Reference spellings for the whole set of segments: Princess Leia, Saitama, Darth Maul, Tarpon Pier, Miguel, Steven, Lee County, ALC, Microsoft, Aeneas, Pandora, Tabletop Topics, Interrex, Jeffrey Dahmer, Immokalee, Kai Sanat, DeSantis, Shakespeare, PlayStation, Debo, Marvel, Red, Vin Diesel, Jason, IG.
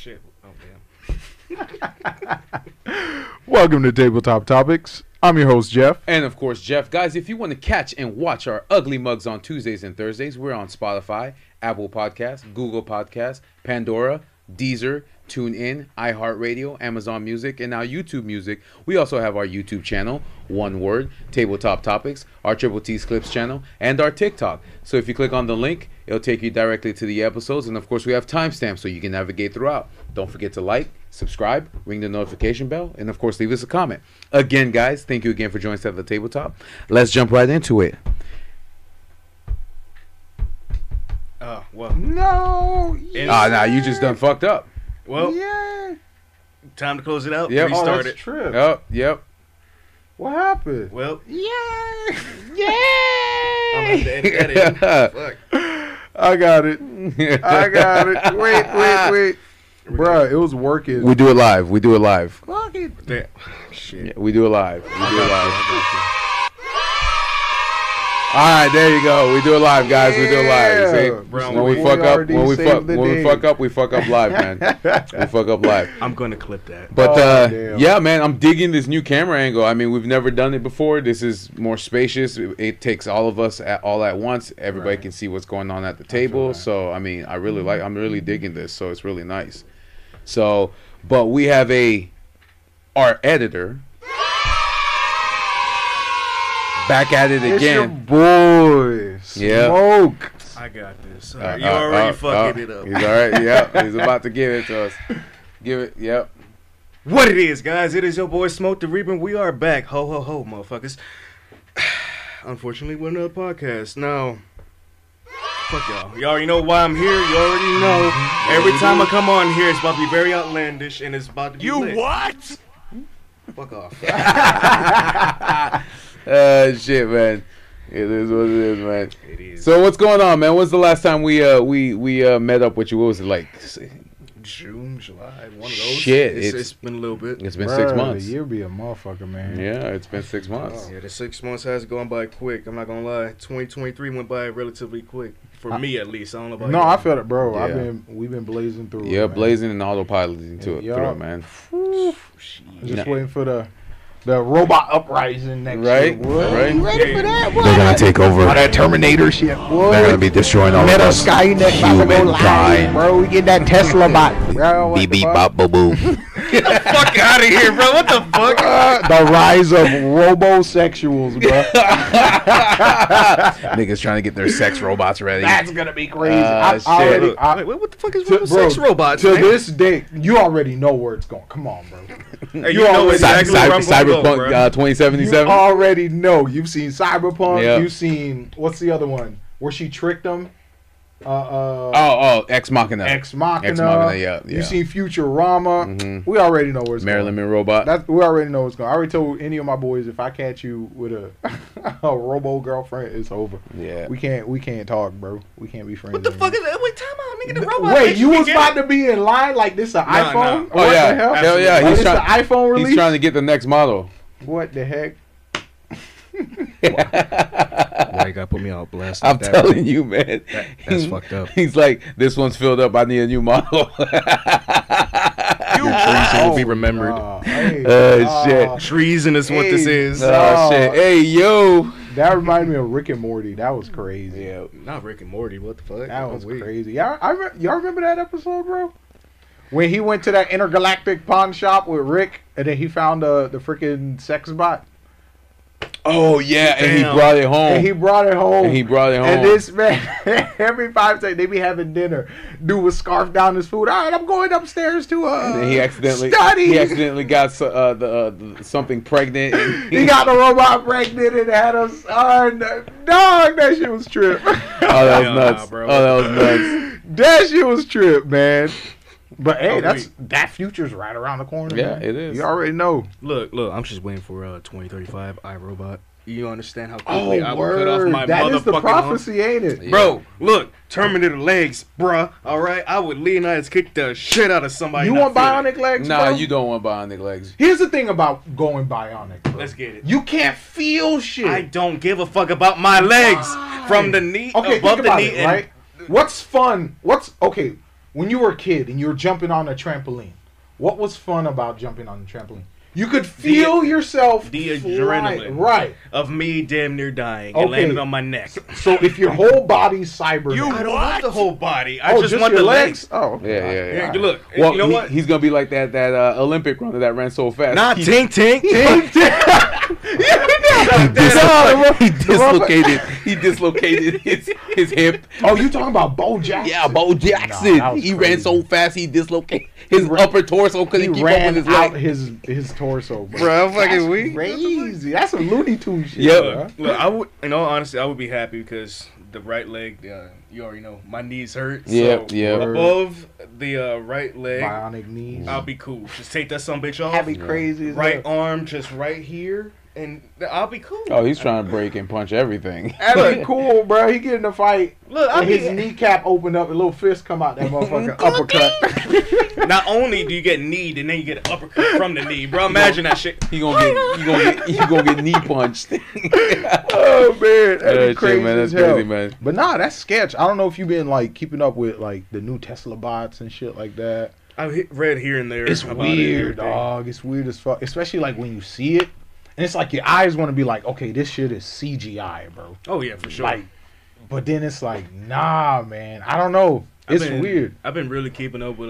shit. Oh, yeah. Welcome to Tabletop Topics. I'm your host, Jeff. And, of course, Jeff. Guys, if you want to catch and watch our ugly mugs on Tuesdays and Thursdays, we're on Spotify, Apple Podcasts, Google Podcasts, Pandora, Deezer, TuneIn, iHeartRadio, Amazon Music, and now YouTube Music. We also have our YouTube channel, one word, Tabletop Topics, our Triple T's Clips channel, and our TikTok. So if you click on the link, it'll take you directly to the episodes. And, of course, we have timestamps so you can navigate throughout. Don't forget to like, subscribe, ring the notification bell, and, of course, leave us a comment. Again, guys, thank you again for joining us at the tabletop. Let's jump right into it. Well. No. Yeah. Nah, you just done fucked up. Well, yeah. Time to close it out. Yep. Restart it. True. Yep. What happened? Well, yeah. I'm gonna edit it. Fuck. I got it. Wait. Bruh, it was working. We do it live. Fuck it. Damn. Shit. Yeah, we do it live. All right, there you go. We do it live, guys. Yeah. We do it live. See? Bro, when we fuck up live, man. We fuck up live. I'm going to clip that. But yeah, man, I'm digging this new camera angle. I mean, we've never done it before. This is more spacious. It takes all of us all at once. Everybody can see what's going on at the table. Right. So, I mean, I'm really digging this. So it's really nice. So, but we have our editor. Back at it again. It's your boy, Smoke. I got this. You already fucking it up. He's all right. Yep. He's about to give it to us. Yep. What it is, guys. It is your boy, Smoke the Reaper. We are back. Ho, ho, ho, motherfuckers. Unfortunately, we're another podcast. Now, fuck y'all. You already know why I'm here. You already know. Every time I come on here, it's about to be very outlandish, and it's about to be lit. What? Fuck off. Shit, man. It is what it is, man. It is. So what's going on, man? When's the last time we met up with you? What was it like? June, July, one of those. Shit, it's been a little bit. It's been 6 months. The year be a motherfucker, man. Yeah, it's been 6 months. Yeah, the 6 months has gone by quick. I'm not gonna lie. 2023 went by relatively quick for me, at least. I don't know about you. No, I felt it, bro. Yeah. We've been blazing through. Yeah, blazing and autopiloting through it, man. Just waiting for the robot uprising next year. Right? You ready for that? What? They're going to take over. All that Terminator shit. What? They're going to be destroying all of us. Humankind. Bro, we get that Tesla bot. Bro, beep, beep, bop, boo, boo. Get the fuck out of here, bro. What the fuck? The rise of robosexuals, bro. Niggas trying to get their sex robots ready. That's going to be crazy. Wait, what the fuck is sex robots? To this day, you already know where it's going. Come on, bro. Hey, you know exactly where I'm going. Cyberpunk 2077. You already know. You've seen Cyberpunk. Yep. You've seen, what's the other one? Where she tricked them? Ex Machina. Ex Machina, yeah. You've seen Futurama. Mm-hmm. We already know where it's going. Marilyn Monroe robot. We already know where it's going. I already told any of my boys, if I catch you with a robo girlfriend, it's over. Yeah. We can't talk, bro. We can't be friends. What the fuck is that? Wait, time out. Nigga, the robot. Wait, you was about to be in line like this an iPhone? Nah. Oh, yeah. What the hell? Yeah. Like, it's an iPhone release? He's trying to get the next model. What the heck? Why you gotta put me out blessed? I'm telling you, man. That's fucked up. He's like, this one's filled up. I need a new model. Treason will be remembered. Shit. Treason is what this is. Shit. Hey, yo. That reminded me of Rick and Morty. That was crazy. Yeah, not Rick and Morty. What the fuck? That was crazy. Y'all remember that episode, bro? When he went to that intergalactic pawn shop with Rick, and then he found the freaking sex bot. Oh, yeah, and he brought it home. And this man, every 5 seconds, they be having dinner. Dude was scarfed down his food. All right, I'm going upstairs to study. He accidentally got something pregnant. And he got the robot pregnant and had a son. Dog, that shit was trip. Oh, that was nuts. That shit was trip, man. But hey, that future's right around the corner. Yeah, man. It is. You already know. Look, I'm just waiting for 2035 iRobot. You understand how quickly I will cut off my motherfucking arm? That is the prophecy, ain't it? Yeah. Bro, look, Terminator legs, bruh. All right, I would Leonidas kick the shit out of somebody. You want bionic legs? Nah, bro? You don't want bionic legs. Here's the thing about going bionic, bro. Let's get it. You can't feel shit. I don't give a fuck about my legs. Why? From the knee above the knee. Right? What's fun? when you were a kid and you were jumping on a trampoline, what was fun about jumping on the trampoline? You could feel yourself. The adrenaline. Right. Of me damn near dying. Okay. It landed on my neck. So if your whole body's cyber. You I don't want the whole body. I just want the legs. Oh, okay. Yeah. Right. Look, well, you know what? He's going to be like that Olympic runner that ran so fast. Nah, He dislocated his hip. Oh, you talking about Bo Jackson? Yeah, Bo Jackson. Nah, he ran so fast he dislocated his upper torso because he keep ran up with his leg. His torso, bro. Fucking weak. Crazy. That's a Looney Tunes shit. Yeah, look, I would. You know, honestly, I would be happy because the right leg. You already know my knees hurt. Yeah, so above the right leg, bionic knees. I'll be cool. Just take that sumbitch off. That'd be crazy. Right arm, just right here. And I'll be cool. Oh, he's trying to break and punch everything. That'd be cool, bro. He get in a fight. Look, his kneecap opened up, a little fist come out, that motherfucker uppercut. Not only do you get kneed, and then you get an uppercut from the knee, bro. Imagine that shit. You gonna get knee punched. Oh man, that'd be crazy, man. That's crazy, man. But nah, that's sketch. I don't know if you've been like keeping up with like the new Tesla bots and shit like that. I've read here and there. It's weird, dog. It's weird as fuck, especially like when you see it. And it's like your eyes want to be like, okay, this shit is CGI, bro. Oh, yeah, for sure. Like, but then it's like, nah, man. I don't know. It's weird. I've been really keeping up with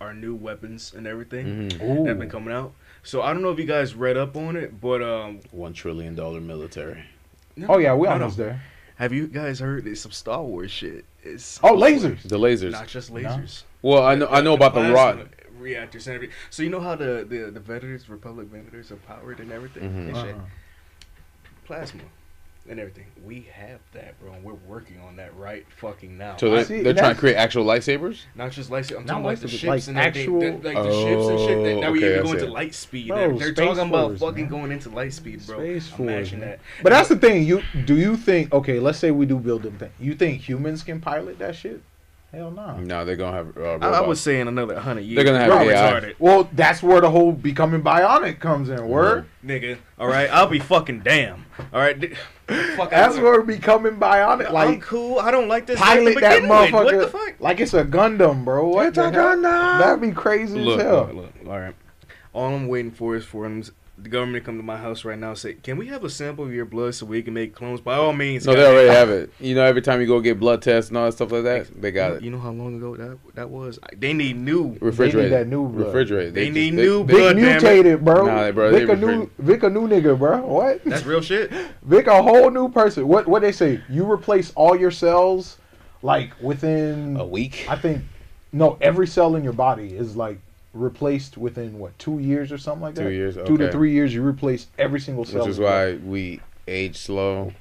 our new weapons and everything that have been coming out. So I don't know if you guys read up on it, but... $1 trillion military. No, oh, yeah, we're almost there. Have you guys heard some Star Wars shit? It's lasers. The lasers. Not just lasers. No. Well, I know about the rod. Reactors and everything. So you know how the Veterans, Republic Veterans are powered and everything? And shit. Plasma and everything. We have that, bro. And we're working on that right fucking now. So they're trying to create actual lightsabers? Not just lightsabers. I'm talking about the ships and actual... the ships and shit. Now we even going to light speed. Bro, they're talking about fucking going into light speed, bro. Space Force. Imagine that. But that's the thing. Do you think, okay, let's say we do build them thing. You think humans can pilot that shit? Hell no. No, they're going to have robots. I was saying another 100 years. They're going to have AI. Well, that's where the whole becoming bionic comes in. Word? Nigga. All right. I'll be fucking damn. All right. Fuck that's where becoming bionic. Like, I'm cool. I don't like this. Pilot that motherfucker. What the fuck? Like it's a Gundam, bro. What the Gundam? That'd be crazy as hell. Look. All right. All I'm waiting for is for him. The government come to my house right now and say, can we have a sample of your blood so we can make clones? By all means. No, they already have it. You know, every time you go get blood tests and all that stuff like that, they got it. You know how long ago that was? They need new. Refrigerated. They need that new blood. Refrigerated. They need new blood. Vic mutated, bro. Nah, bro. Vic a new nigga, bro. What? That's real shit. Vic a whole new person. What they say? You replace all your cells, like, within... a week? I think... No, every cell in your body is, like, replaced within 2 years or something like that. 2 years, okay. 2 to 3 years, you replace every single cell. Which is why we age slow.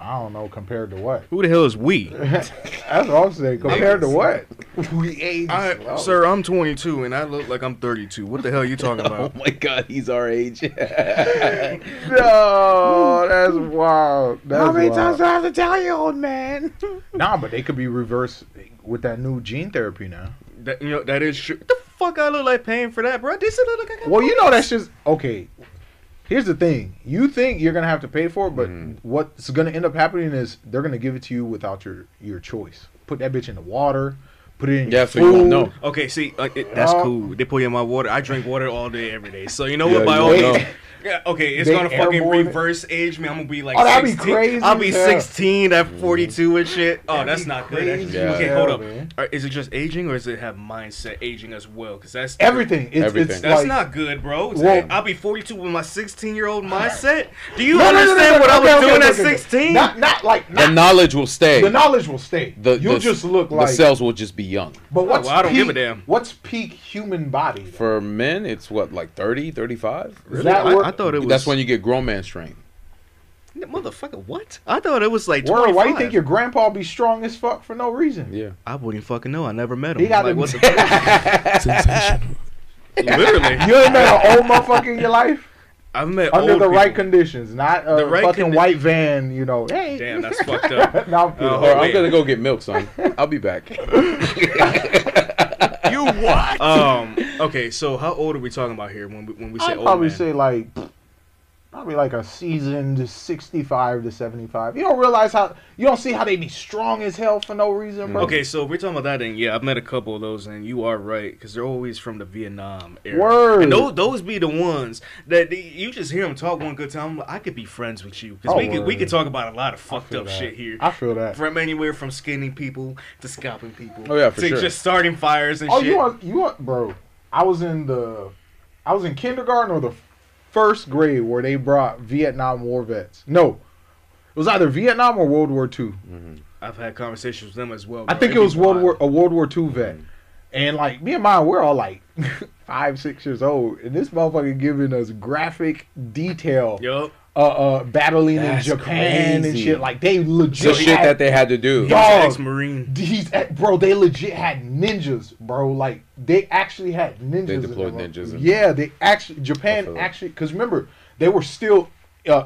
I don't know compared to what. Who the hell is we? That's what I'm saying. Compared to what? We age slow. Sir, I'm 22 and I look like I'm 32. What the hell are you talking about? Oh my God, he's our age. No, that's wild. How many times do I have to tell you, old man? Nah, but they could be reversed with that new gene therapy now. That, you know, that is true. What the fuck I look like paying for that, bro? This look like I got. Well, you know that's just okay. Here's the thing: you think you're gonna have to pay for it, but what's gonna end up happening is they're gonna give it to you without your choice. Put that bitch in the water. Put it in your food. So you won't know. Okay, see, that's cool. They put you in my water. I drink water all day, every day. So you know what? By all means. Yeah, okay, it's gonna fucking reverse age me. I'm gonna be like, oh, that'd be crazy. I'll be 16 at 42 and shit. Oh, that's not good. Okay, hold up. Right, is it just aging or does it have mindset aging as well? Because that's everything. It's that's like, not good, bro. Well, I'll be 42 with my 16-year-old mindset. Do you understand what I was doing at 16? Not like the knowledge will stay. The knowledge will stay. You'll just look like the cells will just be young. But what's I don't give a damn. What's peak human body for men? It's what, like 30, 35. Really? I thought it was... That's when you get grown man strength. Motherfucker, what? I thought it was like 25. Why do you think your grandpa be strong as fuck for no reason? Yeah. I wouldn't fucking know. I never met him. He got like, what's the fuck? Sensational. Literally. You ain't met an old motherfucker in your life? I've met under old the people. Right conditions, not a fucking white van, you know. Hey. Damn, that's fucked up. No, I'm going to go get milk, son. I'll be back. You what? Okay, so how old are we talking about here when we say old man? I'd probably say like... probably like a seasoned 65 to 75. You don't realize how, you don't see how they be strong as hell for no reason, bro. Okay, so if we're talking about that, and yeah, I've met a couple of those, and you are right, because they're always from the Vietnam era. Word. And those be the ones that you just hear them talk one good time. I could be friends with you, because we could talk about a lot of fucked up shit here. I feel that. From anywhere from skinning people to scalping people. Oh, yeah, for sure. To just starting fires and shit. Oh, you are, bro. I was in kindergarten or the first grade where they brought Vietnam War vets. No, it was either Vietnam or World War II. Mm-hmm. I've had conversations with them as well. Bro. I think it was a World War II vet. Mm-hmm. And like me and mine, we're all like 5, 6 years old, and this motherfucker giving us graphic detail. Yep. Battling that's in Japan crazy. And shit. Like, they legit. The shit that they had to do. Dog, ex-Marine. Bro, they legit had ninjas, bro. Like, they actually had ninjas. They deployed ninjas. Yeah, they actually. Japan actually. Because remember, they were still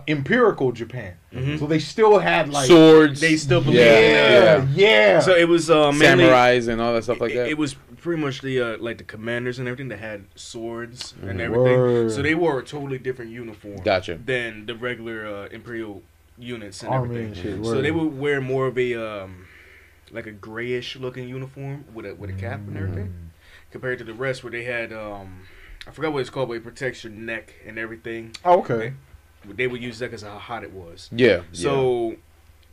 empirical Japan. Mm-hmm. So they still had, like. Swords. They still believed. Yeah. So it was mainly. Samurais and all that stuff like that. It was pretty much the like the commanders and everything that had swords and everything. Word. So they wore a totally different uniform than the regular imperial units and everything. Shit, so they would wear more of a like a grayish looking uniform with a cap and everything, compared to the rest where they had I forgot what it's called, but it protects your neck and everything. Oh, okay. They would use that because of how hot it was. Yeah. So. Yeah.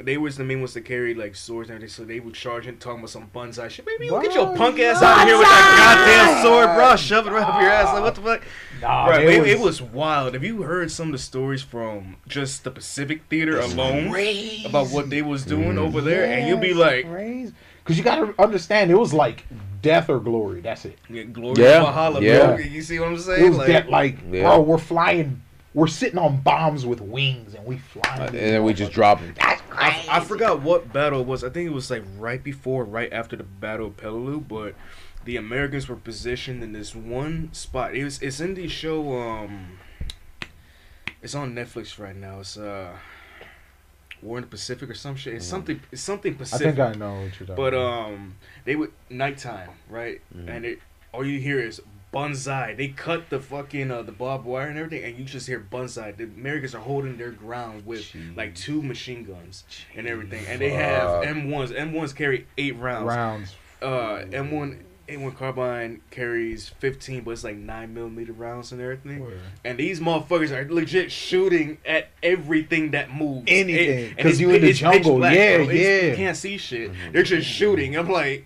They was the main ones that carried like swords and everything, so they would charge and talking about some bonsai shit. Baby, you get your punk ass out here with that goddamn sword, bro. Shove it right up your ass. Like, what the fuck? Nah, bro, it was wild. Have you heard some of the stories from just the Pacific Theater alone about what they was doing over there? Yeah, and you'll be like, because you gotta understand, it was like death or glory. That's it. Yeah, glory. Yeah. Valhalla, yeah. Bro. You see what I'm saying? It was bro, we're flying. We're sitting on bombs with wings, and we fly. And then we just drop them. That's crazy. I forgot what battle it was. I think it was like right after the Battle of Peleliu, but the Americans were positioned in this one spot. It's in the show. It's on Netflix right now. It's War in the Pacific or some shit. It's something Pacific. I think I know what you're talking about. They would nighttime, right? Mm. And all you hear is bonsai. They cut the fucking the barbed wire and everything, and you just hear bonsai. The Americans are holding their ground with like 2 machine guns and everything, and they have M1s. M1s carry 8 rounds. A1 carbine carries 15, but it's like 9mm rounds and everything. Word. And these motherfuckers are legit shooting at everything that moves. Anything, because you in the jungle, black, bro. You can't see shit. They're just shooting. I'm like.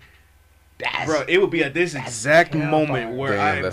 Bro, it would be at this exact moment where on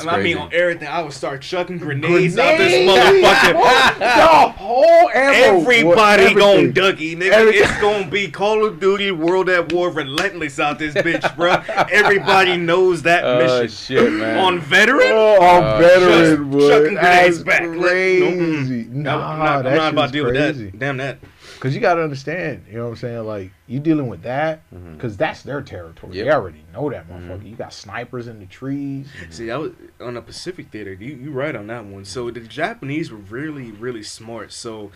everything, I would start chucking grenades out this motherfucker. The whole everybody going Dougie, nigga. Everything. It's going to be Call of Duty World at War relentless out this bitch, bro. Everybody knows that mission. Shit, man. On veteran? On veteran, bro. Chucking grenades back. Crazy. I'm not about to deal with that. Damn that. Because you got to understand, you know what I'm saying? Like, you dealing with that, because that's their territory. Yep. They already know that, motherfucker. You got snipers in the trees. See, that was on the Pacific Theater. You're right on that one. So the Japanese were really, really smart. So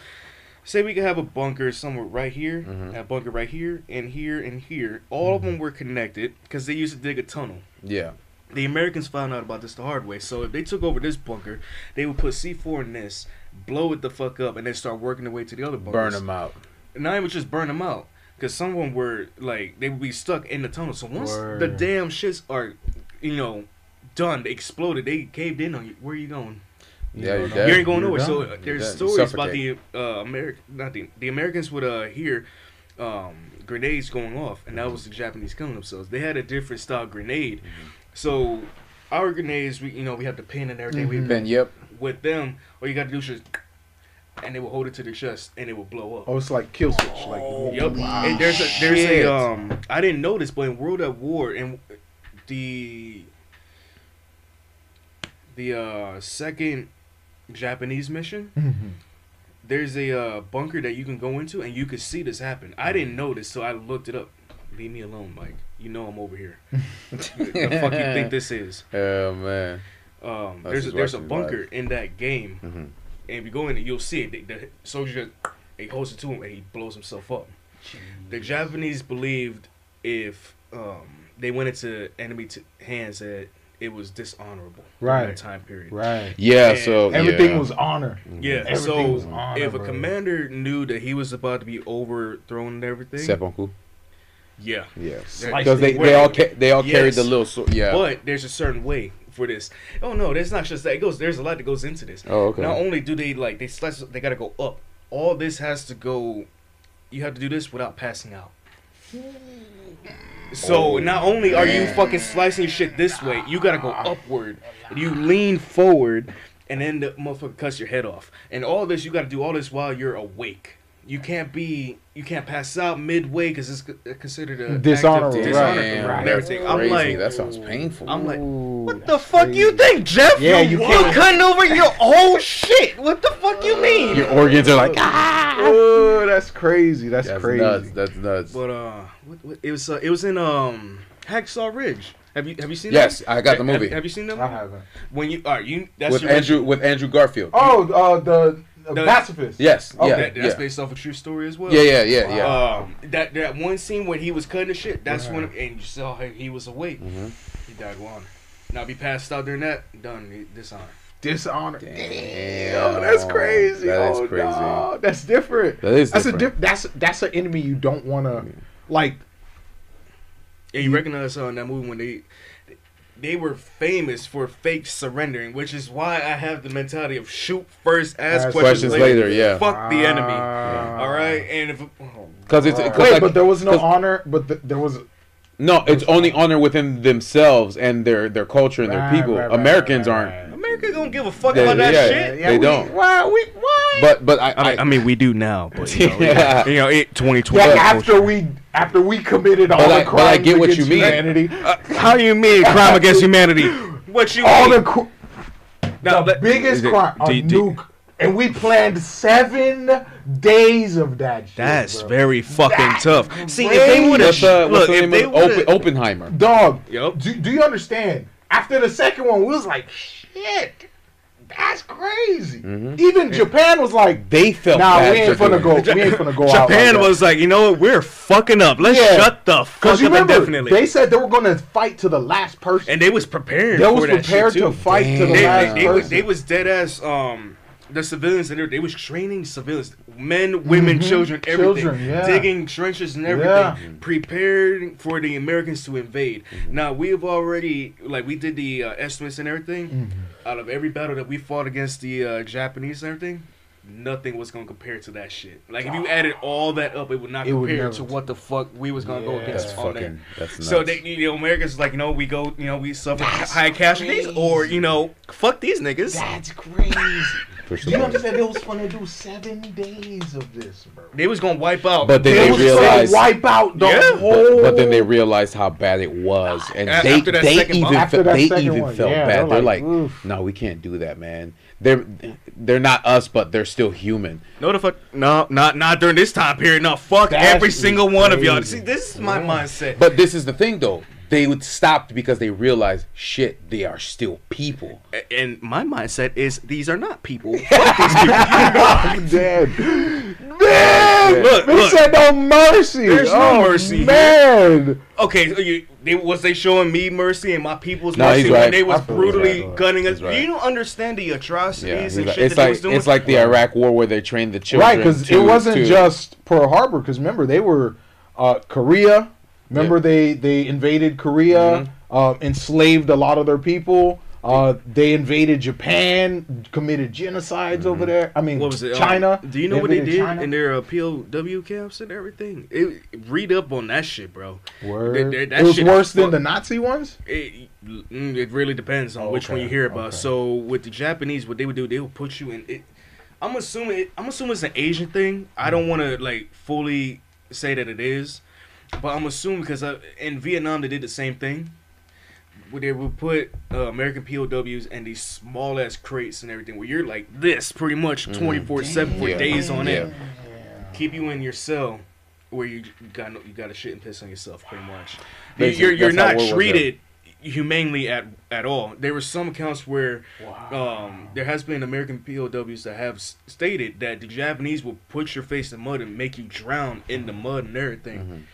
say we could have a bunker somewhere right here, a bunker right here, and here, and here. All of them were connected because they used to dig a tunnel. Yeah. The Americans found out about this the hard way. So if they took over this bunker, they would put C4 in this, blow it the fuck up, and then start working their way to the other bunkers. Burn them out. Not even just burn them out, because some of them were like they would be stuck in the tunnel. So once the damn shits are, done, they exploded. They caved in on you. Where are you going? You ain't going nowhere. So there's stories about the Americans would hear grenades going off, and that was the Japanese killing themselves. They had a different style grenade. So our grenades, we have the pin and everything. We pin, with them, all you got to do is just, and they will hold it to their chest, and it will blow up. Oh, it's like kill switch. Wow. And there's a I didn't know this, but in World at War, and the second Japanese mission, there's a bunker that you can go into, and you can see this happen. I didn't know this, so I looked it up. Leave me alone, Mike. You know I'm over here. The fuck you think this is? Oh, man. There's a bunker in that game, and if you go in, you'll see it. The soldier, he holds it to him, and he blows himself up. Jeez. The Japanese believed if they went into enemy hands, that it was dishonorable during that time period. Right. Yeah, and so everything was honor. Yeah, everything was honor, if a commander knew that he was about to be overthrown and everything, seppuku. Yeah. Yes. Because they all carried the little sword. Yeah. But there's a certain way for this. Oh no, there's not just that. It goes. There's a lot that goes into this. Oh, okay. Not only do they like they got to go up. All this has to go. You have to do this without passing out. So not only are you fucking slicing shit this way, you gotta go upward. You lean forward, and then the motherfucker cuts your head off. And all this, you gotta do all this while you're awake. You can't pass out midway because it's considered a dishonorable. Everything. I'm like, that sounds painful. I'm like, what the fuck you think, Jeff? Yeah, you're cutting over your whole shit. What the fuck you mean? Your organs are like, ah. Oh, that's crazy. That's crazy. Nuts. That's nuts. But it was in Hacksaw Ridge. Have you seen that? Yes, I got the movie. Have you seen that? I haven't. When you are you that's with your Andrew movie? With Andrew Garfield. Oh, the pacifist. Yes. Okay. That's based off a true story as well. Yeah. That one scene when he was cutting the shit, that's when, and you saw he was awake. Mm-hmm. He died with honor. Now if he passed out during that, done dishonor. Dishonor. Damn. Oh, that's crazy. That is crazy. No, that's different. That is different. That's an enemy you don't want to like. Yeah, you recognize in that movie when they were famous for fake surrendering, which is why I have the mentality of shoot first, ask questions later. Yeah, fuck the enemy. All right, and if because it's cause wait, like, but there was no honor, but there was no. It's only honor within themselves and their culture and their people. Americans aren't. America don't give a fuck about that shit. Yeah, they don't. Why? But I mean, we do now. But you know, it 2020. Like after we committed all the crimes I get what you mean. Humanity. How you mean crime against humanity? What you all mean? The biggest crime, a nuke, and we planned 7 days of that shit. That's very fucking tough. Crazy. See, if they would have look, if they would Oppenheimer, dog. Yep. Do you understand? After the second one, we was like, shit, that's crazy. Mm-hmm. Even Japan was like, they felt bad. We ain't finna go out. Japan was like, you know what, we're fucking up. Let's shut the fuck up indefinitely. They said they were gonna fight to the last person. And they was prepared. They was prepared to fight to the last person. They was dead ass the civilians in there, they was training civilians, men, women, children, everything, digging trenches and everything, preparing for the Americans to invade. Now we have already, like we did the estimates and everything. Out of every battle that we fought against the Japanese and everything, nothing was gonna compare to that shit. Like if you added all that up, it would not compare to what the fuck we was gonna go against. That's so they, you know, Americans like, you know, we go, you know, we suffer high casualties, or you know, fuck these niggas. That's crazy. You understand? They was gonna do 7 days of this, bro. They was gonna wipe out, but then they realized wipe out the whole. But then they realized how bad it was, and they even felt bad. They're like, no, we can't do that, man. They're not us, but they're still human. No, the fuck, no, not during this time period. No, fuck every single one of y'all. See, this is my mindset. But this is the thing, though. They would stop because they realize, shit, they are still people. And my mindset is, these are not people. Fuck these people. I'm dead. Man, look, said no mercy. There's no mercy, man. Here. Okay, so they showing me mercy and my people's mercy when they was brutally gunning us? Right. You don't understand the atrocities and shit that they was doing. It's like the Iraq War where they trained the children. Right, because it wasn't just Pearl Harbor. Because remember, they were Korea. Remember they invaded Korea, enslaved a lot of their people. They invaded Japan, committed genocides over there. I mean, what was it? China. Do you know what they did in their POW camps and everything? Read up on that shit, bro. Word. That it was shit worse than the Nazi ones? It really depends on which one you hear about. So with the Japanese, what they would do, they would put you in... I'm assuming it's an Asian thing. I don't want to like fully say that it is. But I'm assuming because in Vietnam they did the same thing, where they would put American POWs in these small ass crates and everything, where you're like this pretty much 24/7 for days on end. Keep you in your cell where you got to shit and piss on yourself pretty much. You're not treated humanely at all. There were some accounts where there has been American POWs that have stated that the Japanese will put your face in mud and make you drown in the mud and everything.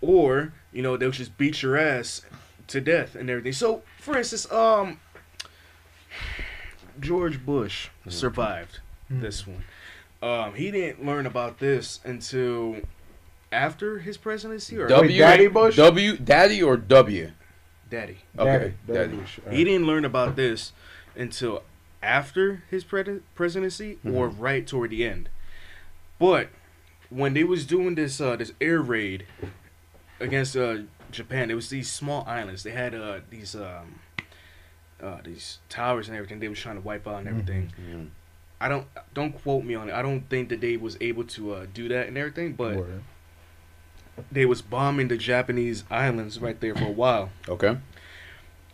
Or, you know, they'll just beat your ass to death and everything. So, for instance, George Bush survived this one. He didn't learn about this until after his presidency, or Daddy Bush? Daddy. Okay. Daddy. He didn't learn about this until after his presidency, or right toward the end. But when they was doing this this air raid against Japan, it was these small islands. They had these towers and everything. They was trying to wipe out and everything. I don't quote me on it. I don't think that they was able to do that and everything, but they was bombing the Japanese islands right there for a while. Okay.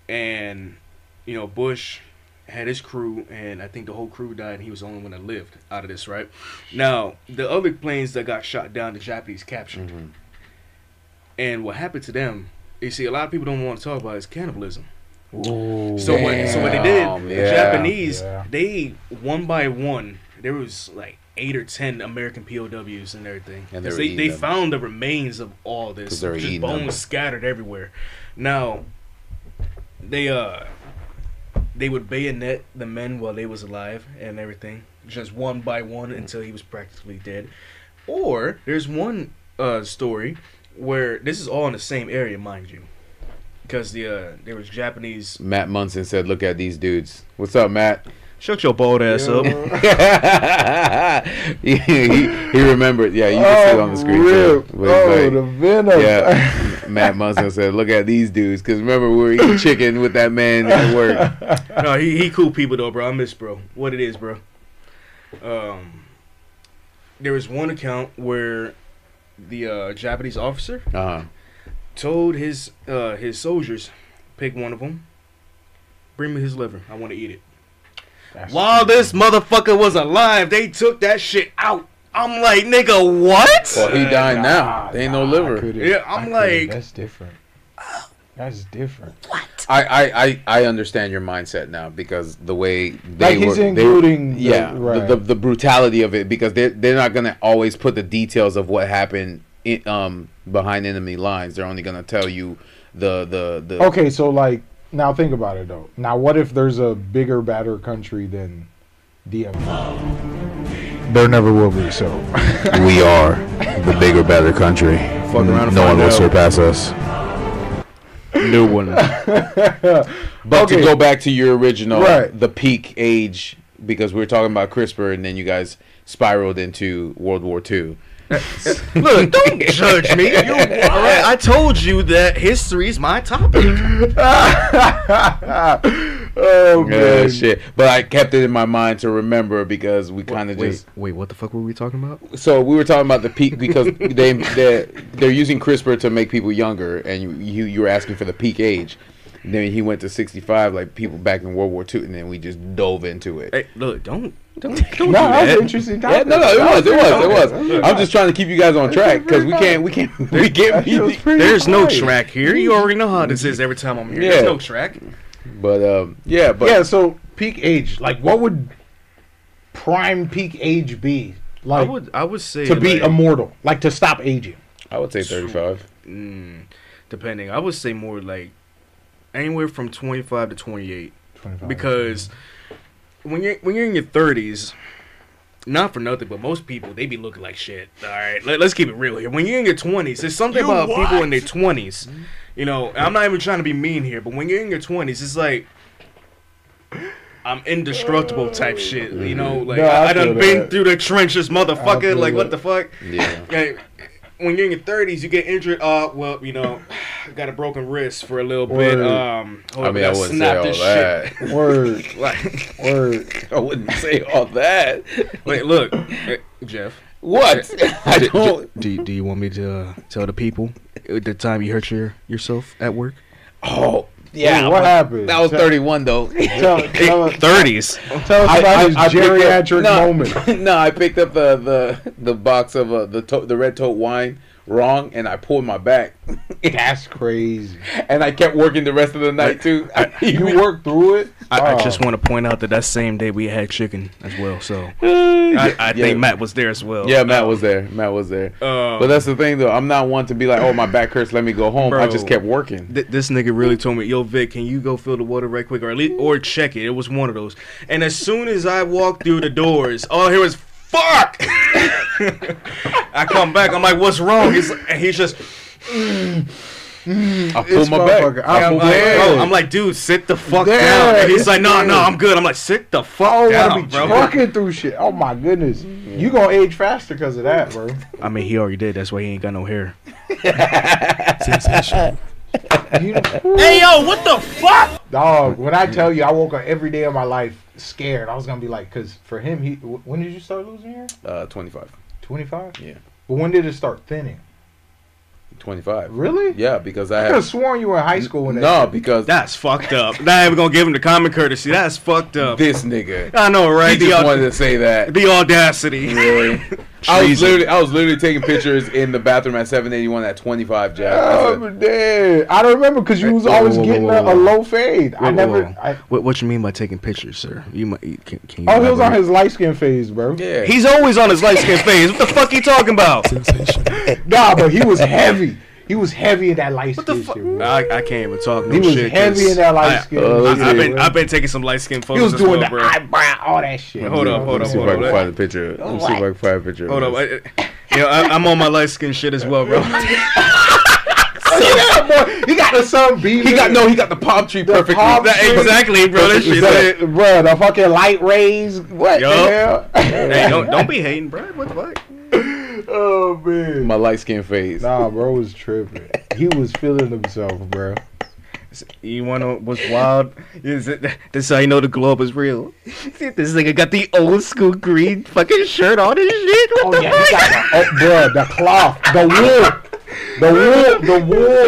And you know, Bush had his crew, and I think the whole crew died, and he was the only one that lived out of this, right? Now, the other planes that got shot down, the Japanese captured. And what happened to them, you see, a lot of people don't want to talk about is cannibalism. Ooh, so what they did, the Japanese, they, one by one, there was like 8 or 10 American POWs and everything. And they found the remains of all this. Just bones scattered everywhere. Now, they would bayonet the men while they was alive and everything, just one by one until he was practically dead. Or there's one story where this is all in the same area, mind you, because the there was Japanese. Matt Munson said, "Look at these dudes. What's up, Matt? Shut your bald ass up." he remembered. Yeah, you can see it on the screen. The venom. Yeah. Matt Munson said, "Look at these dudes." Because remember, we were eating chicken with that man at work. No, he cool people though, bro. I miss bro. What it is, bro. There was one account where the Japanese officer told his soldiers, pick one of them, bring me his liver. I want to eat it. That's While this motherfucker was alive, they took that shit out. I'm like, nigga, what? Well, he died now. There ain't no liver. Yeah, I'm like, that's different. That's different. What? I understand your mindset now, because the way they like the brutality of it, because they're not gonna always put the details of what happened in, behind enemy lines. They're only gonna tell you the okay. So like, now think about it though. Now what if there's a bigger, badder country than DMV? There never will be. So we are the bigger, badder country. No one will surpass us. New one. But to go back to your original, the peak age, because we were talking about CRISPR, and then you guys spiraled into World War II. Look, don't judge me. I told you that history is my topic. Oh man, shit! But I kept it in my mind to remember, because we kind of just what the fuck were we talking about? So we were talking about the peak, because they're using CRISPR to make people younger, and you were asking for the peak age. And then he went to 65, like people back in World War II, and then we just dove into it. Hey, look, don't no, do that. That was an interesting topic. Yeah, it was. I'm just trying to keep you guys on track, because we can't. There's no track here. You already know how this is every time I'm here. Yeah. There's no track. But yeah. So peak age, like what would prime peak age be? Like I would say to be immortal, like to stop aging. I would say 35. Depending, I would say more like anywhere from 25 to 28. 25. Because when you're in your 30s, not for nothing, but most people, they be looking like shit. All right, let's keep it real here. When you're in your 20s, there's something about people in their 20s. You know, I'm not even trying to be mean here, but when you're in your 20s, it's like I'm indestructible type shit. You know, like I done been through the trenches, motherfucker. Like what the fuck? Yeah. Like, when you're in your 30s, you get injured. Well, you know, I got a broken wrist for a little bit. I wouldn't say all that. Shit. Word. Like, word. I wouldn't say all that. Wait, look, Jeff. What? I don't. Do you want me to tell the people the time you hurt yourself at work? Oh. Yeah, what happened? That was 31 though. Tell us, 30s. Tell us about his geriatric moment. No, I picked up the box of the red tote wine wrong, and I pulled my back. That's crazy. And I kept working the rest of the night too. You worked through it. I just want to point out that same day we had chicken as well. So I think Matt was there as well. Yeah, Matt was there. Matt was there. But that's the thing though. I'm not one to be like, oh, my back hurts, let me go home. Bro, I just kept working. This nigga really told me, yo, Vic, can you go fill the water right quick, or at least, or check it? It was one of those. And as soon as I walked through the doors, all I hear was, fuck! I come back. I'm like, what's wrong? He's just... I pull my back. I'm like, dude, sit the fuck down. And he's like, no, I'm good. I'm like, sit the fuck down, bro. I don't want to be talking through shit. Oh, my goodness. Yeah. You going to age faster because of that, bro. I mean, he already did. That's why he ain't got no hair. Sensational. Hey, yo, what the fuck? Dog, when I tell you I woke up every day of my life scared, I was going to be like, because for him, when did you start losing hair? 25. 25? Yeah. But when did it start thinning? 25. Really? Yeah, because I could have sworn you were in high school when that. No, because that's fucked up. Not even gonna give him the common courtesy. That's fucked up. This nigga. I know, right? He just wanted to say that. The audacity. Really? I was literally taking pictures in the bathroom at 781 at 25, Jack. Oh, damn. I don't remember because you was always getting a low fade. What you mean by taking pictures, sir? Can you he was on his light skin phase, bro. Yeah. He's always on his light skin phase. What the fuck you talking about? Nah, but he was heavy. He was heavy in that light skin. What the fuck? I can't even talk. No, he was heavy in that light skin. I've been taking some light skin photos. He was doing the eyebrow, all that shit. Hold up, hold up, hold up. Let me see if I can find a picture. Let me see if I can find a picture. Hold up. I'm on my light skin shit as well, bro. He got the sunbeam. He got the palm tree perfectly. Exactly, bro. That shit, bro. The fucking light rays. What the hell? Hey, don't be hating, bro. What the fuck? Oh man, my light skin phase. Nah, bro was tripping. He was feeling himself, bro. You wanna what's wild? This is how you know the globe is real. This nigga got the old school green fucking shirt on and shit. What the fuck? The cloth, the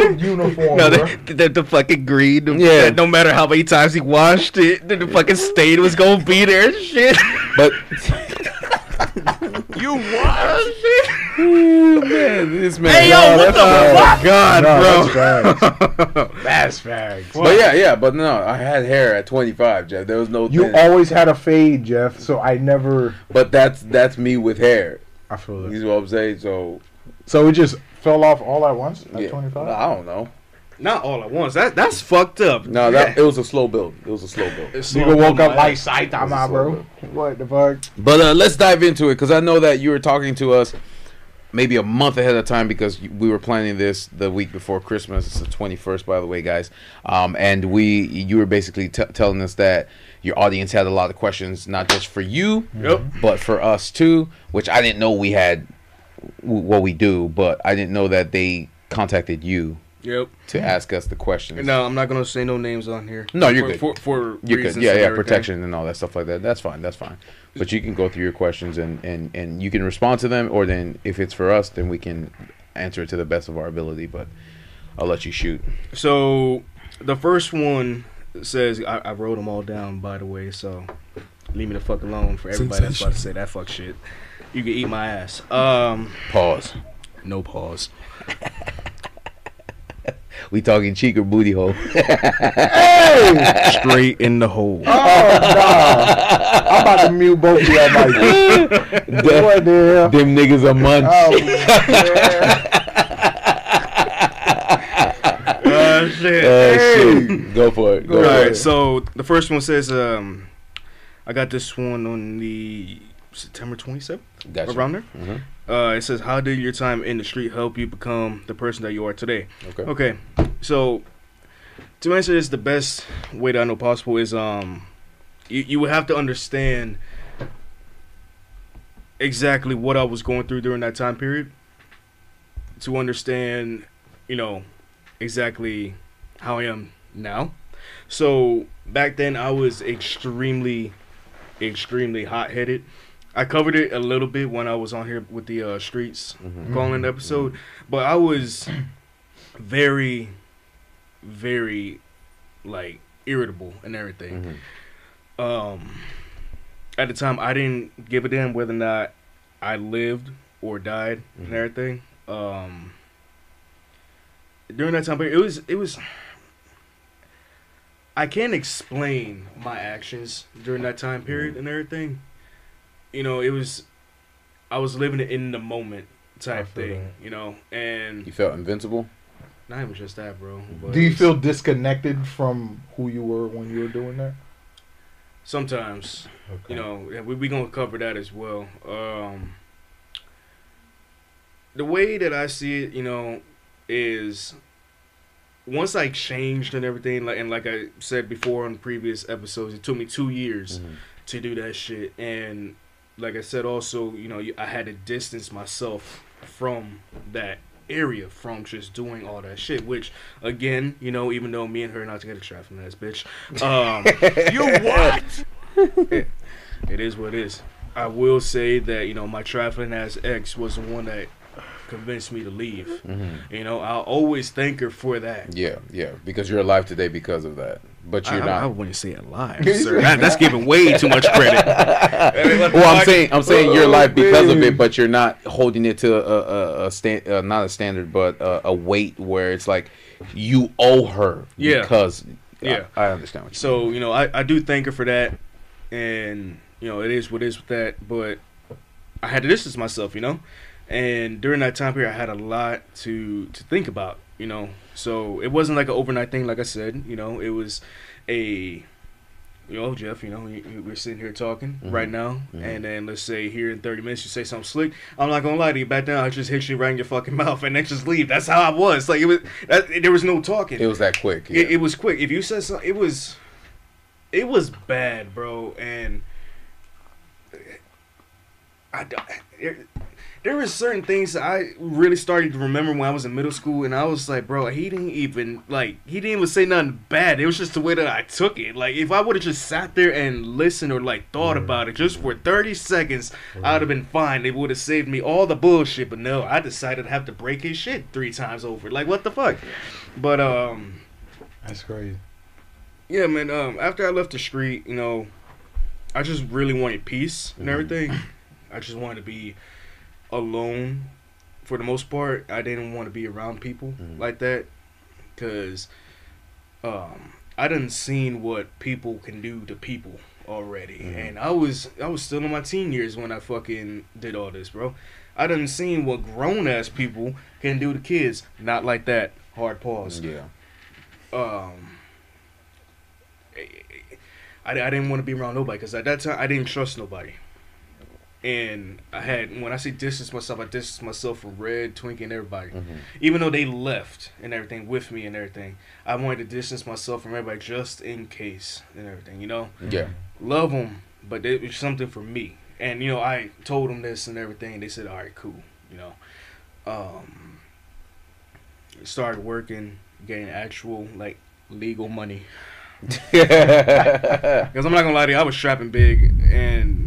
wool uniform. No, the fucking green. Yeah. No matter how many times he washed it, the fucking stain was gonna be there and shit. But. You what? Ooh, man, this man. Hey, yo, what the fuck? God, no, bro. That's facts. But yeah, but no, I had hair at 25, Jeff. There was no. You always had a fade, Jeff. So I never. But that's me with hair. I feel that. You know what I'm saying? So it just fell off all at once at 25. I don't know. Not all at once. That's fucked up. No, it was a slow build. It was a slow build. You can woke up like Saitama, bro. What the fuck? But let's dive into it because I know that you were talking to us maybe a month ahead of time because we were planning this the week before Christmas. It's the 21st, by the way, guys. And you were basically telling us that your audience had a lot of questions, not just for you, but for us too, which I didn't know we had what we do, but I didn't know that they contacted you. Yep. To ask us the questions. No, I'm not gonna say no names on here. No, you're good. For you're good. Yeah, and protection and all that stuff like that. That's fine. That's fine. But you can go through your questions and you can respond to them, or then if it's for us, then we can answer it to the best of our ability. But I'll let you shoot. So the first one says I wrote them all down, by the way. So leave me the fuck alone for everybody that's about to say that fuck shit. You can eat my ass. Pause. No pause. We talking cheek or booty hole? Hey! Straight in the hole. Oh, nah. I'm about to mute both of y'all. Them niggas a munch. Oh, shit. Shit. Go for it. All right, so the first one says, I got this one on the September 27th. Gotcha. Around there. Mm-hmm. It says, how did your time in the street help you become the person that you are today? Okay. So, to answer this the best way that I know possible is you would have to understand exactly what I was going through during that time period to understand, exactly how I am now. So, back then I was extremely, extremely hot-headed. I covered it a little bit when I was on here with the streets calling episode, but I was very, very, irritable and everything. Mm-hmm. At the time, I didn't give a damn whether or not I lived or died and everything. during that time period, it was I can't explain my actions during that time period and everything. You know, it was, I was living it in the moment type thing, you know, and... You felt invincible? Not even just that, bro. Do you feel disconnected from who you were when you were doing that? Sometimes. Okay. You know, we going to cover that as well. The way that I see it, you know, is... Once I changed and everything, like, and like I said before on previous episodes, it took me 2 years to do that shit. And like I said also, you know, I had to distance myself from that area, from just doing all that shit, which, again, you know, even though me and her are not together, trapped from that bitch. You what? It is what it is. I will say that, you know, my trifling ass ex was the one that convinced me to leave. You know, I'll always thank her for that. Yeah, because you're alive today because of that. But you're not. I wouldn't say alive, sir. That's giving way too much credit. Well, I'm saying you're alive because of it, but you're not holding it to not a standard, but a weight where it's like you owe her. Yeah. Because I understand what you mean. So, you know, I do thank her for that, and you know, it is what it is with that. But I had to distance myself, you know. And during that time period, I had a lot to think about, you know. So it wasn't like an overnight thing, like I said, you know. It was a, yo, Jeff, you know, we're sitting here talking right now. And then let's say here in 30 minutes you say something slick. I'm not going to lie to you. Back then, I just hit you right in your fucking mouth and then just leave. That's how I was. Like, there was no talking. It was that quick. Yeah. It was quick. If you said something, it was bad, bro. And there were certain things that I really started to remember when I was in middle school, and I was like, bro, he didn't even say nothing bad. It was just the way that I took it. Like, if I would have just sat there and listened or, like, thought about it just for 30 seconds, I would have been fine. It would have saved me all the bullshit, but no, I decided to have to break his shit 3 times over. Like, what the fuck? But, That's crazy. Yeah, man, after I left the street, you know, I just really wanted peace and everything. I just wanted to be alone for the most part. I didn't want to be around people like that, because I done seen what people can do to people already. And I was still in my teen years when I fucking did all this, bro. I done seen what grown ass people can do to kids. Not like that. Hard pause. I didn't want to be around nobody, because at that time I didn't trust nobody. And when I say distance myself, I distance myself from Red, Twinkie, and everybody. Even though they left and everything with me and everything, I wanted to distance myself from everybody just in case and everything, you know? Yeah. Love them, but it was something for me. And, you know, I told them this and everything. They said, all right, cool, you know? Started working, getting actual, like, legal money. Because I'm not going to lie to you, I was trapping big, and...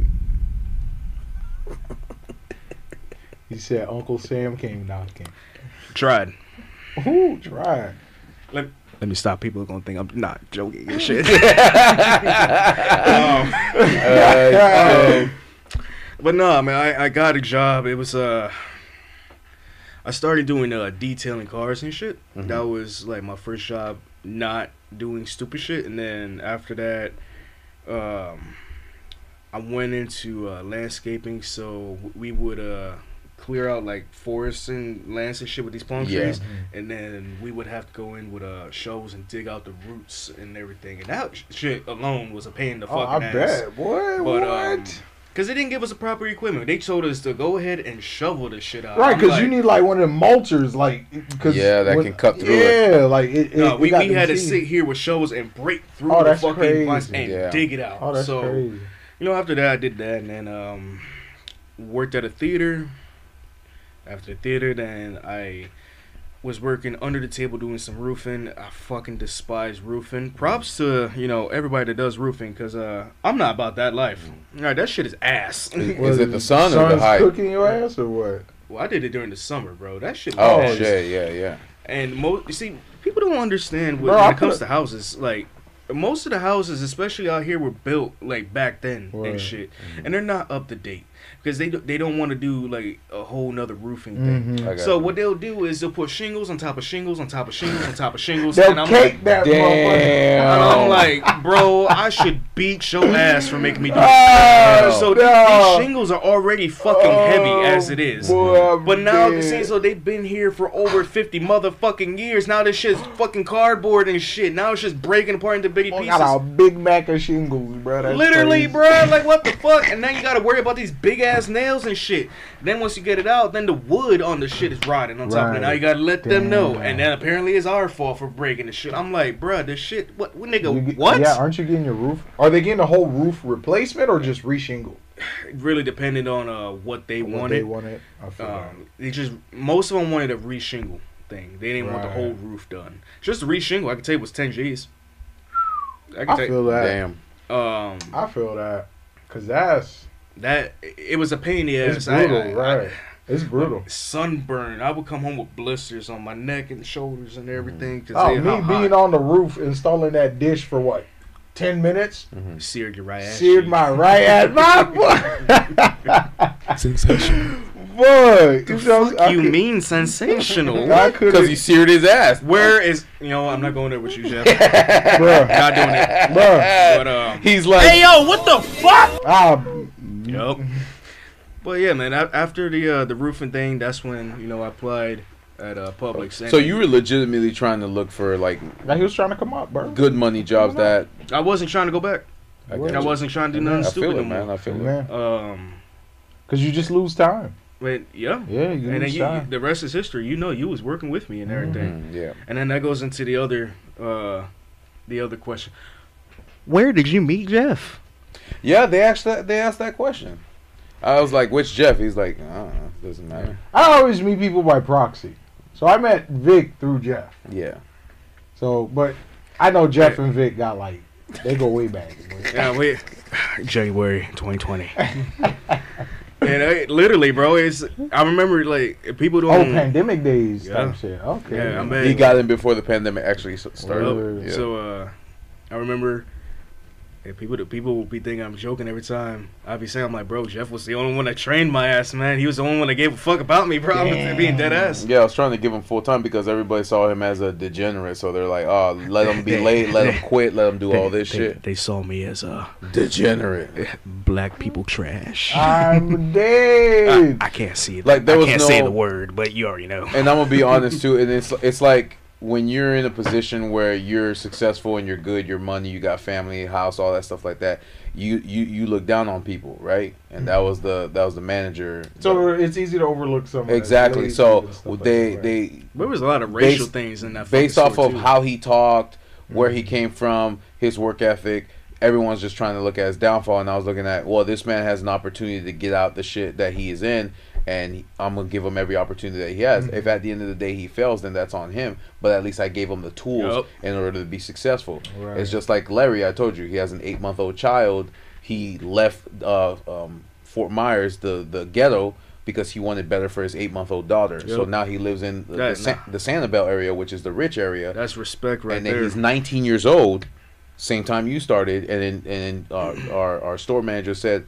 He said Uncle Sam came knocking. Tried. Ooh, tried. Let me stop. People are going to think I'm not joking and shit. But no, man, I got a job. It was, I started doing detailing cars and shit. That was, like, my first job not doing stupid shit. And then after that, I went into landscaping. So we would... clear out like forests and lands and shit with these palm trees, and then we would have to go in with shovels and dig out the roots and everything. And that shit alone was a pain in the fucking ass. I bet, boy. But, what? Because they didn't give us the proper equipment. They told us to go ahead and shovel the shit out. Right, because you need like one of them mulchers, like can cut through it. Yeah, like we had to sit here with shovels and break through the fucking bunch and dig it out. That's crazy. You know, after that I did that, and then worked at a theater. After theater, then I was working under the table doing some roofing. I fucking despise roofing. Props to, you know, everybody that does roofing, because I'm not about that life. Right, that shit is ass. Is it the sun or the height? Cooking your ass or what? Well, I did it during the summer, bro. That shit was ass. Oh, shit, yeah. And, you see, people don't understand when it comes to houses, like... Most of the houses, especially out here, were built, like, back then and shit. And they're not up to date. because they don't want to do like a whole nother roofing thing. Mm-hmm. So what they'll do is they'll put shingles on top of shingles on top of shingles on top of shingles. And I'm like, that damn. And I'm like, bro, I should beat your ass for making me do it. So these shingles are already fucking heavy as it is. Boy, but now you see, so they've been here for over 50 motherfucking years. Now this shit's fucking cardboard and shit. Now it's just breaking apart into biggie pieces. Got a Big Mac of shingles, bro. That's literally crazy, bro. Like what the fuck? And then you gotta worry about these big ass nails and shit. Then once you get it out, then the wood on the shit is rotting on top of it. Now you gotta let them know. And then apparently it's our fault for breaking the shit. I'm like, bro, this shit. What nigga? What? Yeah, aren't you getting your roof? Are they getting a whole roof replacement or just reshingle? It really depended on what they wanted. I feel they just most of them wanted a reshingle thing. They didn't want the whole roof done. Just a reshingle, I can tell you, was 10 G's. I feel that. Damn. I feel that. Because it was a pain in the ass. It's brutal, it's brutal. Sunburn. I would come home with blisters on my neck and shoulders and everything. Cause being on the roof, installing that dish for what? 10 minutes? Mm-hmm. Seared your right ass. Seared my right ass. My boy. Sensational. Boy, you mean sensational? Because he seared his ass. Where is I'm not going there with you, Jeff. Bruh. Not doing it, bruh. But he's like, hey yo, what the fuck? Yup. But yeah, man. After the roofing thing, that's when I applied at Publix. So you were legitimately trying to look for he was trying to come up, bro. Good money jobs that I wasn't trying to go back. I wasn't trying to do nothing stupid. I feel it, man. I feel it. Because you just lose time. But and then the rest is history. You was working with me and everything. Mm-hmm, yeah. And then that goes into the other question. Where did you meet Jeff? Yeah, they asked that question. I was like, which Jeff? He's like, doesn't matter. I always meet people by proxy. So I met Vic through Jeff. Yeah. So, but I know Jeff and Vic got they go way back. Yeah, January 2020. And literally, bro, I remember people don't. Oh, pandemic days type shit. Okay. Yeah, I mean, he got in before the pandemic actually started. Yeah. So I remember people will be thinking I'm joking every time. I be saying, I'm like, bro, Jeff was the only one that trained my ass, man. He was the only one that gave a fuck about me, bro. I'm being dead ass. Yeah, I was trying to give him full time because everybody saw him as a degenerate. So they're like, oh, let him be late, let him quit, let him do all this shit. They saw me as a degenerate. Black people trash. I'm dead. I can't see it. I can't say the word, but you already know. And I'm gonna be honest too. And it's like, when you're in a position where you're successful and you're good, your money, you got family, house, all that stuff like that, you look down on people, right? And that was the manager. So it's easy to overlook someone. Exactly. So there was a lot of racial things in that. Based off of how he talked, where he came from, his work ethic, everyone's just trying to look at his downfall. And I was looking at, well, this man has an opportunity to get out the shit that he is in. And I'm going to give him every opportunity that he has. Mm-hmm. If at the end of the day he fails, then that's on him. But at least I gave him the tools in order to be successful. Right. It's just like Larry, I told you. He has an 8-month-old child. He left Fort Myers, the ghetto, because he wanted better for his 8-month-old daughter. Yep. So now he lives in the Sanibel area, which is the rich area. That's respect right there. And then he's 19 years old. Same time you started, and then our store manager said,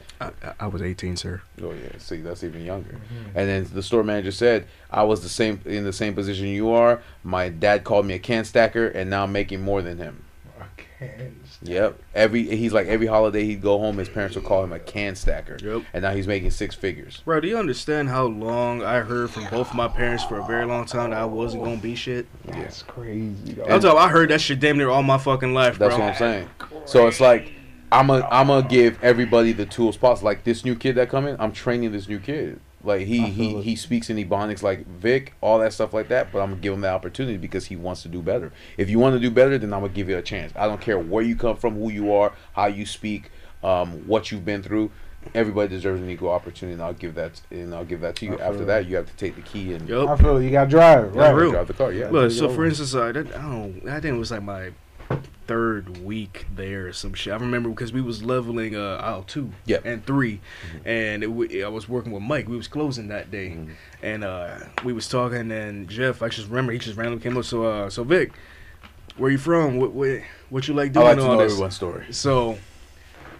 "I was 18, sir." Oh yeah, see, that's even younger. Mm-hmm. And then the store manager said, "I was in the same position you are. My dad called me a can stacker, and now I'm making more than him." A can stacker. Yep. He's like every holiday he'd go home, his parents would call him a can stacker. Yep. And now he's making 6 figures. Bro, do you understand how long I heard from both of my parents for a very long time that I wasn't gonna be shit? That's crazy. Dog. That's all I heard that shit damn near all my fucking life, bro. That's what I'm saying. So it's like I'm gonna give everybody the tools possible. Like this new kid that come in, I'm training this new kid. Like he speaks in Ebonics like Vic, all that stuff like that, but I'm gonna give him the opportunity because he wants to do better. If you want to do better, then I'm gonna give you a chance. I don't care where you come from, who you are, how you speak, what you've been through. Everybody deserves an equal opportunity, and I'll give that to you. After that, you have to take the key and I feel you gotta drive, right? You drive the car, yeah. Look, so for instance, I think it was like my 3rd week there or some shit. I remember because we was leveling aisle 2 and 3, and I was working with Mike. We was closing that day, and we was talking, and Jeff, I just remember he just randomly came up. So Vic, where you from? What you like doing? I like to know everyone's story. So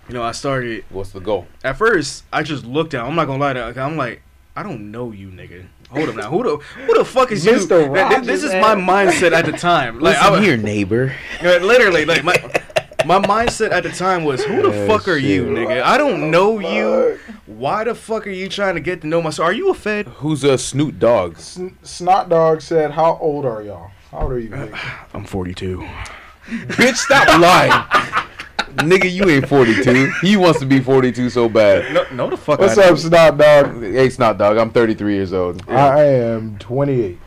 you know, I started. What's the goal? At first, I just looked at him. I'm not gonna lie to you. I'm like, I don't know you, nigga. Hold up now. Who the fuck is Mr. you? Rogers, this is man. My mindset at the time. Like, listen here, neighbor. Literally, like my mindset at the time was, who the fuck are you, nigga? I don't know you. Why the fuck are you trying to get to know my? So are you a Fed? Who's a Snoot Dogg? Snot Dogg said, "How old are y'all? How old are you?" Vic? I'm 42. Bitch, stop lying. Nigga, you ain't 42. He wants to be 42 so bad. No, the fuck. What's up, Snot Dog? Hey, Snot Dog. I'm 33 years old. Yeah. I am 28.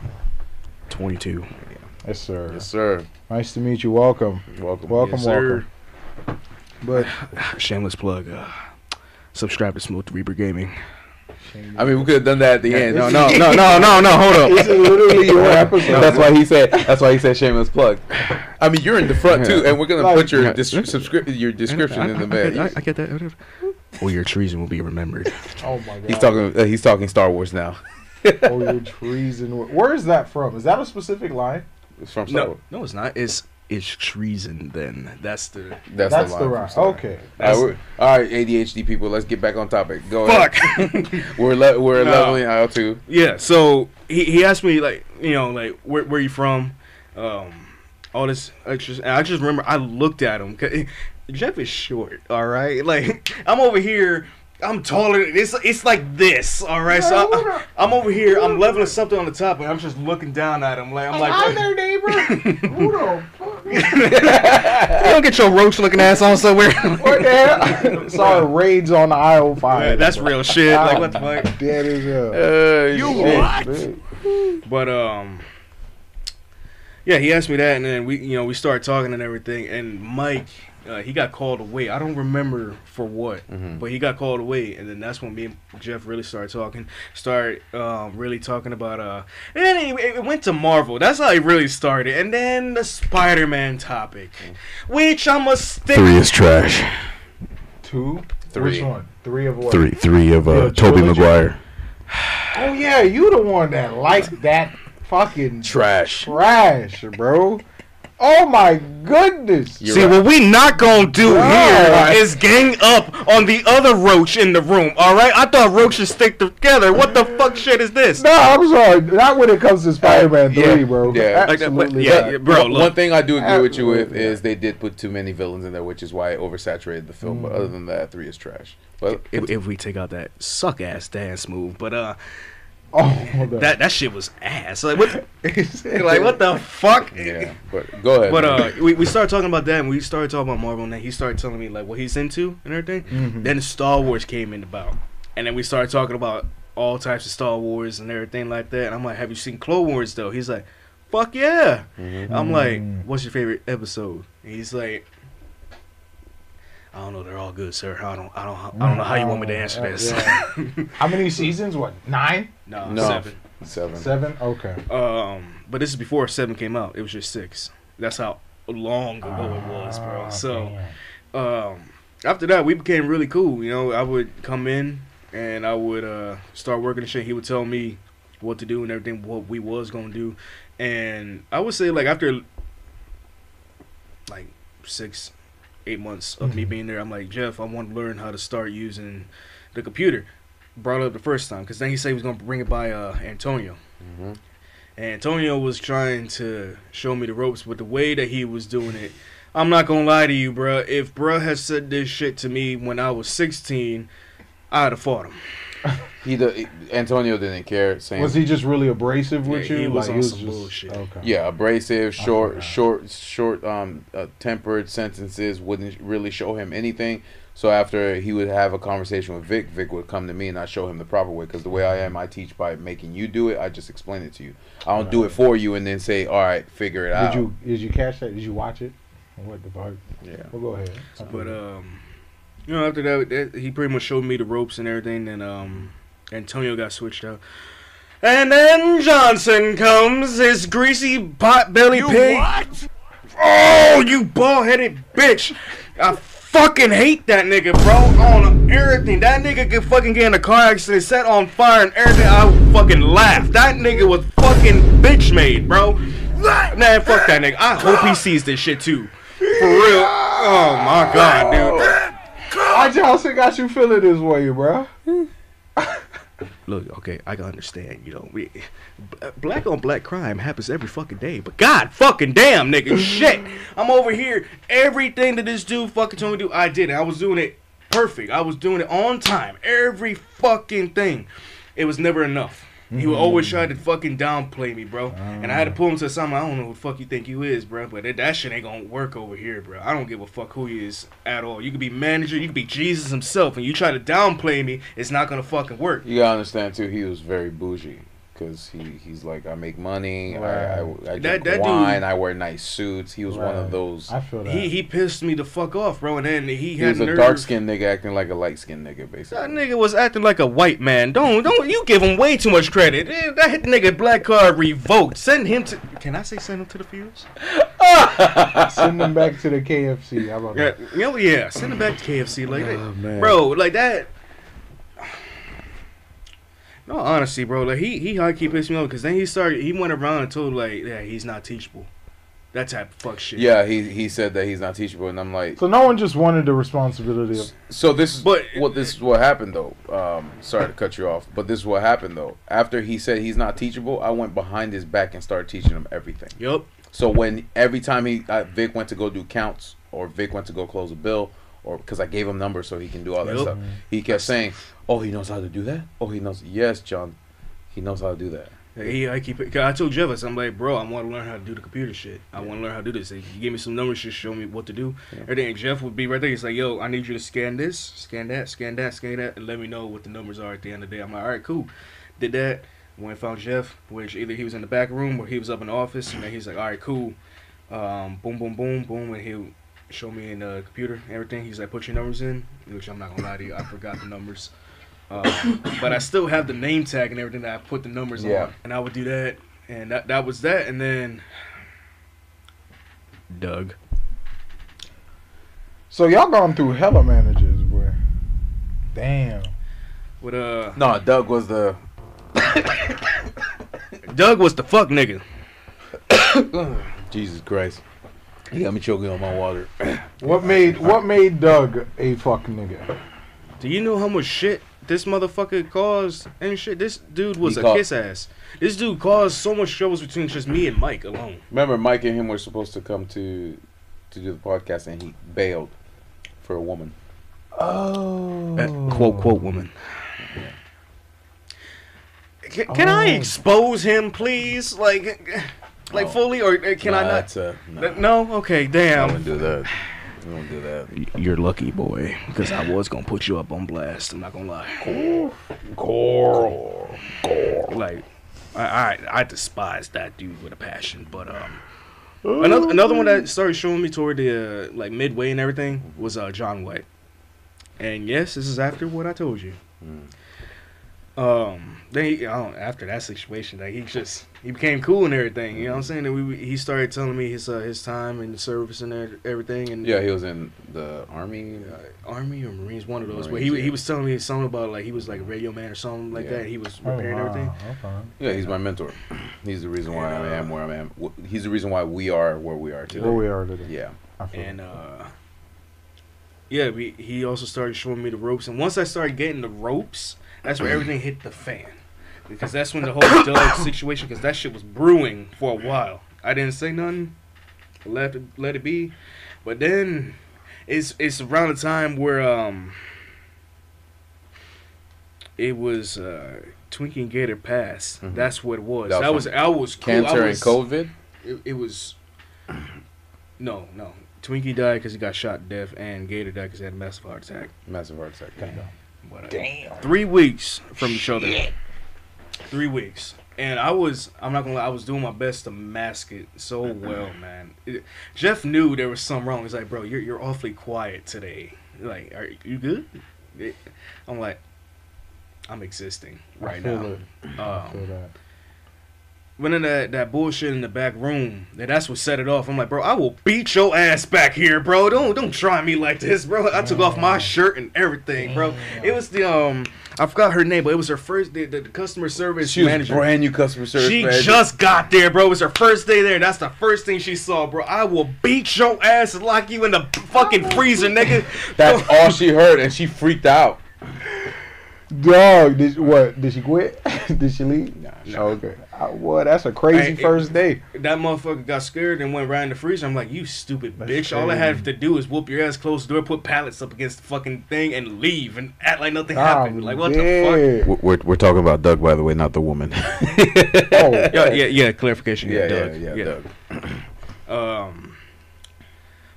22. Yeah. Yes, sir. Yes, sir. Nice to meet you. Welcome. Welcome. Welcome. Yes, welcome. Sir. But shameless plug. Subscribe to Smoke the Reaper Gaming. I mean, we could have done that at the end. No. Hold up. This is literally your episode. That's why he said. That's why he said shameless plug. I mean, you're in the front too, and we're gonna put your description in the bed. I get that. Or your treason will be remembered. Oh my God. He's talking. He's talking Star Wars now. Oh, your treason. Where is that from? Is that a specific line? It's from Star Wars. No, it's not. It's treason. Then that's the line. Okay. All right, ADHD people. Let's get back on topic. Go ahead. Fuck. we're leveling aisle 2. Yeah. So he asked me, like, you know, like, where you from, all this extra. And I just remember I looked at him. Jeff is short. All right. Like, I'm over here. I'm taller. It's like this, all right. So I'm over here. I'm leveling something on the top, and I'm just looking down at him. Like, hi there, neighbor. Who the fuck? You don't get your roach-looking ass on somewhere. What the hell? Saw raids on aisle 5. Yeah, that's real shit. Like, what the fuck? Dead as hell. You what? But yeah, he asked me that, and then we started talking and everything, and Mike. He got called away. I don't remember for what, but he got called away, and then that's when me and Jeff really started really talking about. And then it went to Marvel. That's how it really started, and then the Spider-Man topic, which I'm a stick. 3 is trash. 2, 3. Which one? 3 of what? 3 of Tobey Maguire. Oh yeah, you the one that liked that fucking trash, bro. Oh my goodness! What we not gonna do here is gang up on the other roach in the room. All right, I thought roaches stick together. What the fuck shit is this? No, I'm sorry. Not when it comes to Spider-Man 3, bro. Yeah, absolutely. Yeah, bro. Look, one thing I do agree with you with is they did put too many villains in there, which is why it oversaturated the film. But other than that, 3 is trash. But if we take out that suck ass dance move, but oh, that shit was ass. Like what? Like what the fuck? Yeah, but go ahead. But we started talking about that, and we started talking about Marvel, and then he started telling me like what he's into and everything. Then Star Wars came in about, and then we started talking about all types of Star Wars and everything like that. And I'm like, have you seen Clone Wars though? He's like, fuck yeah. I'm like, what's your favorite episode? And he's like, I don't know. They're all good, sir. I don't know how you want me to answer this. Yeah. How many seasons? What? 9? No. 7. Okay. But this is before 7 came out. It was just 6. That's how long ago it was, bro. So, after that, we became really cool. You know, I would come in and I would start working and shit. He would tell me what to do and everything, what we was gonna do, and I would say like after like 6-8 months of me being there, I'm like, Jeff, I want to learn how to start using the computer. Brought it up the first time, because then he said he was going to bring it by Antonio. And Antonio was trying to show me the ropes, but the way that he was doing it, I'm not going to lie to you, bruh. If bruh had said this shit to me when I was 16, I'd have fought him. Antonio didn't care. Was he just really abrasive with you? He was like, on some bullshit. Okay. Yeah, abrasive, short-tempered sentences, wouldn't really show him anything. So after he would have a conversation with Vic, Vic would come to me and I'd show him the proper way. Because the way I am, I teach by making you do it. I just explain it to you. I don't do it for you and then say, all right, figure it out. Did you catch that? Did you watch it? What the fuck? Yeah. Well, go ahead. But, you know, after that, he pretty much showed me the ropes and everything, and Antonio got switched out. And then Johnson comes, his greasy pot-bellied pig. What? Oh, you bald-headed bitch. I fucking hate that nigga, bro, on everything. That nigga could fucking get in a car accident, set on fire and everything. I would fucking laugh. That nigga was fucking bitch-made, bro. Man, fuck that nigga. I hope he sees this shit, too. For real. Oh, my God, dude. Why Johnson got you feeling this way, bro? Look, okay, I can understand, you know, black on black crime happens every fucking day, but god fucking damn, nigga, shit, I'm over here, everything that this dude fucking told me to do, I did it. I was doing it perfect, I was doing it on time, every fucking thing. It was never enough. He would always try to fucking downplay me, bro, and I had to pull him to something. I don't know who the fuck you think you is, bro, but that shit ain't gonna work over here, bro. I don't give a fuck who he is at all. You could be manager, you could be Jesus himself, and you try to downplay me, it's not gonna fucking work. You gotta understand too, he was very bougie, cause he's like, I make money, right. I drink wine, dude, I wear nice suits. He was right. One of those. I feel that. He pissed me the fuck off, bro, and then he had was a dark skinned nigga acting like a light skinned nigga, basically. That nigga was acting like a white man. Don't you give him way too much credit. That nigga black card revoked. Send him to. Can I say send him to the fields? Send him back to the KFC. How about that? Yeah, send him back to KFC, like that, bro, like that. No, honestly, bro, like he high key pissed me off because then he went around and told like, yeah, he's not teachable, that type of fuck shit. Yeah, he said that he's not teachable, and I'm like, so no one just wanted the responsibility of. So this is what happened though. Sorry to cut you off, but this is what happened though. After he said he's not teachable, I went behind his back and started teaching him everything. Yep. So when every time Vic went to go do counts, or Vic went to go close a bill, or because I gave him numbers so he can do all that stuff, he kept saying, oh, he knows how to do that? Oh, he knows. Yes, John. He knows how to do that. I told Jeff, I'm like, bro, I want to learn how to do the computer shit. I want to learn how to do this. He gave me some numbers, just show me what to do. Everything. Jeff would be right there. He's like, yo, I need you to scan this, scan that, scan that, scan that, and let me know what the numbers are at the end of the day. I'm like, all right, cool. Did that. Went and found Jeff, which either he was in the back room or he was up in the office. And then he's like, all right, cool. Boom, boom, boom, boom. And he'll show me in the computer everything. He's like, put your numbers in, which I'm not going to lie to you, I forgot the numbers. But I still have the name tag and everything that I put the numbers on. And I would do that. And that was that. And then Doug. So y'all gone through hella managers, boy. Damn. With no, Doug was the Doug was the fuck nigga. Jesus Christ. He got me choking on my water. What made Doug a fuck nigga? Do you know how much shit this motherfucker caused and shit? This dude was a kiss ass. This dude caused so much troubles between just me and Mike alone. Remember, Mike and him were supposed to come to do the podcast, and he bailed for a woman. Oh. Quote, woman. Yeah. Can I expose him, please? Like fully, or can I not? No? Okay, damn. I wouldn't do that. We don't do that. You're lucky, boy, because I was gonna put you up on blast. I'm not gonna lie. Gore. Like, I despise that dude with a passion. But another one that started showing me toward the like midway and everything was John White. And yes, this is after what I told you. Then after that situation, like he became cool and everything. You know what I'm saying? And he started telling me his time and the service and everything. And yeah, he was in the army or Marines, one of those. But he was telling me something about like he was like a radio man or something like that. He was repairing everything. Okay. Yeah, he's my mentor. He's the reason why I am where I am. He's the reason why we are where we are today. Yeah. And yeah, he also started showing me the ropes. And once I started getting the ropes, that's where everything hit the fan, because that's when the whole Doug situation, because that shit was brewing for a while. I didn't say nothing, let it be, but then it's around the time where it was Twinkie and Gator passed. That's what it was. That was cool. Cancer and COVID. It was no. Twinkie died because he got shot to death, and Gator died because he had a massive heart attack. Kinda. But, damn. 3 weeks from each other. 3 weeks. And I'm not gonna lie, I was doing my best to mask it so well, man. Jeff knew there was something wrong. He's like, bro, you're awfully quiet today. Like, are you good? I'm like, I'm existing right now. I feel that. When in that bullshit in the back room, that's what set it off. I'm like, bro, I will beat your ass back here, bro. Don't try me like this, bro. I took off my shirt and everything, bro. It was the I forgot her name, but it was her first day, the customer service manager. She was brand new customer service manager. She just got there, bro. It was her first day there. That's the first thing she saw, bro. I will beat your ass and lock you in the fucking freezer, nigga. That's all she heard, and she freaked out. Dog, did she quit? Did she leave? Nah. Okay. Well, that's a crazy first day. That motherfucker got scared and went right in the freezer. I'm like, you stupid bitch. Crazy. All I had to do is whoop your ass, close the door, put pallets up against the fucking thing, and leave and act like nothing happened. Like, what the fuck? We're talking about Doug, by the way, not the woman. Clarification. Doug.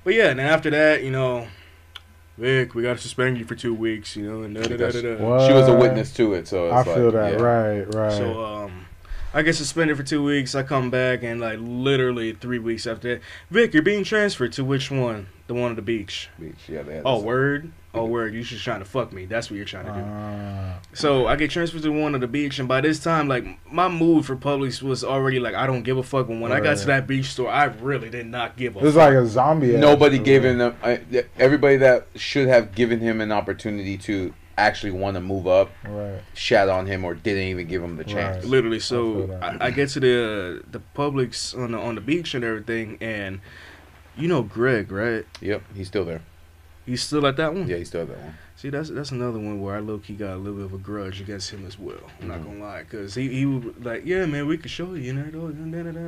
But yeah, and then after that, you know, Vic, we gotta suspend you for 2 weeks, you know, and she was a witness to it, so it's right. So I get suspended for 2 weeks, I come back, and like literally 3 weeks after that, Vic, you're being transferred to which one? The one at the beach. They had word, you just trying to fuck me. That's what you're trying to do. So I get transferred to one at the beach, and by this time, like, my mood for Publix was already like, I don't give a fuck. When I got to that beach store, I really did not give a fuck. It was like a zombie. Nobody gave him, everybody that should have given him an opportunity to actually want to move up, shat on him or didn't even give him the chance. Literally, so I get to the Publix on the beach and everything, and you know Greg, right? Yep, he's still there. He's still at that one? Yeah, he's still at that one. See, that's another one where I low-key got a little bit of a grudge against him as well. I'm not going to lie. Because he was like, yeah, man, we can show you. And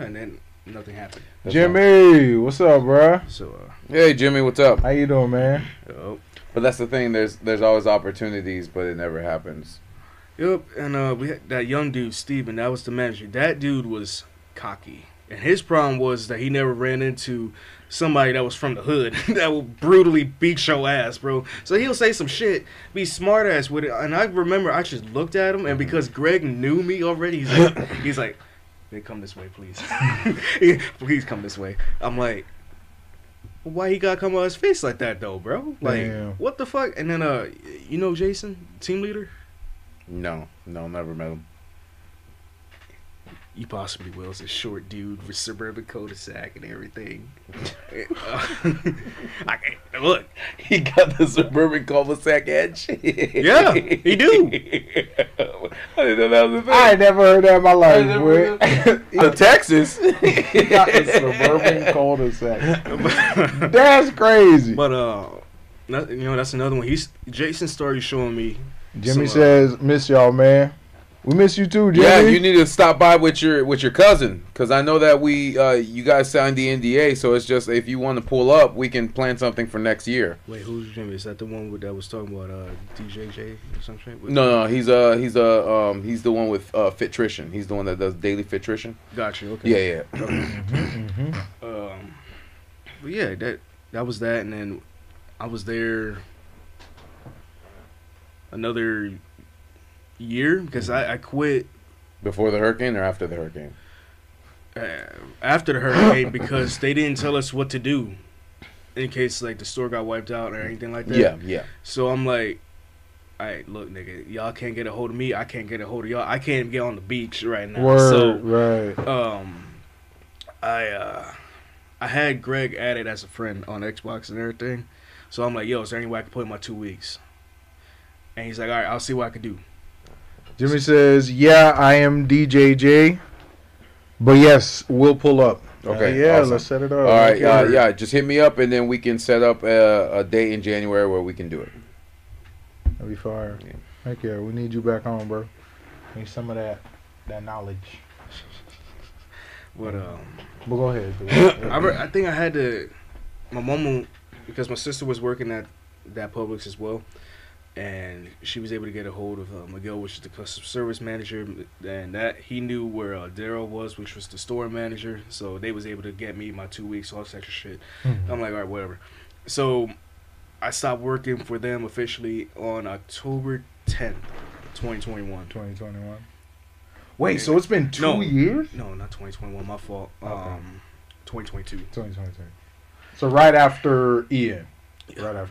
then nothing happened. That's Jimmy, what's up, bro? So, hey, Jimmy, what's up? How you doing, man? Yo. But that's the thing. There's always opportunities, but it never happens. Yep. And we had that young dude, Steven, that was the manager. That dude was cocky. And his problem was that he never ran into somebody that was from the hood that will brutally beat your ass, bro. So he'll say some shit, be smart ass with it. And I remember I just looked at him, and because Greg knew me already, he's like, hey, come this way, please. Please come this way. I'm like, why he gotta come on his face like that, though, bro? Like, what the fuck? And then, you know Jason, team leader? No, never met him. You possibly will. It's a short dude with suburban cul-de-sac and everything. Look, he got the suburban cul-de-sac edge. Yeah, he do. I didn't know that was a thing. I ain't never heard that in my life. The Texas, he got the suburban cul-de-sac. That's crazy. But you know, that's another one. Jason started showing me. Jimmy says, "Miss y'all, man." We miss you too, Jimmy. Yeah, you need to stop by with your cousin, because I know that you guys signed the NDA, so it's just if you want to pull up, we can plan something for next year. Wait, who's Jimmy? Is that the one that was talking about DJJ or something? No, he's the one with Fitrition. He's the one that does Daily Fitrition. Gotcha. Okay. Yeah. But yeah, that was that, and then I was there another year, because I quit before the hurricane or after the hurricane. After the hurricane, because they didn't tell us what to do in case like the store got wiped out or anything like that. Yeah. So I'm like, all right, look, nigga, y'all can't get a hold of me. I can't get a hold of y'all. I can't get on the beach right now. I had Greg added as a friend on Xbox and everything. So I'm like, yo, is there any way I can play my 2 weeks? And he's like, all right, I'll see what I can do. Jimmy says, yeah, I am DJJ, but yes, we'll pull up. Okay. Awesome. Let's set it up. All right, just hit me up, and then we can set up a day in January where we can do it. That'd be fire. Yeah. Heck yeah, we need you back on, bro. We need some of that knowledge. But go ahead, dude. I think I had to, my mom, because my sister was working at that Publix as well, and she was able to get a hold of Miguel, which is the customer service manager, and that he knew where Daryl was, which was the store manager. So they was able to get me my 2 weeks, all that extra shit. Mm-hmm. I'm like, all right, whatever. So I stopped working for them officially on October 10th, 2021. Wait, so it's been two years? No, not 2021. My fault. Okay. 2022. So right after Ian. Yeah.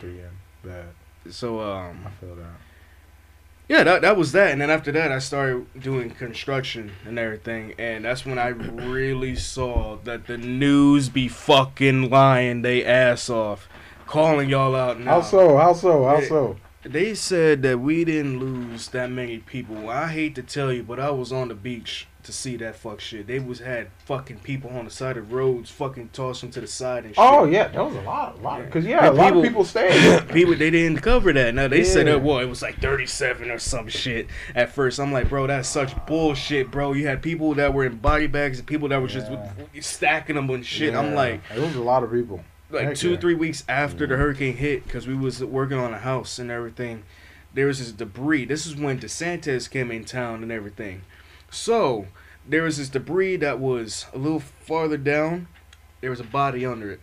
That. So, I feel that. Yeah, that was that. And then after that, I started doing construction and everything. And that's when I really saw that the news be fucking lying they ass off. Calling y'all out now. How so? They said that we didn't lose that many people. I hate to tell you, but I was on the beach to see that fuck shit. They was had fucking people on the side of roads fucking tossing to the side and shit. Oh yeah, that was a lot. Because yeah, a lot of people stayed. People, they didn't cover that. Now they said that it was like 37 or some shit at first. I'm like, bro, that's such bullshit, bro. You had people that were in body bags and people that were just stacking them and shit. Yeah. I'm like, it was a lot of people. Like 2-3 weeks after the hurricane hit, because we was working on a house and everything, there was this debris. This is when DeSantis came in town and everything. So there was this debris that was a little farther down. There was a body under it.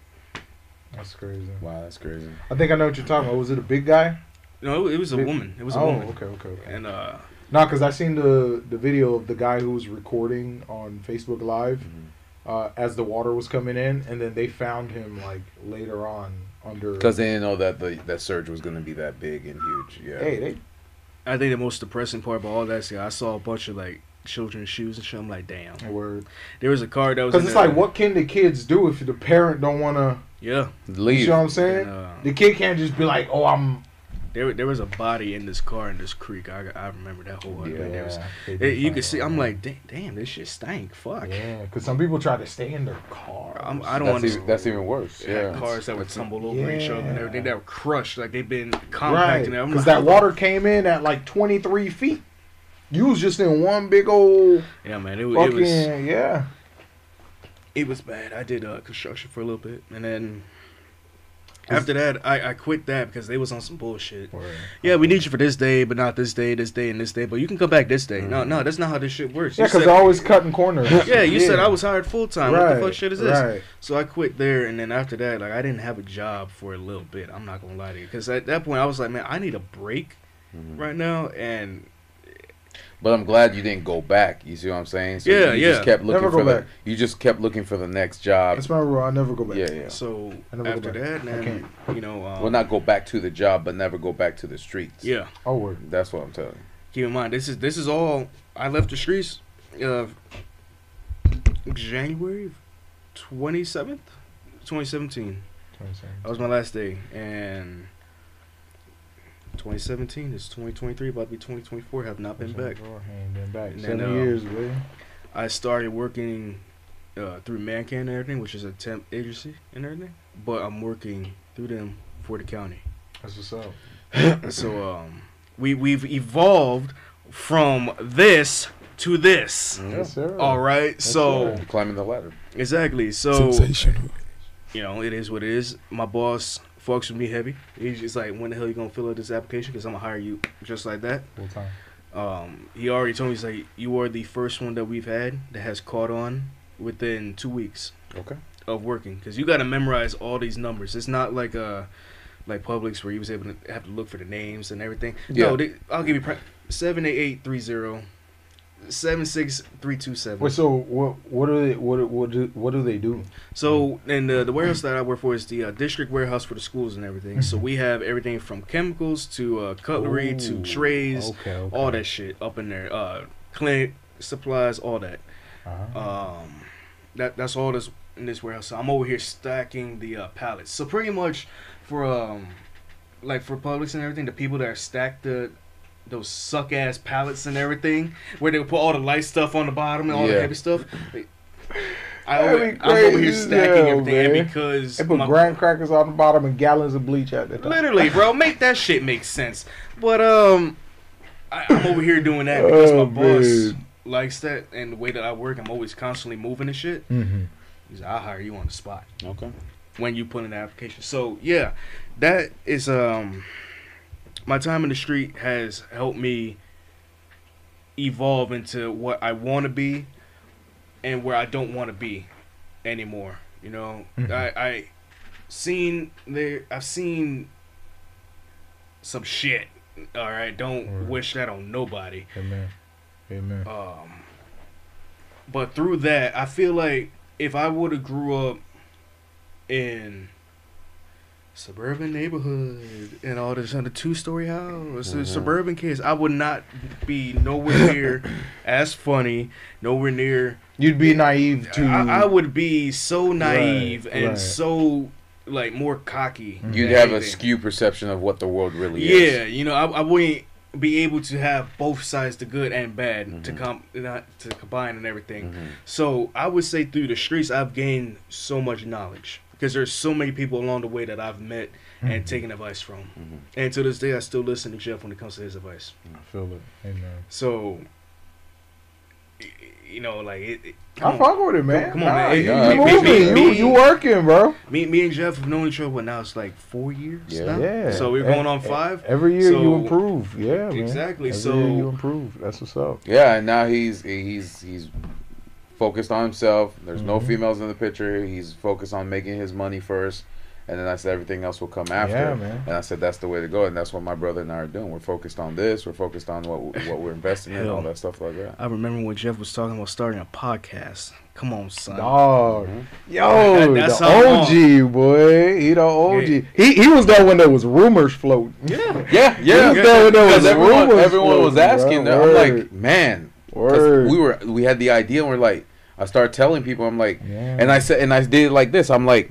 That's crazy. Wow, that's crazy. I think I know what you're talking about. Was it a big guy? No, it was a woman. It was a woman. Okay. And no, because I seen the video of the guy who was recording on Facebook Live. Mm-hmm. As the water was coming in, and then they found him like later on under. Because they didn't know that that surge was going to be that big and huge. Yeah. Hey, I think the most depressing part about all that, I saw a bunch of like children's shoes and shit. I'm like, damn. Word. There was a car that was. Because it's like, what can the kids do if the parent don't want to? Yeah. Leave. You know what I'm saying? And, the kid can't just be like, oh, I'm. There was a body in this car in this creek. I remember that whole thing. There was, you could see. I'm like, damn, this shit stank. Fuck. Yeah, because some people try to stay in their car. I don't want to. That's even worse. Yeah, cars that would tumble over each other and everything that were crushed like they've been compacting. Right. Because that water came in at like 23 feet. You was just in one big old. Yeah, man. It was. Yeah. It was bad. I did construction for a little bit, and then. After that, I quit that because they was on some bullshit. Word. Yeah, we need you for this day, but not this day, and this day. But you can come back this day. Mm. No, that's not how this shit works. Yeah, because they're always cutting corners. Yeah, you said I was hired full-time. Right. What the fuck shit is this? Right. So I quit there, and then after that, like I didn't have a job for a little bit. I'm not going to lie to you. Because at that point, I was like, man, I need a break right now, and... But I'm glad you didn't go back. You see what I'm saying? So you just kept looking you just kept looking for the next job. That's my rule. I never go back. Yeah. So after that, then, you know, well, not go back to the job, but never go back to the streets. Yeah. Oh, word. That's what I'm telling you. Keep in mind, this is all. I left the streets, January 27th, 2017. That was my last day, and. 2017 is 2023, about to be 2024. Have not been back. And 7 years, man. I started working through Mancan and everything, which is a temp agency and everything. But I'm working through them for the county. That's what's up. So we've evolved from this to this. Yes, sir. All right. That's you're climbing the ladder. Exactly. So sensational. You know, it is what it is. My boss. Fucks with me heavy. He's just like, when the hell you gonna fill out this application? Because I'm gonna hire you just like that. Full time. He already told me, he's like, you are the first one that we've had that has caught on within 2 weeks. Okay. Of working, because you gotta memorize all these numbers. It's not like like Publix where you was able to have to look for the names and everything. Yeah. No, I'll give you 78830. 76327. Wait, so what are they, what do they do? So, and the warehouse that I work for is the district warehouse for the schools and everything. So we have everything from chemicals to cutlery to trays, all that shit up in there. Clinic supplies, all that. That's all this in this warehouse. So I'm over here stacking the pallets. So pretty much for like for Publix and everything, the people that are stacked those suck ass pallets and everything, where they would put all the light stuff on the bottom and all the heavy stuff. I'm over here stacking everything because they put graham crackers on the bottom and gallons of bleach out there. Literally, bro, make that shit make sense. But I'm over here doing that because my boss likes that, and the way that I work, I'm always constantly moving and shit. Mm-hmm. He's like, I'll hire you on the spot. Okay. When you put in the application, so yeah, that is my time in the street has helped me evolve into what I want to be and where I don't want to be anymore. You know, I've seen some shit. All right, don't wish that on nobody. Amen. But through that, I feel like if I would have grew up in suburban neighborhood and all this on the 2-story house, the suburban kids, I would not be nowhere near as funny, nowhere near. You'd be naive too. I would be so naive and so like more cocky. You'd have anything. A skewed perception of what the world really is. Yeah, you know, I wouldn't be able to have both sides, the good and bad, to combine and everything. Mm-hmm. So I would say through the streets, I've gained so much knowledge because there's so many people along the way that I've met and taken advice from. Mm-hmm. And to this day, I still listen to Jeff when it comes to his advice. I feel it. Amen. So, you know, like it I fuck with it, man. Come on, man. You working, bro. Me and Jeff have known each other now. It's like 4 years. Yeah, now. Yeah. So we're going on 5. Every year you improve. Yeah, exactly. Man. Every year you improve. That's what's up. Yeah, and now he's focused on himself. There's no females in the picture. He's focused on making his money first, and then I said everything else will come after. Yeah, man. And I said that's the way to go, and that's what my brother and I are doing. We're focused on this. We're focused on what we're investing in, all that stuff like that. I remember when Jeff was talking about starting a podcast. Come on, son. Dog. Yo, that's the OG, boy. He the OG. Yeah. He was there when there was rumors floating. Yeah. Yeah, yeah. He was there when there was everyone was asking. Bro, I'm like, man. We had the idea, and we're like, I started telling people, I'm like, and I said, and I did it like this. I'm like,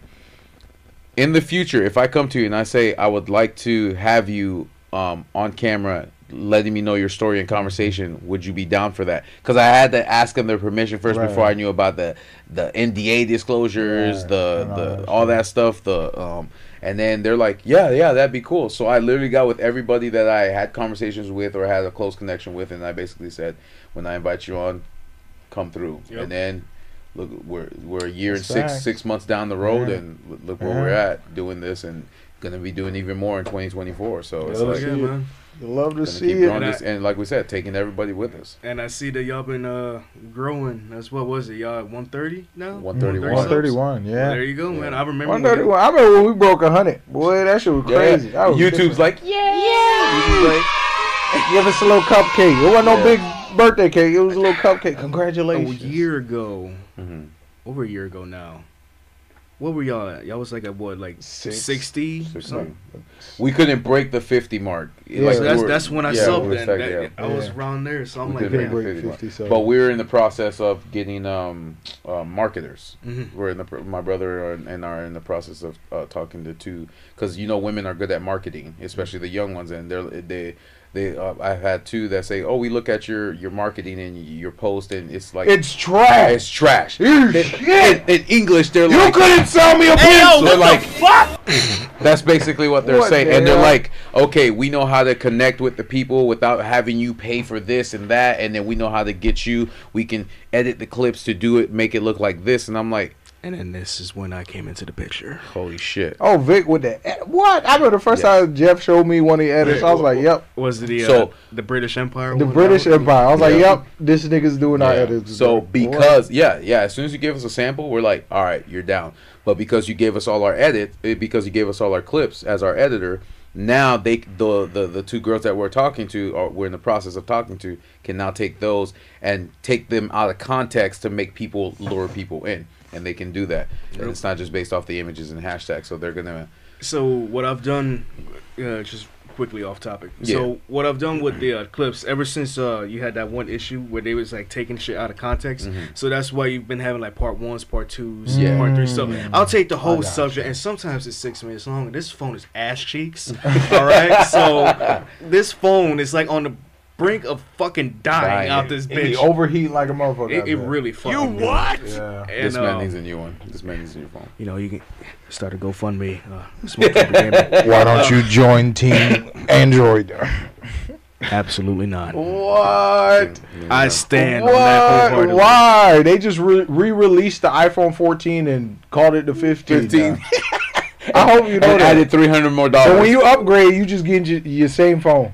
in the future, if I come to you and I say I would like to have you on camera letting me know your story and conversation, would you be down for that? Because I had to ask them their permission first before I knew about the NDA disclosures, all that stuff. And then they're like, yeah, that'd be cool. So I literally got with everybody that I had conversations with or had a close connection with, and I basically said, when I invite you on, come through. Yep. And then... look, we're a year and six months down the road, and look where we're at doing this, and gonna be doing even more in 2024. So it's like, man, you love to see it, and like we said, taking everybody with us. And I see that y'all been growing. That's what was it? Y'all at 130 now? 131. Yeah. Well, there you go, man. I remember 131. I remember when we broke 100. Boy, that shit was crazy. Yeah. YouTube's like, give us a little cupcake. It wasn't no big birthday cake. It was a little cupcake. Congratulations. A year ago. Mm-hmm. Over a year ago now, what were y'all at? Y'all was like at what, like 60 or something? We couldn't break the 50 mark. Yeah. Like, so that's when I subbed then. I was around there, so I'm like, break 50, so. But we were in the process of getting marketers. Mm-hmm. My brother and I are in the process of talking to two, because you know women are good at marketing, especially the young ones, and they I've had two that say, "Oh, we look at your marketing and your post, and it's like it's trash. It's trash." In English, they're like, "You couldn't sell me a pencil." What the fuck? That's basically what they're saying, and they're like, "Okay, we know how to connect with the people without having you pay for this and that, and then we know how to get you. We can edit the clips to do it, make it look like this." And I'm like. And then this is when I came into the picture. Holy shit. Oh, Vic with that. What? I remember the first time Jeff showed me one of the edits. I was like, yep. Was it the British Empire? The British Empire. I was like, yep, this nigga's doing our edits. So because, as soon as you gave us a sample, we're like, all right, you're down. But because you gave us all our edits, because you gave us all our clips as our editor, now the two girls that we're talking to, or we're in the process of talking to, can now take those and take them out of context to make people, lure people in. And they can do that. And it's not just based off the images and hashtags. So they're going to... So what I've done, just quickly off topic. Yeah. So what I've done with the clips, ever since you had that one issue where they was like taking shit out of context. Mm-hmm. So that's why you've been having like part 1s, part 2s, part 3s. So I'll take the whole subject, and sometimes it's 6 minutes long. This phone is ass cheeks. All right? So this phone is like on the brink of fucking dying out this bitch. He overheat like a motherfucker. It really fucking. You what? Yeah. And, this man needs a new one. This man needs a new phone. You know, you can start a GoFundMe. Smoke the Reaper. Why don't you join Team Android? Absolutely not. What? I stand on that wholeheartedly. Why? They just re-released the iPhone 14 and called it the 15. I hope you know that. Added $300 more. So when you upgrade, you just get your same phone.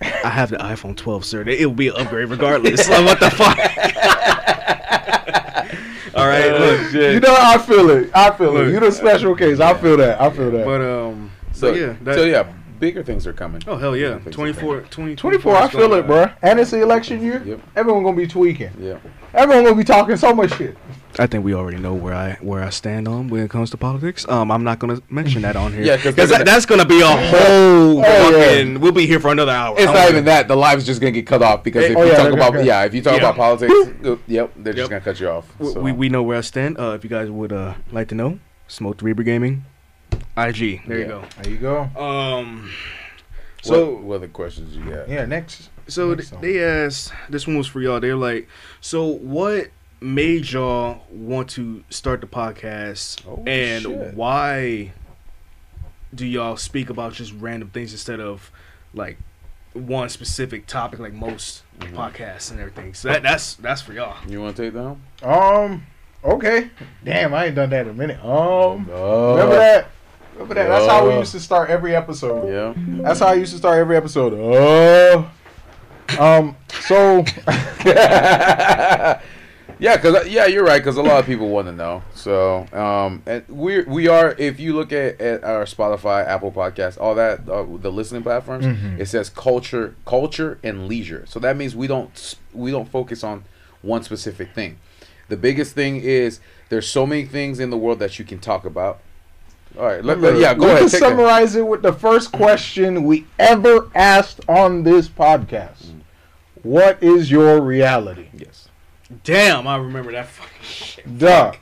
I have the iPhone 12, sir. It'll be an upgrade regardless. Like, what the fuck? All right, look. Shit. You know, I feel it. Look, you're the special case. I feel that. But bigger things are coming. Oh hell yeah! 24. I feel it, bro. And it's the election year. Yep. Everyone gonna be tweaking. Yeah. Everyone gonna be talking so much shit. I think we already know where I stand on when it comes to politics. I'm not gonna mention that on here. Yeah, because that's gonna be a whole fucking. We'll be here for another hour. It's not even that. The live's just gonna get cut off because if you talk about politics, they're just gonna cut you off. So. We know where I stand. If you guys would like to know, Smoke the Reaper Gaming. IG. There you go. There you go. So what other questions you got? Yeah, next. So they asked, this one was for y'all. They're like, so what made y'all want to start the podcast, why do y'all speak about just random things instead of like one specific topic like most podcasts and everything? So that's for y'all. You want to take that home? Okay. Damn, I ain't done that in a minute. Remember that? Remember that? That's how we used to start every episode. Yeah. That's how I used to start every episode. So. Yeah, you're right. Because a lot of people want to know. So, and we are. If you look at our Spotify, Apple Podcasts, all that, the listening platforms, it says culture, and leisure. So that means we don't focus on one specific thing. The biggest thing is there's so many things in the world that you can talk about. All right, go ahead. Let's summarize it with the first question we ever asked on this podcast. What is your reality? Yes. Damn, I remember that fucking shit. Duh.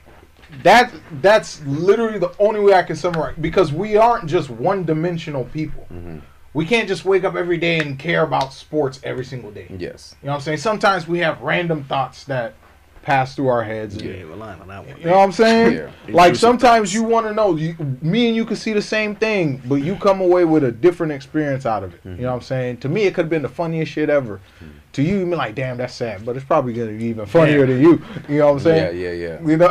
That's literally the only way I can summarize, because we aren't just one-dimensional people. Mm-hmm. We can't just wake up every day and care about sports every single day. Yes. You know what I'm saying? Sometimes we have random thoughts that pass through our heads. Yeah, we're lying on that one. You know what I'm saying? Yeah. Like sometimes you want to know, me and you can see the same thing, but you come away with a different experience out of it. Mm-hmm. You know what I'm saying? To me, it could have been the funniest shit ever. Mm-hmm. To you, you'd be like, damn, that's sad, but it's probably going to be even funnier to you. You know what I'm saying? Yeah. You know,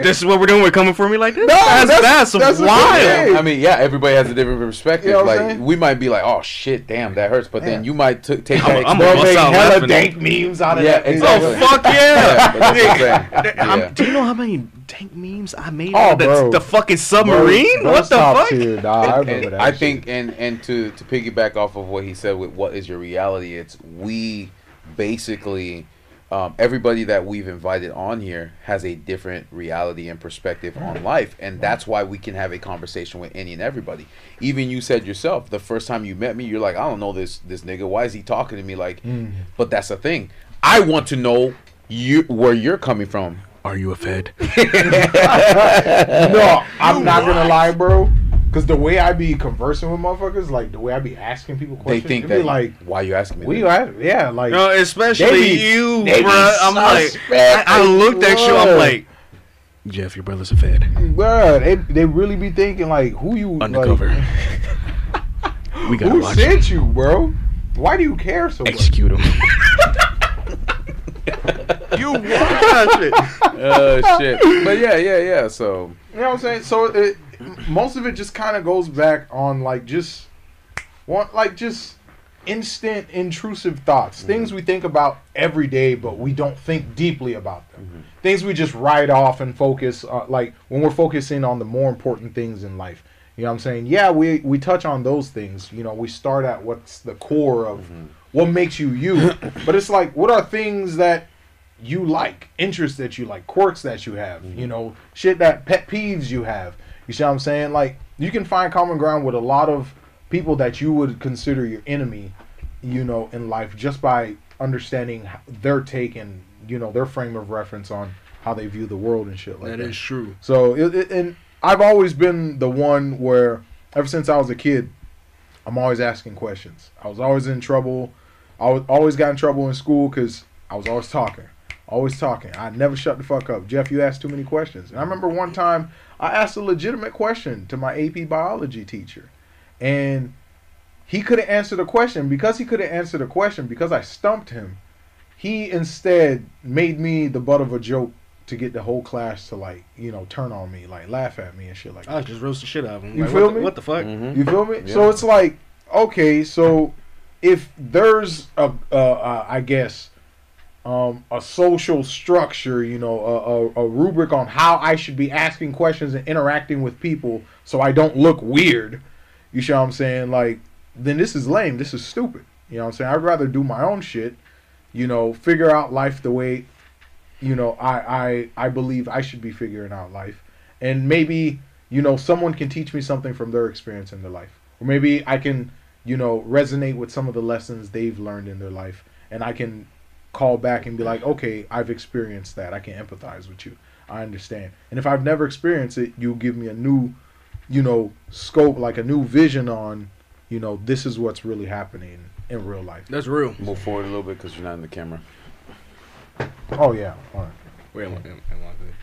this is what we're doing. We're coming for me like this. No, that's wild. I mean, yeah, everybody has a different perspective. You know, like we might be like, oh shit, damn, that hurts, but then you might take that. I'm gonna make hella dank memes out of that. Yeah, exactly. Oh fuck yeah. Yeah. Do you know how many dank memes I made out of the fucking submarine? Bro, what the fuck? Tier, dog. I think, and to piggyback off of what he said with what is your reality, it's we basically, everybody that we've invited on here has a different reality and perspective on life, and that's why we can have a conversation with any and everybody. Even you said yourself, the first time you met me, you're like, I don't know this nigga. Why is he talking to me? Like, but that's the thing. I want to know where you're coming from. Are you a fed? No, I'm not gonna lie, bro. Because the way I be conversing with motherfuckers, like the way I be asking people questions, they think that be like, why you asking me? Yeah, like, no, especially you, bro. I'm like, I looked at you, I'm like, Jeff, your brother's a fed. Bro, they really be thinking like, who you undercover? Like, who sent you, bro? Why do you care so much? Execute him. You watch it. Oh shit! But yeah. So you know what I'm saying. So most of it just kind of goes back on like just instant intrusive thoughts, things we think about every day, but we don't think deeply about them. Things we just write off and focus like when we're focusing on the more important things in life. You know what I'm saying? Yeah, we touch on those things. You know, we start at what's the core of what makes you. But it's like, what are things that you like, interests that you like, quirks that you have, you know, shit that pet peeves you have. You see what I'm saying? Like, you can find common ground with a lot of people that you would consider your enemy, you know, in life, just by understanding their take and, you know, their frame of reference on how they view the world and shit like that. That is true. So, and I've always been the one where, ever since I was a kid, I'm always asking questions. I was always in trouble. I always got in trouble in school because I was always talking. I never shut the fuck up. Jeff, you asked too many questions. And I remember one time I asked a legitimate question to my AP biology teacher. And he couldn't answer the question. Because he couldn't answer the question, because I stumped him, he instead made me the butt of a joke to get the whole class to, like, you know, turn on me, like, laugh at me and shit like that. I just roast the shit out of him. You like, feel me? What the fuck? Mm-hmm. You feel me? Yeah. So it's like, okay, so if there's a social structure, you know, a rubric on how I should be asking questions and interacting with people so I don't look weird, you see what I'm saying? Like, then this is lame. This is stupid. You know what I'm saying? I'd rather do my own shit, you know, figure out life the way, you know, I believe I should be figuring out life. And maybe, you know, someone can teach me something from their experience in their life. Or maybe I can, you know, resonate with some of the lessons they've learned in their life, and I can call back and be like, okay, I've experienced that. I can empathize with you. I understand. And if I've never experienced it, you give me a new you know, scope, like a new vision on, you know, this is what's really happening in real life. That's real. Move forward a little bit because you're not in the camera. Oh, yeah. All right. Wait, am I good?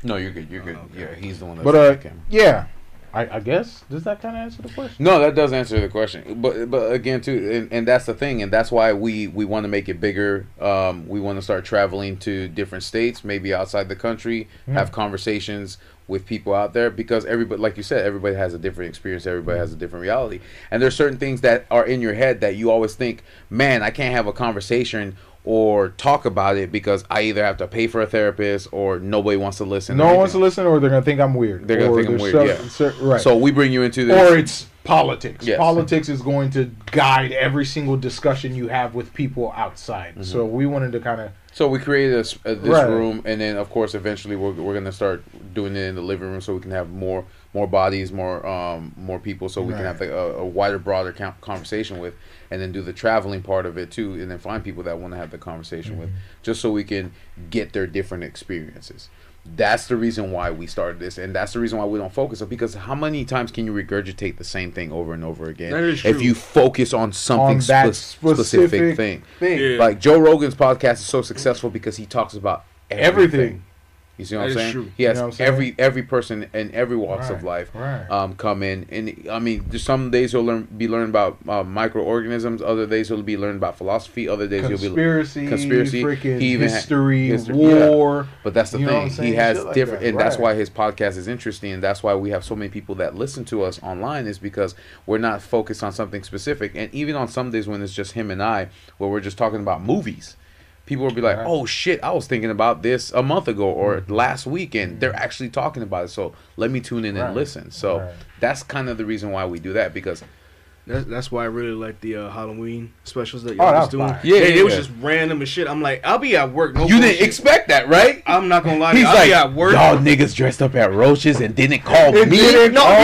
No, you're good. You're good. Okay. Yeah, he's the one that's in the camera. Yeah. I guess, does that kind of answer the question? No, that does answer the question. But again, too, and that's the thing, and that's why we want to make it bigger. We want to start traveling to different states, maybe outside the country, have conversations with people out there, because everybody, like you said, everybody has a different experience, everybody has a different reality. And there's certain things that are in your head that you always think, man, I can't have a conversation or talk about it because I either have to pay for a therapist or nobody wants to listen. No one wants to listen, or they're going to think I'm weird. They're going to think I'm weird, yeah. Right. So we bring you into this. Or it's politics. Yes. Politics is going to guide every single discussion you have with people outside. Mm-hmm. So we wanted to kind of... So we created this room, and then, of course, eventually we're going to start doing it in the living room so we can have more bodies, more people, so we can have a wider, broader conversation with, and then do the traveling part of it, too, and then find people that want to have the conversation with, just so we can get their different experiences. That's the reason why we started this, and that's the reason why we don't focus on, because how many times can you regurgitate the same thing over and over again? That is true. If you focus on something, on that specific thing. Yeah. Like Joe Rogan's podcast is so successful because he talks about everything. You see what I'm saying? True. He has, you know, every person in every walks of life come in. And I mean, there's some days you'll be learning about microorganisms. Other days you'll be learning about philosophy. Other days you'll be learning conspiracy, history, war. Yeah. But that's the thing. He has like different, and that's why his podcast is interesting. And that's why we have so many people that listen to us online, is because we're not focused on something specific. And even on some days when it's just him and I, where we're just talking about movies, people will be like, oh, shit, I was thinking about this a month ago or last weekend. They're actually talking about it, so let me tune in and listen. So that's kind of the reason why we do that, because... That's why I really like the Halloween specials that y'all was doing. Yeah, it was just random and shit. I'm like, I'll be at work. No, you didn't expect that, right? I'm not gonna lie. He's like, I'll be at work. Y'all niggas dressed up at Roaches and didn't call me. You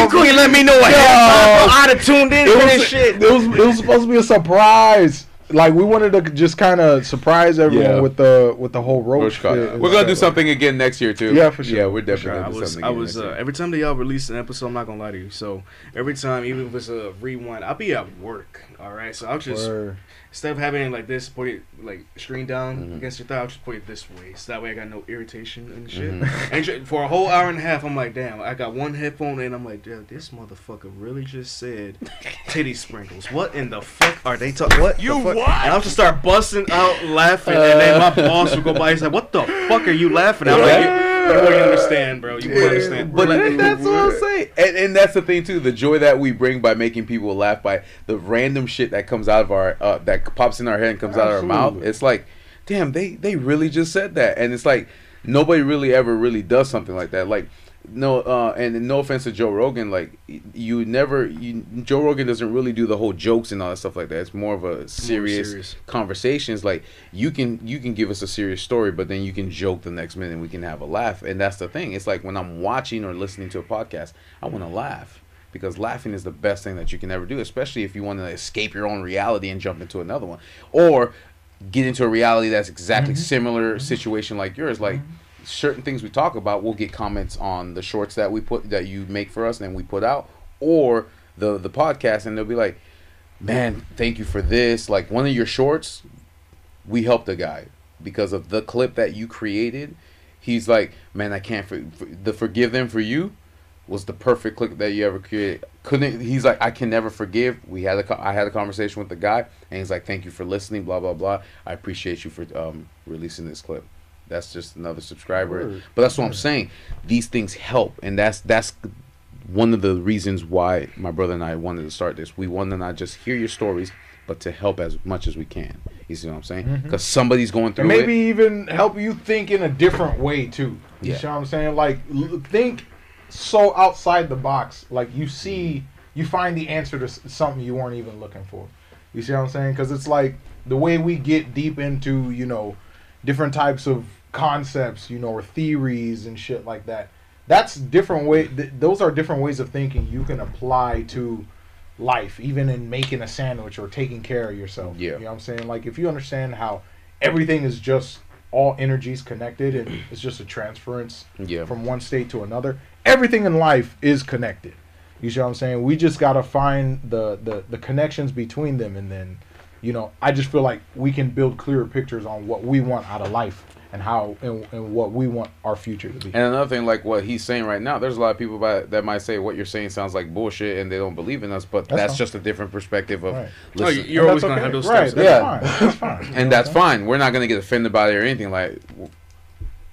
couldn't let me know what happened. I'd have tuned in for this shit. It was supposed to be a surprise. Like, we wanted to just kind of surprise everyone with the whole roach car. We're gonna do something again next year too. Yeah, for sure. Yeah, we're definitely gonna do something. I was every time that y'all release an episode, I'm not gonna lie to you. So every time, even if it's a rewind, I'll be at work. All right, so I'll just instead of having it like this, put it like screen down against your thigh. I'll just put it this way, so that way I got no irritation and shit. And for a whole hour and a half, I'm like, damn, I got one headphone in. I'm like, damn, this motherfucker really just said titty sprinkles. What in the fuck are they talking? What you? The fuck? And I'll just start busting out laughing, and then my boss will go by. He's like, "What the fuck are you laughing at?" I'm like, you wouldn't understand, bro. You wouldn't understand. But that's what I'm saying. And that's the thing too. The joy that we bring by making people laugh by the random shit that comes out of our that pops in our head and comes out of our mouth. It's like, damn, they really just said that. And it's like nobody really ever really does something like that. Like. No, and no offense to Joe Rogan, like Joe Rogan doesn't really do the whole jokes and all that stuff like that. It's more of a serious conversations. Like you can give us a serious story, but then you can joke the next minute and we can have a laugh. And that's the thing. It's like when I'm watching or listening to a podcast, I want to laugh, because laughing is the best thing that you can ever do, especially if you want to escape your own reality and jump into another one, or get into a reality that's exactly similar situation like yours, like. Certain things we talk about, we'll get comments on the shorts that we put, that you make for us and then we put out, or the podcast, and they'll be like, man, thank you for this, like one of your shorts, we helped a guy because of the clip that you created. He's like, man, I can't forgive them for you was the perfect clip that you ever created. He's like, I can never forgive. I had a conversation with the guy, and he's like, thank you for listening, blah blah blah, I appreciate you for releasing this clip. That's just another subscriber. But that's what I'm saying. These things help. And that's one of the reasons why my brother and I wanted to start this. We wanted to not just hear your stories, but to help as much as we can. You see what I'm saying? Because somebody's going through it. Maybe even help you think in a different way, too. You see what I'm saying? Like, think so outside the box. Like, you see, you find the answer to something you weren't even looking for. You see what I'm saying? Because it's like the way we get deep into, you know, different types of concepts, you know, or theories and shit like that. That's different way. Those are different ways of thinking you can apply to life, even in making a sandwich or taking care of yourself. Yeah. You know what I'm saying? Like, if you understand how everything is just all energies connected, and it's just a transference from one state to another. Everything in life is connected. You see what I'm saying? We just got to find the connections between them. And then, you know, I just feel like we can build clearer pictures on what we want out of life and how and what we want our future to be. And another thing, like what he's saying right now, there's a lot of people that might say what you're saying sounds like bullshit and they don't believe in us, but that's just a different perspective of listening. No, you're always going to have those things. Right, that's fine. And that's fine. We're not going to get offended by it or anything like that.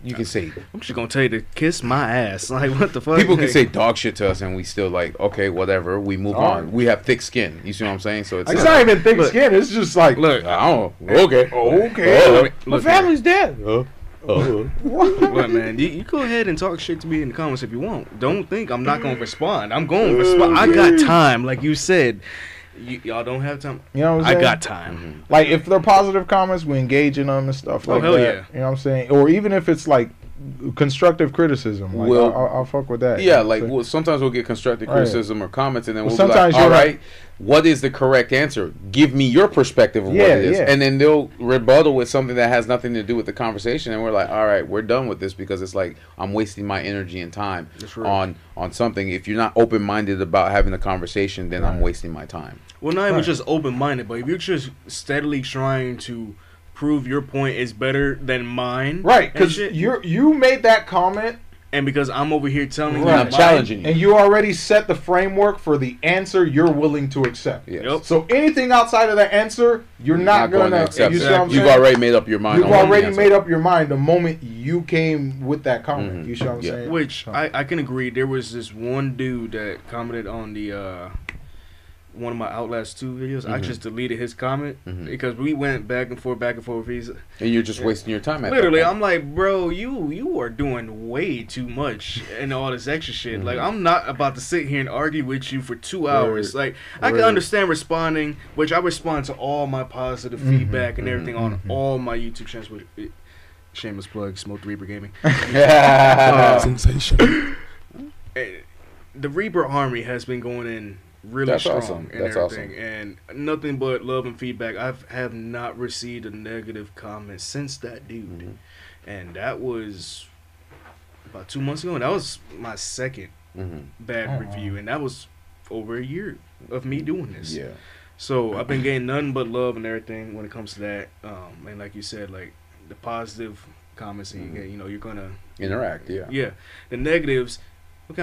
You can say, I'm just gonna tell you to kiss my ass. Like, what the fuck? People can say dog shit to us, and we still like, okay, whatever. We move on. We have thick skin. You see what I'm saying? So it's not even thick skin. It's just like, look, I don't. Okay. My family's dead. What, man? You go ahead and talk shit to me in the comments if you want. Don't think I'm not gonna respond. I'm gonna respond. I got time, like you said. Y'all don't have time. You know what I'm saying? I got time. Like, if they're positive comments, we engage in them and stuff like that. Yeah. You know what I'm saying? Or even if it's, like, constructive criticism. Like, well, I'll fuck with that. Yeah, you know, like, well, sometimes we'll get constructive criticism or comments, and then we'll be like, all right, what is the correct answer? Give me your perspective of what it is. And then they'll rebuttal with something that has nothing to do with the conversation, and we're like, all right, we're done with this because it's like I'm wasting my energy and time on something. If you're not open-minded about having a conversation, then I'm wasting my time. Well, not even just open-minded, but if you're just steadily trying to prove your point is better than mine, right? Because you made that comment, and because I'm over here telling you, I'm challenging you, and you already set the framework for the answer you're willing to accept. Yes. Yep. So anything outside of that answer, you're not gonna accept. You've already made up your mind. You've already made up your mind the moment you came with that comment. You see what I'm saying? Which I can agree. There was this one dude that commented on the one of my Outlast 2 videos. I just deleted his comment because we went back and forth. And you're just wasting your time. Literally, I'm like, bro, you are doing way too much and all this extra shit. Like, I'm not about to sit here and argue with you for 2 hours. Like, I can understand responding, which I respond to all my positive feedback and everything on all my YouTube channels. Shameless plug, Smoke the Reaper Gaming. Sensation. The Reaper Army has been going in really strong and everything, and nothing but love and feedback. I have not received a negative comment since that dude, and that was about 2 months ago, and that was my second bad review, and that was over a year of me doing this. Yeah, so I've been getting nothing but love and everything when it comes to that. And like you said, like the positive comments, you know, you're gonna interact. Yeah. The negatives, okay,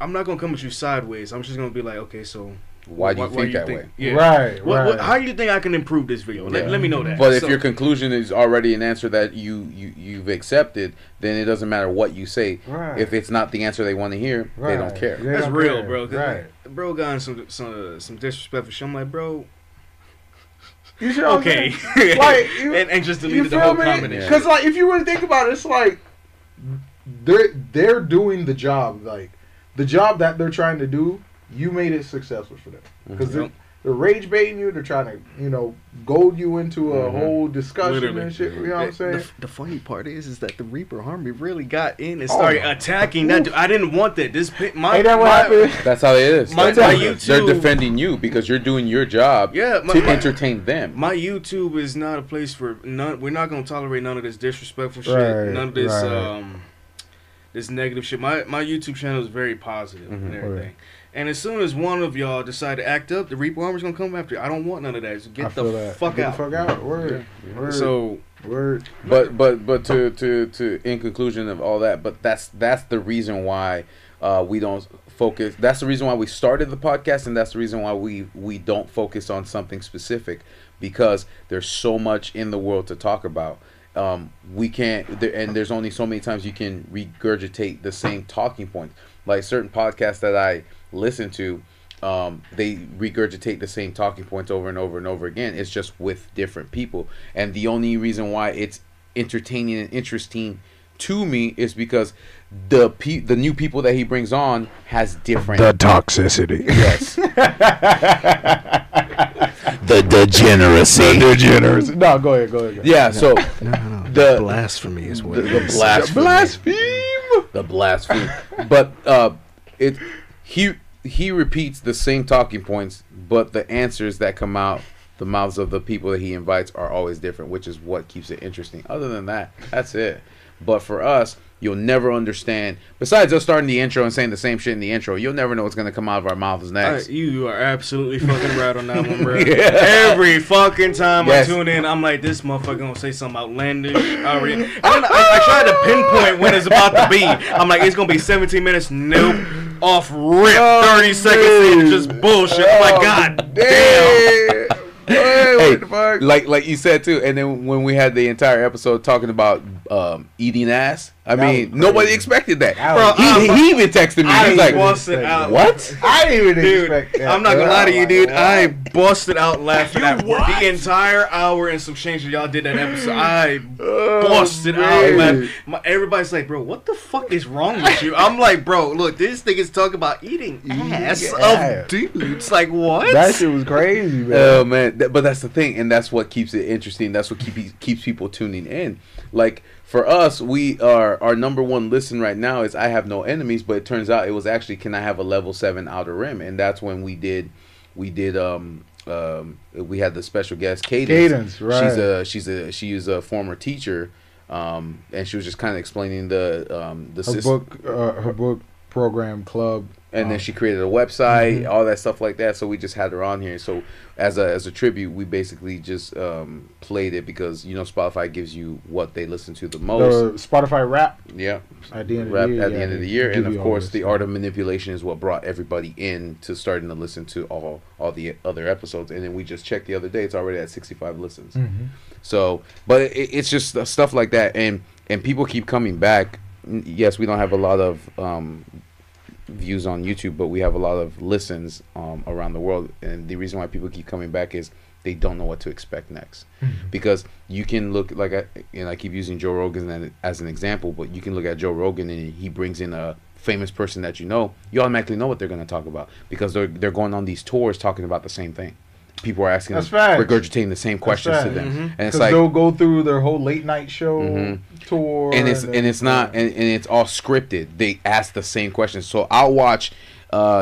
I'm not going to come at you sideways. I'm just going to be like, okay, so why do you think that way? Yeah. How do you think I can improve this video? Let me know that. But if your conclusion is already an answer that you've accepted, then it doesn't matter what you say. Right. If it's not the answer they want to hear, they don't care. That's real, bro. Bro got in some disrespectful shit. I'm like, bro. You sure? Okay. Like, and just deleted the whole comment. Because like, if you really think about it, it's like they're doing the job, like. The job that they're trying to do, you made it successful for them. Because they're rage baiting you. They're trying to, you know, gold you into a whole discussion and shit. You know what I'm saying? The funny part is that the Reaper Army really got in and started attacking that dude. I didn't want that. That's how it is. My YouTube, they're defending you because you're doing your job to entertain them. My YouTube is not a place for none. We're not going to tolerate none of this disrespectful shit. None of this... This negative shit. My YouTube channel is very positive and everything. And as soon as one of y'all decide to act up, the Reaper Army's gonna come after you. I don't want none of that. So get the fuck out. Word. Yeah. Word. So word. But to in conclusion of all that, but that's the reason why we don't focus. That's the reason why we started the podcast, and that's the reason why we don't focus on something specific, because there's so much in the world to talk about. We can't, and there's only so many times you can regurgitate the same talking points. Like certain podcasts that I listen to, they regurgitate the same talking points over and over and over again. It's just with different people. And the only reason why it's entertaining and interesting to me is because the new people that he brings on has different... The toxicity. Yes. The degeneracy. The degeneracy. No, go ahead. Yeah, so... No. The blasphemy is what it is. The blaspheme. But he repeats the same talking points, but the answers that come out the mouths of the people that he invites are always different, which is what keeps it interesting. Other than that, that's it. But for us, You'll never understand. Besides us starting the intro and saying the same shit in the intro, you'll never know what's going to come out of our mouths next. You are absolutely fucking right on that one, bro. Yeah. Every fucking time I tune in, I'm like, this motherfucker going to say something outlandish. And then I try to pinpoint when it's about to be. I'm like, it's going to be 17 minutes. Nope. Off rip. 30 seconds in. Just bullshit. Oh, my God damn. Hey, like you said too, and then when we had the entire episode talking about eating ass, I mean, nobody expected that. Bro, he even texted me. He's like, "What? I didn't even expect that." I'm not gonna lie to you, dude. I busted out laughing at the entire hour and some change that y'all did that episode. I busted out laughing. Everybody's like, "Bro, what the fuck is wrong with you?" I'm like, "Bro, look, this thing is talking about eating ass of dudes." Like, what? That shit was crazy, man. Oh man. But that's the thing, and that's what keeps it interesting. That's what keeps people tuning in. Like for us, we are our #1 listen right now is I Have No Enemies, but it turns out it was actually Can I Have a Level 7 Outer Rim, and that's when we had the special guest Cadence, right? She's a former teacher, and she was just kind of explaining her book program club. And then she created a website, all that stuff like that. So we just had her on here. So as a tribute, we basically just played it because, you know, Spotify gives you what they listen to the most. The Spotify Wrapped. Yeah. At the end of the year. And, of course, the art of manipulation is what brought everybody in to starting to listen to all the other episodes. And then we just checked the other day. It's already at 65 listens. Mm-hmm. So, but it's just stuff like that. And people keep coming back. Yes, we don't have a lot of... views on YouTube, but we have a lot of listens around the world, and the reason why people keep coming back is they don't know what to expect next. Because you can look like I keep using Joe Rogan as an example, but you can look at Joe Rogan and he brings in a famous person that you automatically know what they're going to talk about because they're going on these tours talking about the same thing. People are asking them, regurgitating the same questions to them, and it's like they'll go through their whole late night show tour, and it's all scripted. They ask the same questions. So I'll watch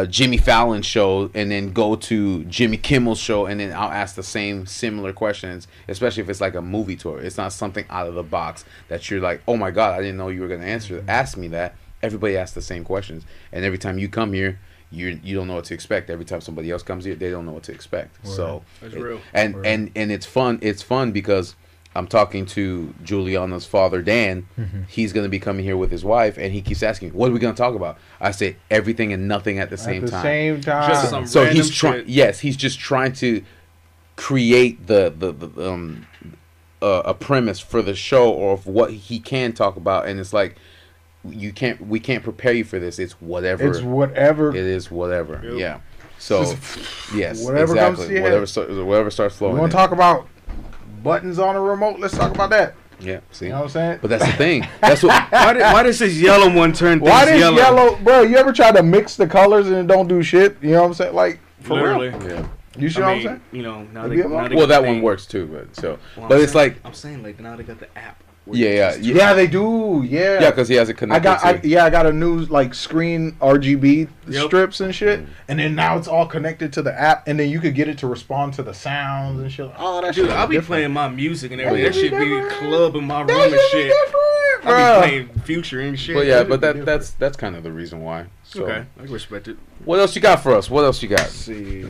Jimmy Fallon's show and then go to Jimmy Kimmel's show, and then I'll ask the same similar questions. Especially if it's like a movie tour, it's not something out of the box that you're like, oh my god, I didn't know you were going to ask me that. Everybody asks the same questions, and every time you come here, you don't know what to expect. Every time somebody else comes here, they don't know what to expect. Right. So that's real. And it's fun. It's fun because I'm talking to Juliana's father, Dan. He's going to be coming here with his wife, and he keeps asking, "What are we going to talk about?" I say everything and nothing at the same time. Just some so he's trying. Yes, he's just trying to create a premise for the show or of what he can talk about, and it's like. We can't prepare you for this. It's whatever. Yep. Yeah. So, yes. Whatever comes to your head. Whatever starts flowing. We want to talk about buttons on a remote? Let's talk about that. Yeah. See? You know what I'm saying? But that's the thing. That's what. Why does this yellow one turn things yellow? Bro, you ever try to mix the colors and it don't do shit? You know what I'm saying? Like, for literally. Real? Yeah. You sure what I'm saying? You know, now they that one works too, but it's like. I'm saying, like, now they got the app. Yeah, they do. Yeah, because he has it connected. I got a new like screen RGB strips and shit, and then now it's all connected to the app, and then you could get it to respond to the sounds and shit. Oh, that shit. Dude, I'll be playing my music and everything. That shit be club in my room and shit. I'll be playing Future and shit. But yeah, that's kind of the reason why. So. Okay, I respect it. What else you got for us? What else you got? Let's see.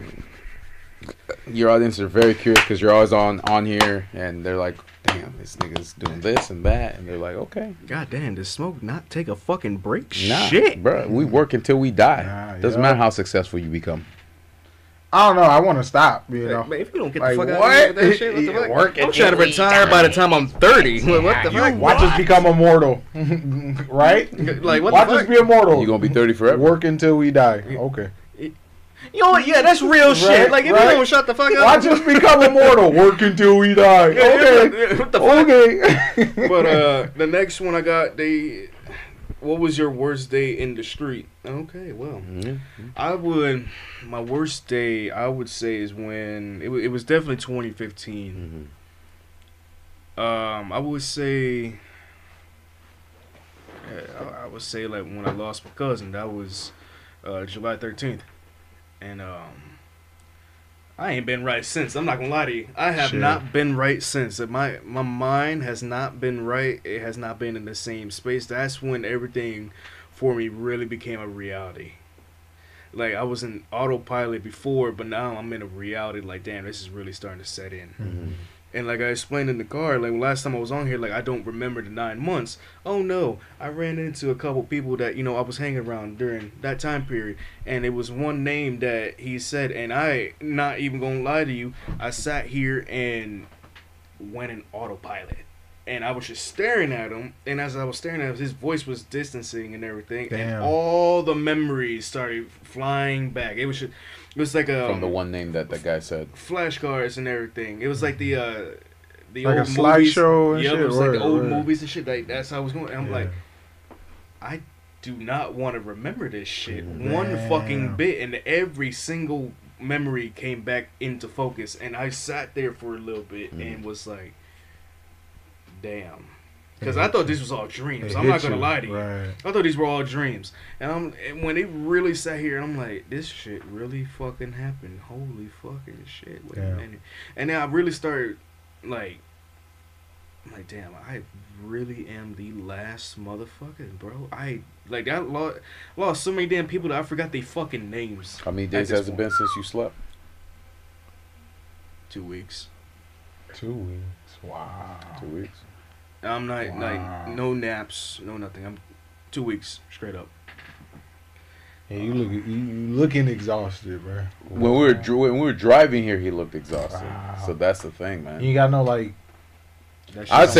Your audience are very curious because you're always on here, and they're like, damn, this nigga's doing this and that, and they're like, okay. God damn, does Smoke not take a fucking break? Nah, shit, bro, we work until we die. Doesn't matter how successful you become. I don't know. I want to stop. You know, man, if you don't get the fuck out of that shit, what the fuck? I'm trying to retire by the time I'm 30. What the fuck? Watch us become immortal, right? Like, what watch the fuck? Us be immortal. You're gonna be 30 forever. Work until we die. Okay. You know what? Yeah, that's real shit. Like, if you don't shut the fuck up. Watch us become immortal. Work until we die. Okay. What the fuck? Okay. But the next one I got, what was your worst day in the street? Okay, well, my worst day, I would say, is when, it was definitely 2015. I would say, like, when I lost my cousin, that was July 13th. And I ain't been right since. I'm not gonna lie to you. I have not been right since. My mind has not been right. It has not been in the same space. That's when everything for me really became a reality. Like, I was in autopilot before, but now I'm in a reality. Like, damn, this is really starting to set in. Mm-hmm. And like I explained in the car, like last time I was on here, like I don't remember the 9 months. Oh no, I ran into a couple people that, you know, I was hanging around during that time period. And it was one name that he said, and I, not even gonna lie to you, I sat here and went in autopilot. And I was just staring at him. And as I was staring at him, his voice was distancing and everything. Damn. And all the memories started flying back. It was just... It was like a... From the one name that guy said. Flashcards and everything. It was like the like old movies. Like a slideshow and shit. It was like the old movies and shit. Like, that's how I was going. And I'm like, I do not want to remember this shit. Damn. One fucking bit. And every single memory came back into focus. And I sat there for a little bit and was like, damn. Because I thought this was all dreams. I'm not going to lie to you. Right. I thought these were all dreams. And when they really sat here, I'm like, this shit really fucking happened. Holy fucking shit. Wait a minute. And then I really started, like, I'm like, damn, I really am the last motherfucker, bro. I lost so many damn people that I forgot their fucking names. How many days has it been since you slept? 2 weeks. 2 weeks. Wow. 2 weeks. I'm not, like, no naps, no nothing. I'm 2 weeks straight up. And you looking exhausted, bro. When we were driving here, he looked exhausted. Wow. So that's the thing, man. You got no, like, I would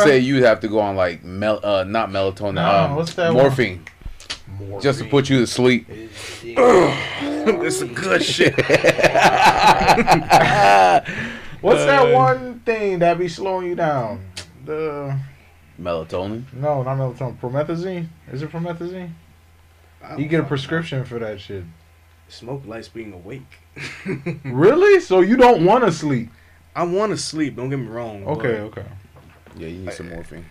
say you'd have to go on, like, not melatonin, what's that morphine. Just to put you to sleep. It's some good shit. What's that one thing that be slowing you down? The melatonin? No, not melatonin. Promethazine? Is it promethazine? You get a prescription for that shit. Smoke likes being awake. Really? So you don't want to sleep? I want to sleep. Don't get me wrong. Okay. Yeah, you need some morphine.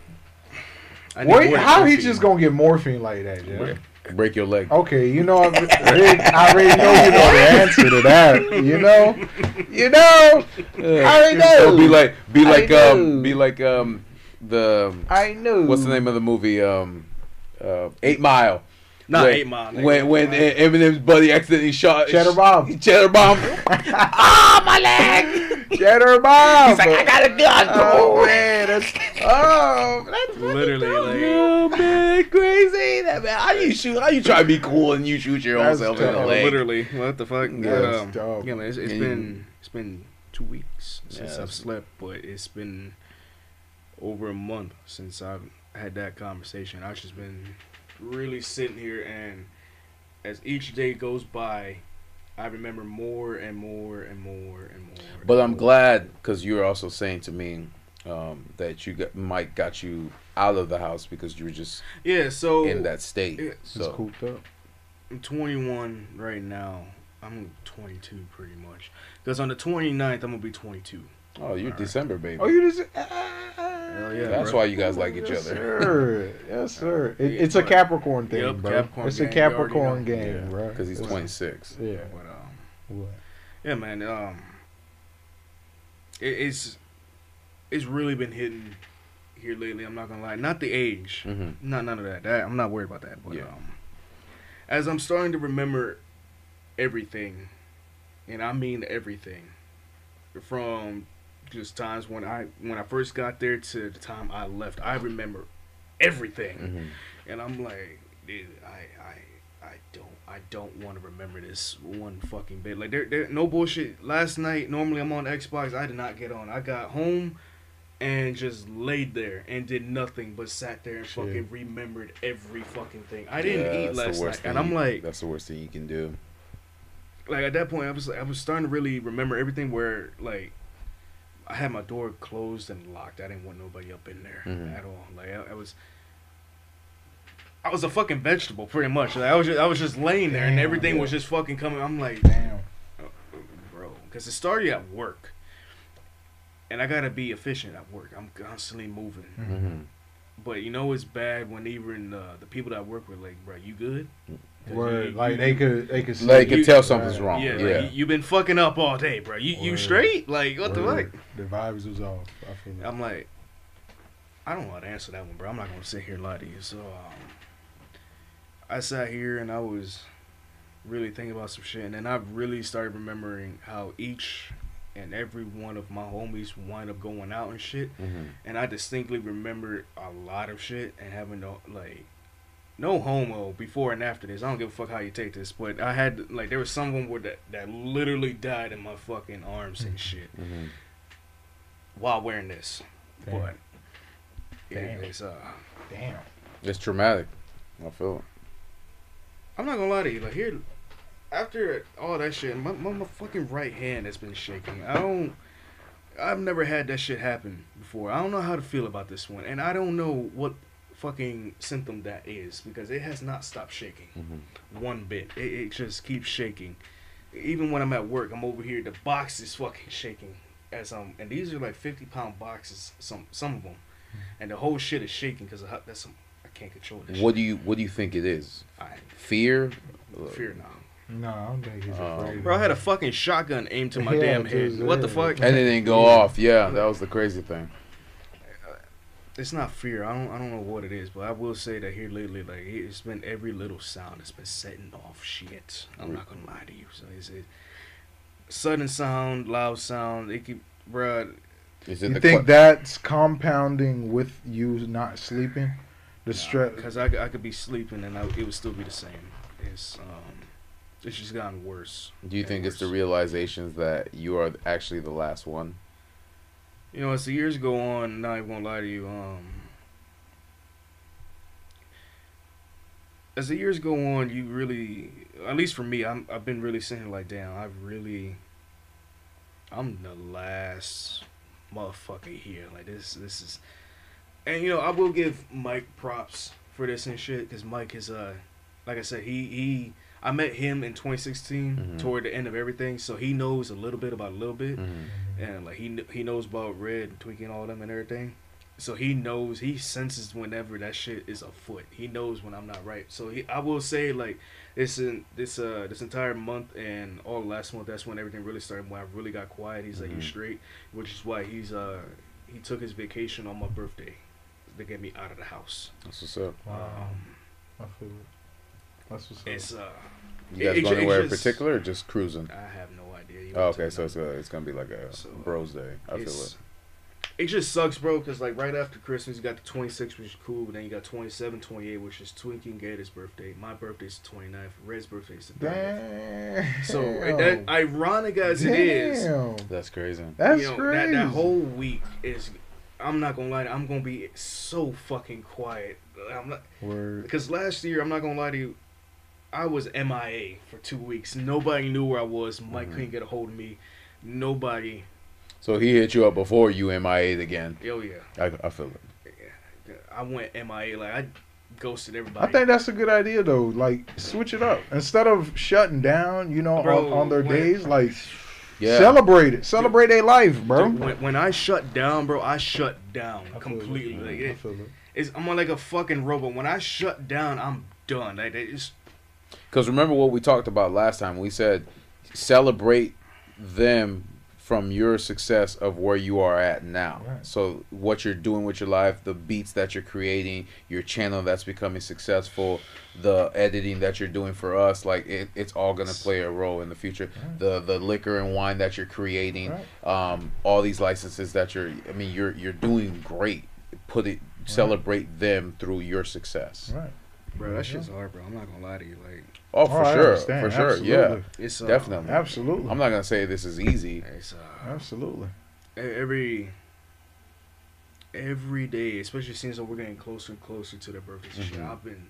Wait, how he just gonna get morphine like that? Yeah. Break your leg. Okay, you know, I already know you know the answer to that. You know. I already know. So be like the. I knew. What's the name of the movie? 8 Mile. Not when, 8 Mile. When Eminem's buddy accidentally shot Cheddar Bomb. Ah, my leg. Cheddar Bomb. He's like, I got a gun. Oh man, that's literally dumb. Like, oh man, crazy. That man, how you try to be cool and you shoot your own self in the leg? Literally, what the fuck? That's dope. Yeah, man, it's been 2 weeks since I've slept, but it's been over a month since I've had that conversation. I've just been really sitting here, and as each day goes by, I remember more and more and more and more. But I'm glad, because you were also saying to me that Mike got you out of the house because you were just in that state. It's cooped up. I'm 21 right now. I'm 22 pretty much, because on the 29th I'm gonna be 22. Oh, you're December, baby. Oh, you just. Hell yeah, that's why you guys like each other. Sir. Yes, sir. It's a Capricorn thing, bro. It's a Capricorn game, bro. Because he's 26. Yeah. But, yeah, man. It's really been hitting here lately. I'm not gonna lie. Not the age. Mm-hmm. None of that. I'm not worried about that. But as I'm starting to remember everything, and I mean everything, from just times when I first got there to the time I left, I remember everything, and I'm like, dude, I don't want to remember this one fucking bit. Like, there no bullshit. Last night, normally I'm on Xbox. I did not get on. I got home and just laid there and did nothing but sat there and fucking remembered every fucking thing. I didn't eat last night, and I'm like, that's the worst thing you can do. Like, at that point, I was starting to really remember everything, where, like, I had my door closed and locked. I didn't want nobody up in there at all. Like, I was a fucking vegetable, pretty much. Like, I was just laying there, and everything was just fucking coming. I'm like, damn, bro, because it started at work, and I gotta be efficient at work. I'm constantly moving, but you know it's bad when even the people that I work with, like, bro, you good? Word. Like they could tell something's wrong. Yeah, yeah. Like, you've been fucking up all day, bro. You straight? Like what the fuck? The vibes was off. I feel like. I'm like, I don't want to answer that one, bro. I'm not gonna sit here and lie to you. So I sat here and I was really thinking about some shit, and then I really started remembering how each and every one of my homies wind up going out and shit, mm-hmm. and I distinctly remembered a lot of shit and having no like. No homo before and after this. I don't give a fuck how you take this, but I had like there was someone where that literally died in my fucking arms and shit mm-hmm. while wearing this. Damn. But yeah, it's damn. It's traumatic. I feel it. I'm not gonna lie to you. Like here, after all that shit, my fucking right hand has been shaking. I've never had that shit happen before. I don't know how to feel about this one, and I don't know what. Fucking symptom that is because it has not stopped shaking mm-hmm. one bit. It just keeps shaking. Even when I'm at work, I'm over here. The box is fucking shaking as and these are like 50-pound boxes. Some of them, and the whole shit is shaking because that's some I can't control this. What do you think it is? Fear? Fear now. No, I don't think he's afraid. Bro, I had a fucking shotgun aimed to my damn head. What the fuck? And it didn't go off. Yeah, that was the crazy thing. It's not fear. I don't know what it is, but I will say that here lately, like it's been every little sound that's been setting off shit. I'm not gonna lie to you. So it's a sudden sound, loud sound. It keep, bruh. You think that's compounding with you not sleeping? The stress. Because I could be sleeping and it would still be the same. It's just gotten worse. Do you think it's the realizations that you are actually the last one? You know, as the years go on, and I won't lie to you, as the years go on, you really, at least for me, I've been really sitting like, damn, I'm the last motherfucker here. Like, this is, and you know, I will give Mike props for this and shit, because Mike is, like I said, I met him in 2016 mm-hmm. toward the end of everything, so he knows a little bit about a little bit. Mm-hmm. And like he knows about Red and Twinkie and all them and everything, so he senses whenever that shit is afoot. He knows when I'm not right. So I will say like this entire month and all last month, that's when everything really started. When I really got quiet, he's like, "You straight," which is why he took his vacation on my birthday. They get me out of the house. That's what's up. Wow. I feel it. That's what's up. It's You guys going anywhere in particular, or just cruising? I have no idea. Oh, okay, so it's gonna be like a bros day. I feel it. It just sucks, bro, because like right after Christmas, you got the 26th, which is cool, but then you got 27, 28, which is Twinkie and Gator's birthday. My birthday's the 29th. Red's birthday's the 30th. So that, ironic as it is, that's crazy. That's crazy. That whole week is. I'm not gonna lie to you, I'm gonna be so fucking quiet. I'm not because last year, I'm not gonna lie to you. I was MIA for 2 weeks. Nobody knew where I was. Mike couldn't get a hold of me. Nobody. So he hit you up before you MIA'd again. Oh, yeah. I feel it. Yeah. I went MIA. Like, I ghosted everybody. I think that's a good idea, though. Like, switch it up. Instead of shutting down, you know, bro, on their days, like, celebrate it. Celebrate their life, bro. Dude, when I shut down, bro, I shut down completely. Like, I feel it. I'm like a fucking robot. When I shut down, I'm done. Like, it's... Because remember what we talked about last time. We said celebrate them from your success of where you are at now. Right. So what you're doing with your life, the beats that you're creating, your channel that's becoming successful, the editing that you're doing for us, like it's all going to play a role in the future. Right. The liquor and wine that you're creating, right. All these licenses that you're doing great. Celebrate them through your success. Right. Bro, that shit's hard, bro. I'm not gonna lie to you, like. Oh, for sure, absolutely. Yeah. It's definitely, absolutely. I'm not gonna say this is easy. It's absolutely. Every day, especially since we're getting closer and closer to the birthday shit, I've been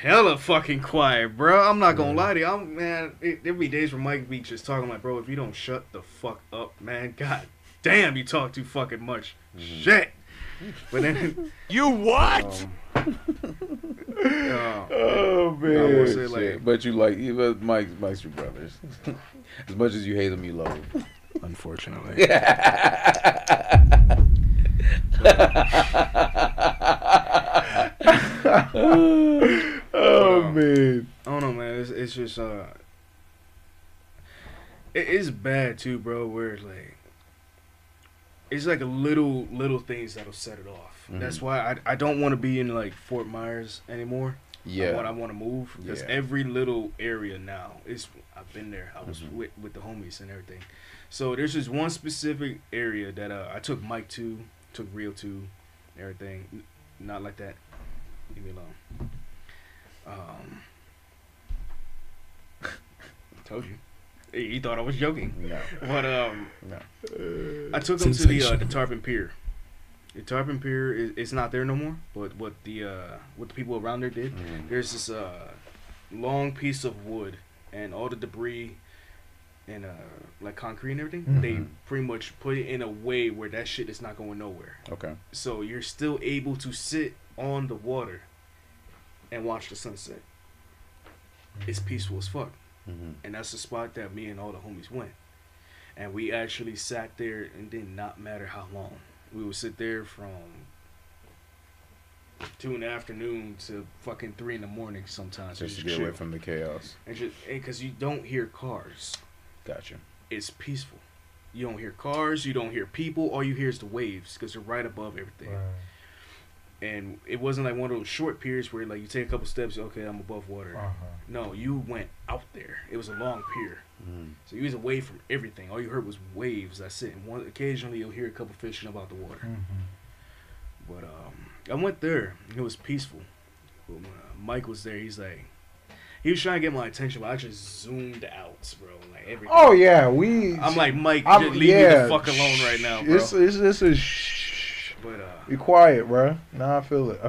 hella fucking quiet, bro. I'm not gonna lie to you. There be days where Mike be just talking like, bro, if you don't shut the fuck up, man, god damn, you talk too fucking much, shit. But then you what? Oh man! Say, like, but you like Mike's your brothers. As much as you hate him, you love him. Unfortunately. Oh man! just it's bad too, bro, where it's like little things that'll set it off. Mm-hmm. That's why I don't want to be in like Fort Myers anymore. Yeah, I want to move, because every little area now is, I've been there. I was with the homies and everything. So there's just one specific area that I took Mike to, took Real to, and everything. Not like that. Leave me alone. Told you. He thought I was joking. No. But no. I took him to the Tarpon Pier. The Tarpon Pier is not there no more. But what the people around there did, there's this long piece of wood and all the debris and like concrete and everything. Mm-hmm. They pretty much put it in a way where that shit is not going nowhere. Okay. So you're still able to sit on the water and watch the sunset. It's peaceful as fuck. Mm-hmm. And that's the spot that me and all the homies went. And we actually sat there, and did not matter how long. We would sit there from 2 in the afternoon to fucking 3 in the morning sometimes. Just to get away from the chaos. And just, because you don't hear cars. Gotcha. It's peaceful. You don't hear cars. You don't hear people. All you hear is the waves, because they're right above everything. Right. And it wasn't like one of those short periods where like you take a couple steps, okay, I'm above water. Uh-huh. No, you went out there. It was a long pier. Mm. So you was away from everything. All you heard was waves. That's it. And occasionally you'll hear a couple fishing about the water. Mm-hmm. But I went there. It was peaceful. When Mike was there, he's like, he was trying to get my attention, but I just zoomed out, bro. Like everything. Oh yeah, I'm like, Mike, just leave me the fuck alone right now, bro. This is. But be quiet, bro. Nah, I feel it.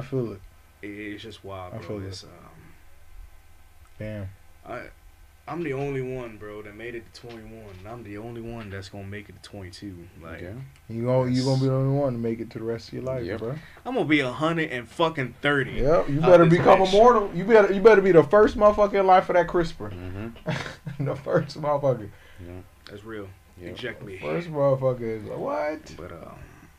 It's just wild, bro. I feel it. Damn. I'm the only one, bro, that made it to 21. And I'm the only one that's gonna make it to 22. Like you gonna be the only one to make it to the rest of your life, bro. I'm gonna be 130. Yep. You better become immortal. Shit. You better be the first motherfucker in life for that CRISPR. Mm-hmm. The first motherfucker. Yeah. That's real. Yep. Inject me. First motherfucker is like, what? But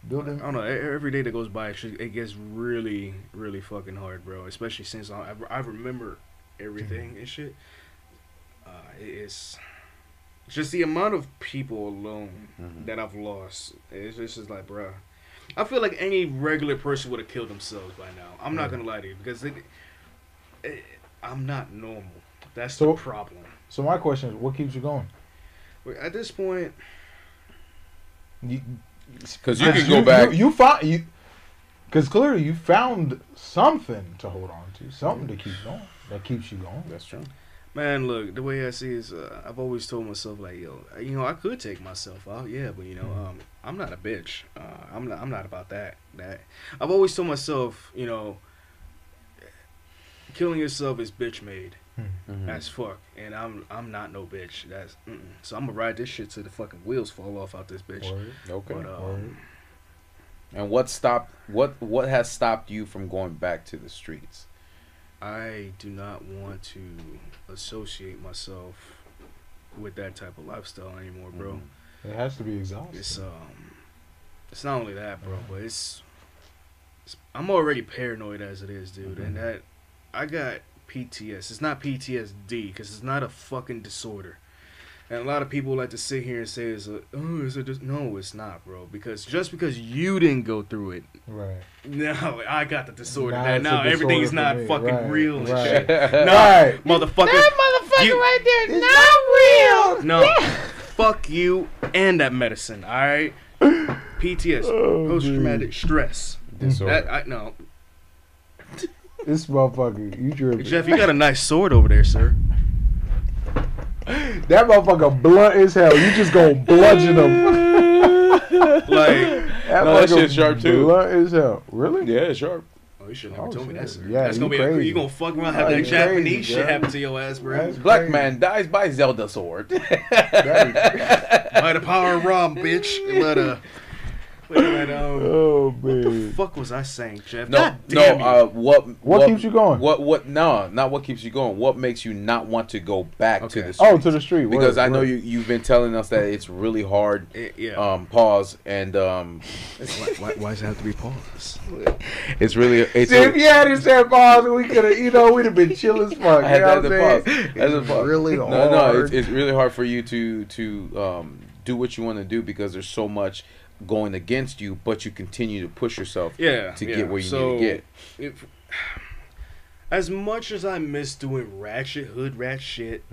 building. I don't know. Every day that goes by, it gets really, really fucking hard, bro. Especially since I remember everything and shit. It's just the amount of people alone that I've lost. It's just like, bro. I feel like any regular person would have killed themselves by now. I'm not gonna lie to you, because I'm not normal. That's the problem. So my question is, what keeps you going? At this point, because you can go back. You found, because clearly you found something to hold on to, something to keep going. That keeps you going. That's true. Man, look, the way I see it is, I've always told myself, like, yo, you know, I could take myself out, yeah, but you know, I'm not a bitch. I'm not about that. I've always told myself, you know, killing yourself is bitch made. Mm-hmm. As fuck, and I'm not no bitch. That's so I'm gonna ride this shit till the fucking wheels fall off out this bitch. Word. Okay. But, and what has stopped you from going back to the streets? I do not want to associate myself with that type of lifestyle anymore, bro. Mm-hmm. It has to be exhausting. It's not only that, bro, but I'm already paranoid as it is, dude, and that I got. PTS. It's not PTSD, because it's not a fucking disorder. And a lot of people like to sit here and say, no, it's not, bro. Because just because you didn't go through it, right? No, I got the disorder. Now everything is not fucking real and shit. No, motherfucker. That motherfucker right there is not real. No, fuck you and that medicine, all right? PTS, post-traumatic stress disorder. No. This motherfucker, you dripping. Jeff, you got a nice sword over there, sir. That motherfucker blunt as hell. You just gonna bludgeon him. That shit's sharp too. Blunt as hell. Really? Yeah, it's sharp. Oh, you should have never told me that, sir. Yeah, that's gonna be. You gonna fuck around, have that Japanese shit happen to your ass, bro. That's Black crazy. Man dies by Zelda sword. By the power of Rom, bitch. But, oh man. What the fuck was I saying, Jeff? What keeps you going? Not what keeps you going. What makes you not want to go back to the street? Oh, to the street. Because I know you've been telling us that it's really hard. Why does it have to be pause? It's really. If you hadn't said pause, we could have. You know, we'd have been chill as fuck. It's really hard for you to do what you want to do because there's so much going against you, but you continue to push yourself to get where you need to get. As much as I miss doing hood rat shit,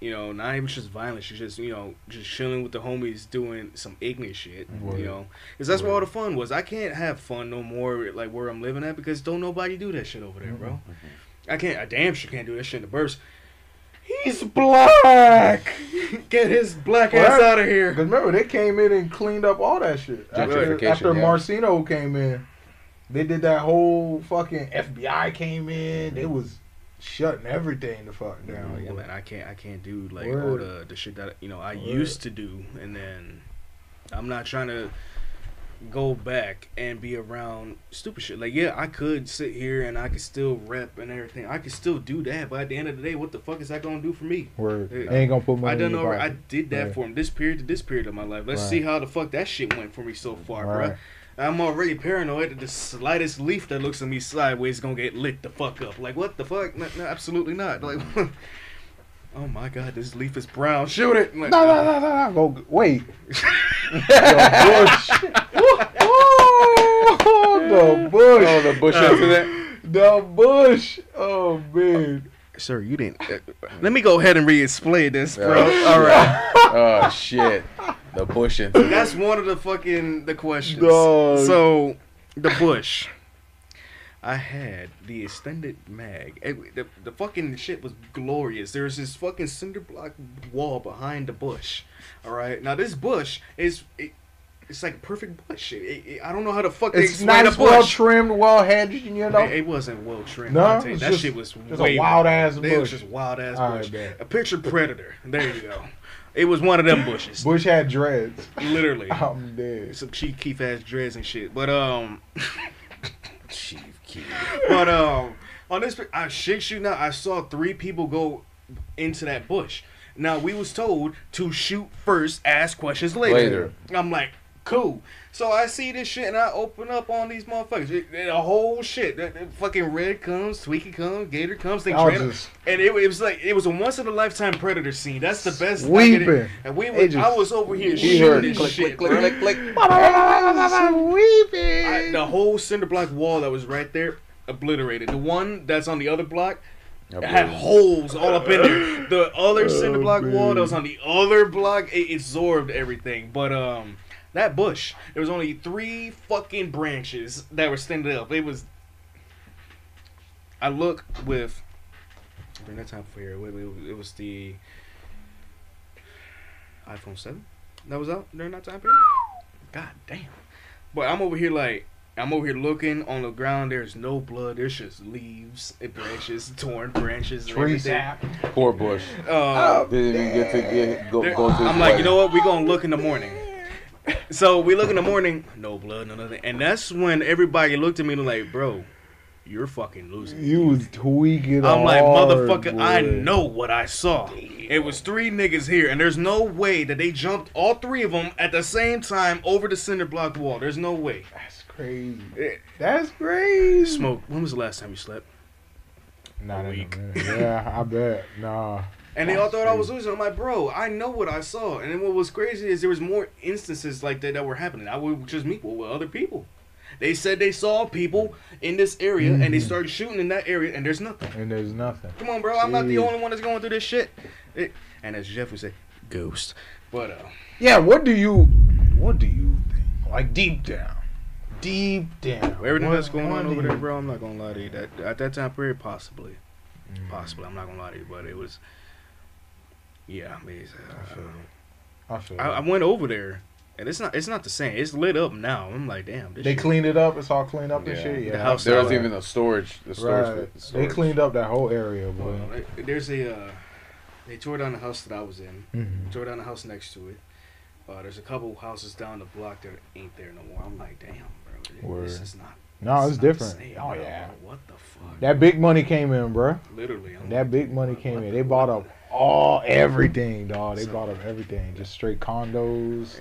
you know, not even just violence, just chilling with the homies doing some ignorant shit, you know, because that's where all the fun was. I can't have fun no more, like where I'm living at, because don't nobody do that shit over there, bro. I damn sure can't do that shit in the burbs. He's black. Get his black ass out of here. Because remember, they came in and cleaned up all that shit. After Marcino came in, they did that whole fucking FBI came in. They was shutting everything the fuck down. Yeah, man, I can't do like all the shit that I used to do, and then I'm not trying to go back and be around stupid shit. Like, yeah, I could sit here and I could still rep and everything. I could still do that, but at the end of the day, what the fuck is that gonna do for me? Word. It ain't gonna put money in your pocket. I did that for him this period to this period of my life. Let's see how the fuck that shit went for me so far, bruh. I'm already paranoid that the slightest leaf that looks at me sideways is gonna get lit the fuck up. Like, what the fuck? No, absolutely not. Like, oh my god, this leaf is brown. Shoot it! Like, no. Go, wait. The bush after that. The bush. Oh man. Sir, you didn't. Let me go ahead and re-explain this, bro. All right. Oh shit. The bush. That's one of the fucking questions. No. So, the bush. I had the extended mag. The fucking shit was glorious. There was this fucking cinder block wall behind the bush. All right. Now this bush is. It's like a perfect bush. I don't know how the fuck they explain the bush. It's nice, well-trimmed, well-hedged, you know? It wasn't well-trimmed. No, that shit was way... a wild-ass bush. It was just wild-ass bush. A picture predator. There you go. It was one of them bushes. Bush had dreads. Literally. I'm dead. Some cheap Keef-ass dreads and shit. But, cheap Keef. But, on this... I shit you not, I saw 3 people go into that bush. Now, we was told to shoot first, ask questions later. I'm like... Cool. So I see this shit and I open up on these motherfuckers. The whole shit. The fucking Red comes, Twinkie comes, Gator comes. And it was like, it was a once in a lifetime predator scene. That's the best thing. And I was over here shooting this shit. Weeping. The whole cinder block wall that was right there, obliterated. The one that's on the other block, it had holes all up in there. The other cinder block wall that was on the other block, it absorbed everything. But, that bush, there was only 3 fucking branches that were standing up. It was... I look with... Bring that time for here. It was the... iPhone 7 that was out during that time period. God damn. But I'm over here like... I'm over here looking on the ground. There's no blood. There's just leaves and branches, torn branches. Tree sap. Poor bush. I'm like, you know what? We're going to look in the morning. So we look in the morning, no blood, no nothing. And that's when everybody looked at me like, bro, you're fucking losing. You was tweaking hard. I'm like, motherfucker, boy. I know what I saw. Damn. It was 3 niggas here, and there's no way that they jumped all 3 of them at the same time over the cinder block wall. There's no way. That's crazy. That's crazy. Smoke, when was the last time you slept? Not a week. Yeah, I bet. Nah. And they all thought I was losing. I'm like, bro, I know what I saw. And then what was crazy is there was more instances like that were happening. I would just meet with other people. They said they saw people in this area, and they started shooting in that area, and there's nothing. Come on, bro. Jeez. I'm not the only one that's going through this shit. And as Jeff would say, ghost. But yeah, what do you think? Like deep down, everything that's going on over there, bro. I'm not gonna lie to you. That at that time period, possibly. I'm not gonna lie to you, but it was. Yeah, I went over there, and it's not the same. It's lit up now. I'm like, damn. This shit. Cleaned it up. It's all cleaned up and shit. Yeah, the house there was even a storage. They cleaned up that whole area, boy. Well, there's they tore down the house that I was in. Tore down the house next to it. There's a couple houses down the block that ain't there no more. I'm like, damn, bro. This is not No, it's different. Oh, yeah. What the fuck? That big money came in, bro. Literally. That big money came in. They bought up everything, dog. They bought up everything. Just straight condos.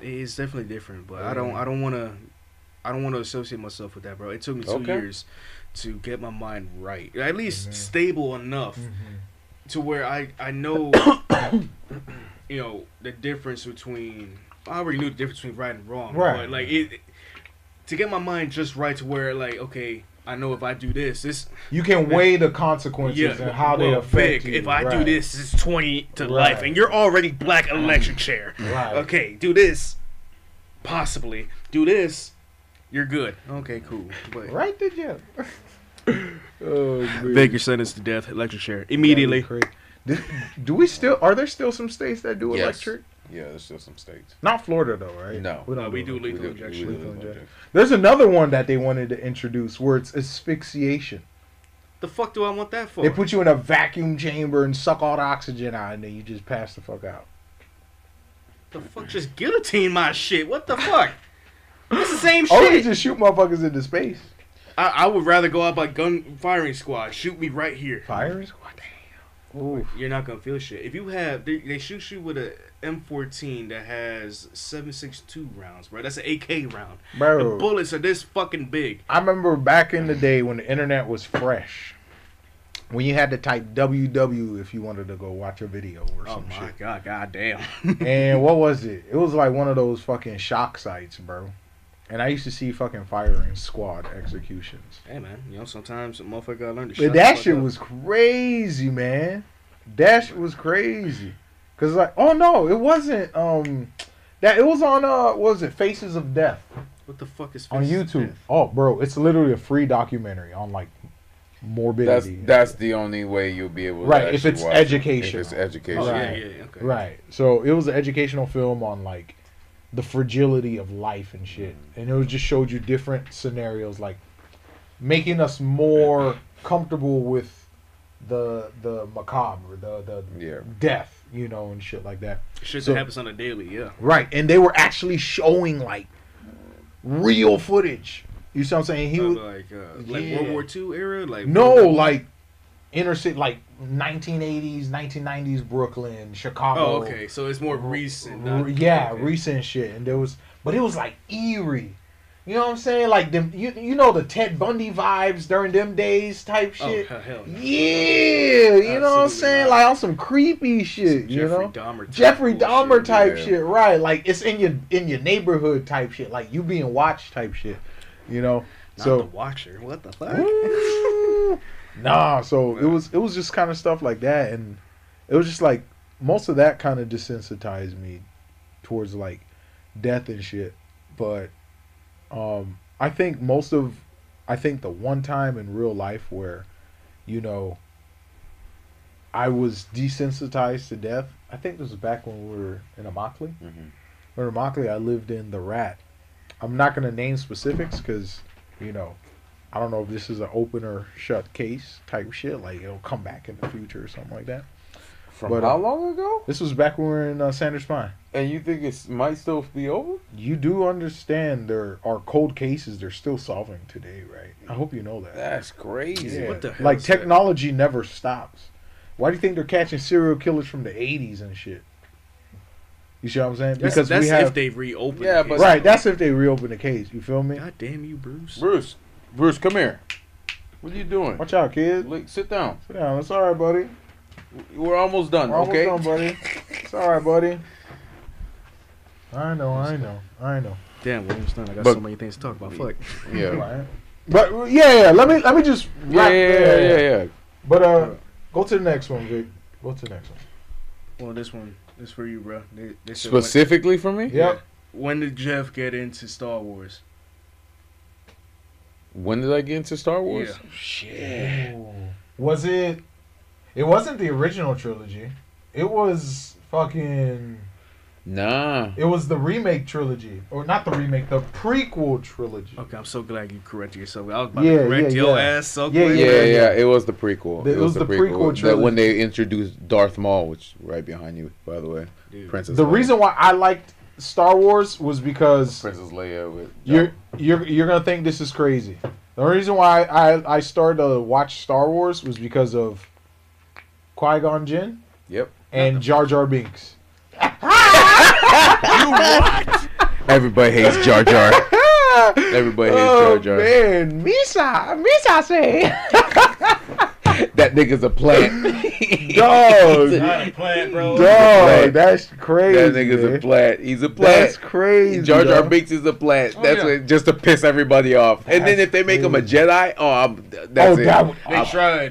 It's definitely different, but I don't want to associate myself with that, bro. It took me 2 years to get my mind right. At least stable enough to where I know, you know, the difference between... I already knew the difference between right and wrong. Right. But, like, to get my mind just right to where, like, okay, I know if I do this, this... You can weigh the consequences and how they affect you. If I do this, it's 20 to life, and you're already black in an electric chair. Right. Okay, do this, possibly. Do this, you're good. Okay, cool. But right to jail. Vic, you're sentenced to death, electric chair. Immediately. Do we still... Are there still some states that do electric? Yeah, there's still some states. Not Florida, though, right? No. We do lethal injection. There's another one that they wanted to introduce where it's asphyxiation. The fuck do I want that for? They put you in a vacuum chamber and suck all the oxygen out, and then you just pass the fuck out. The fuck? Just guillotine my shit. What the fuck? It's the same shit. Oh, you just shoot motherfuckers into space. I would rather go out by gun firing squad. Shoot me right here. Firing squad? Damn. Ooh. You're not gonna feel shit. If you have, they shoot you with a M14 that has 7.62 rounds, bro. That's an AK round. Bro, the bullets are this fucking big. I remember back in the day when the internet was fresh, when you had to type WW if you wanted to go watch a video or some shit. Oh my god, goddamn. And what was it? It was like one of those fucking shock sites, bro. And I used to see fucking firing squad executions. Hey, man. You know, sometimes a motherfucker gotta learn to shut the fuck up. But that shit was crazy, man. That shit was crazy. Because, like, oh, no, it wasn't. It was on, what was it? Faces of Death. What the fuck is Faces of Death? On YouTube. Oh, bro, it's literally a free documentary on, like, morbidity. That's the only way you'll be able to actually watch it. Right, if it's educational. If it's educational. Right. Yeah, okay. Right. So it was an educational film on, like, the fragility of life and shit, and it just showed you different scenarios, like making us more comfortable with the macabre, the death, you know, and shit like that. Shit that happens on a daily, right. And they were actually showing like real footage. You see what I'm saying? He was like World War II era, like like inner city, like 1980s, 1990s Brooklyn, Chicago. Oh, okay. So it's more recent. Recent shit. And there was, but it was like eerie. You know what I'm saying? Like them, you know the Ted Bundy vibes during them days type shit. Oh hell no. Yeah, you know what I'm saying? Like on some creepy shit. You know, Jeffrey Dahmer type shit, right? Like it's in your neighborhood type shit. Like you being watched type shit. You know, The Watcher. What the fuck? Nah, so it was just kind of stuff like that, and it was just like most of that kind of desensitized me towards like death and shit. But I think the one time in real life where, you know, I was desensitized to death, I think this was back when we were in Immokalee. In Immokalee, I lived in the Rat. I'm not gonna name specifics because, you know, I don't know if this is an open or shut case type shit. Like, it'll come back in the future or something like that. But how long ago? This was back when we were in Sanders Pine. And you think it might still be over? You do understand there are cold cases they're still solving today, right? I hope you know that. That's crazy. Yeah. What the hell? Like, technology never stops. Why do you think they're catching serial killers from the 80s and shit? You see what I'm saying? Because that's if they reopen the case. Right, that's if they reopen the case. You feel me? God damn you, Bruce. Bruce, come here. What are you doing? Watch out, kid. Look, sit down. Sit down. It's all right, buddy. We're almost done, okay? We're almost done, buddy. It's all right, buddy. I know. Damn, we're almost done. I got so many things to talk about. Fuck. Yeah. Right. But, let me just wrap there. But, go to the next one, Vic. Go to the next one. Well, this one is for you, bro. They specifically for me? Yep. When did Jeff get into Star Wars? When did I get into Star Wars? Yeah. Shit. Ooh. Was it... It wasn't the original trilogy. It was fucking... Nah. It was the remake trilogy. Or not the remake, the prequel trilogy. Okay, I'm so glad you corrected yourself. I was about to correct your ass so quick. Yeah, it was the prequel. It was the prequel trilogy. That when they introduced Darth Maul, which is right behind you, by the way. Dude. Princess. The reason why I liked Star Wars was because Princess Leia with you're gonna think this is crazy. The reason why I started to watch Star Wars was because of Qui-Gon Jinn. Yep. And Jar Jar Binks. You what? Everybody hates Jar Jar. Everybody hates Jar Jar. Oh man, Misa say. That nigga's a plant. Dog. He's not a plant, bro. Dog, that's crazy. That nigga's a plant. He's a plant. That's crazy. Jar Jar Binks is a plant. Oh, that's what, just to piss everybody off. That's and then if they make him a Jedi, that's it. They tried.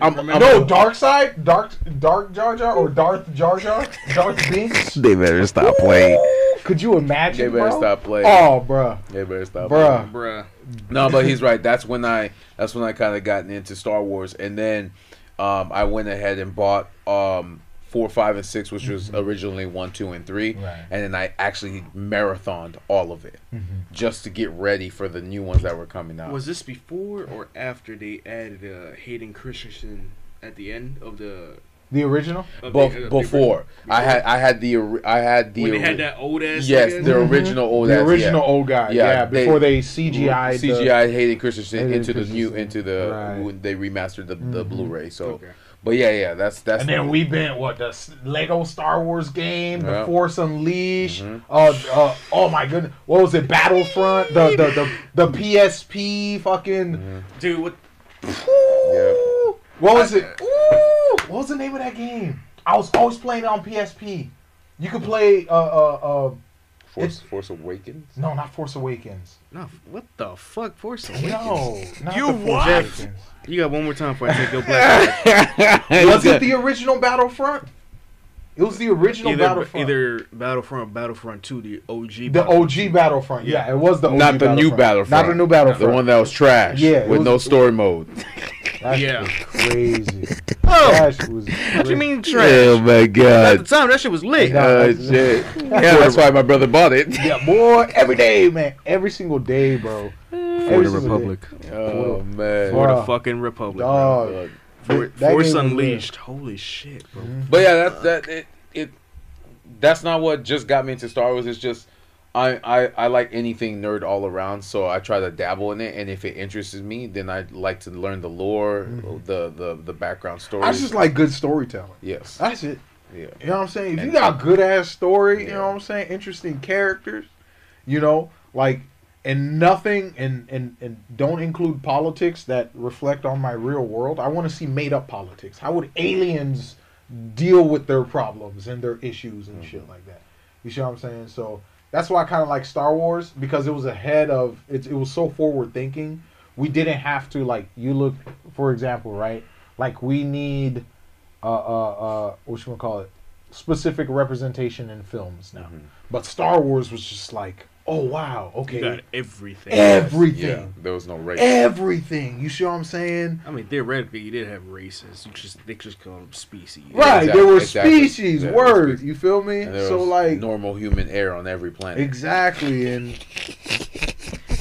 Dark Side? Dark Jar Jar or Darth Jar Jar? Darth Binks? They better stop playing. Could you imagine, bro? They better stop playing. Oh, bro. They better stop playing. Bruh. No, but he's right. That's when I kind of gotten into Star Wars. And then I went ahead and bought 4, 5, and 6, which was originally 1, 2, and 3. Right. And then I actually marathoned all of it just to get ready for the new ones that were coming out. Was this before or after they added Hayden Christensen at the end of the... The original? Before. I had the when they had that old ass. Yes, the original old ass. The original old guy. Yeah, before they CGI'd Hayden Christensen into the new when they remastered the Blu-ray. So, but yeah, that's. And then we've been the Lego Star Wars game, The Force Unleashed. Oh my goodness, what was it? Battlefront, the PSP, fucking dude. What? What was it? What was the name of that game? I was always playing it on PSP. You could play Force Awakens? No, not Force Awakens. No, what the fuck? Force Awakens? No, not you what? Awakens. You got one more time before I take your black. Was it the original Battlefront? It was the original Battlefront. Either Battlefront or Battlefront 2, the OG. The OG Battlefront, yeah. It was the OG Battlefront. Not the new Battlefront. Not the new Battlefront. The one that was trash. Yeah. With no story mode. That shit was crazy. That was crazy. What do you mean trash? Oh my god. At the time, that shit was lit. Oh shit. Yeah, that's why my brother bought it. Yeah, boy. Every day, man. Every single day, bro. For the Republic. Oh, man. For the fucking Republic, bro. Force Unleashed. Holy shit, bro. But yeah, that's not what just got me into Star Wars. It's just I like anything nerd all around, so I try to dabble in it, and if it interests me, then I like to learn the lore, the background story. I just like good storytelling. Yes. That's it. Yeah. You know what I'm saying? If you got a good ass story, you know what I'm saying? Interesting characters, you know, like And don't include politics that reflect on my real world. I want to see made up politics. How would aliens deal with their problems and their issues and shit like that? You see what I'm saying? So that's why I kind of like Star Wars, because it was ahead of it. It was so forward thinking. We didn't have to for example, right? Like we need specific representation in films now. But Star Wars was just like, oh wow! Okay, you got everything. Everything. Yeah, there was no race. Everything. You see what I'm saying? I mean, theoretically, you did have races. They just call them species. Right. Exactly. There were species. Exactly. Words. You feel me? And there was like normal human air on every planet. Exactly. And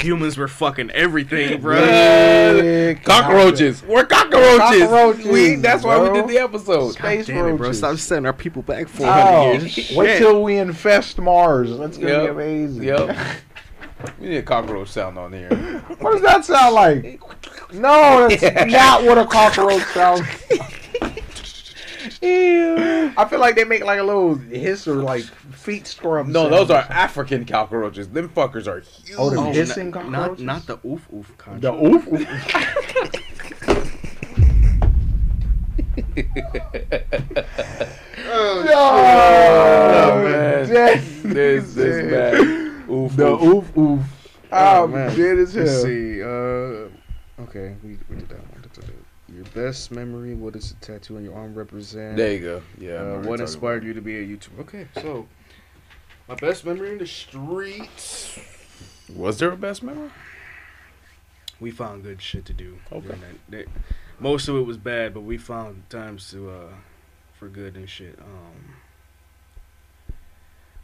humans were fucking everything, bro. Yeah, cockroaches. We're cockroaches. That's why we did the episode. Space roaches, bro. Stop sending our people back 400 years. Wait till we infest Mars. That's gonna be amazing. Yep. We need a cockroach sound on here. What does that sound like? No, that's not what a cockroach sounds like. Ew. I feel like they make like a little hiss or like feet scrub. No, those are African cockroaches. Them fuckers are huge. Oh, the hissing cockroaches? Not the oof oof cockroach. The oof oof. Oh, man. This man. Oof, the oof oof. Oh, man. Dead as hell. Let's see. Okay, we did that one. Your best memory. What does a tattoo on your arm represent? There you go. Yeah. What inspired you to be a YouTuber? Okay, so my best memory in the streets. Was there a best memory? We found good shit to do. Okay. Most of it was bad, but we found times to for good and shit.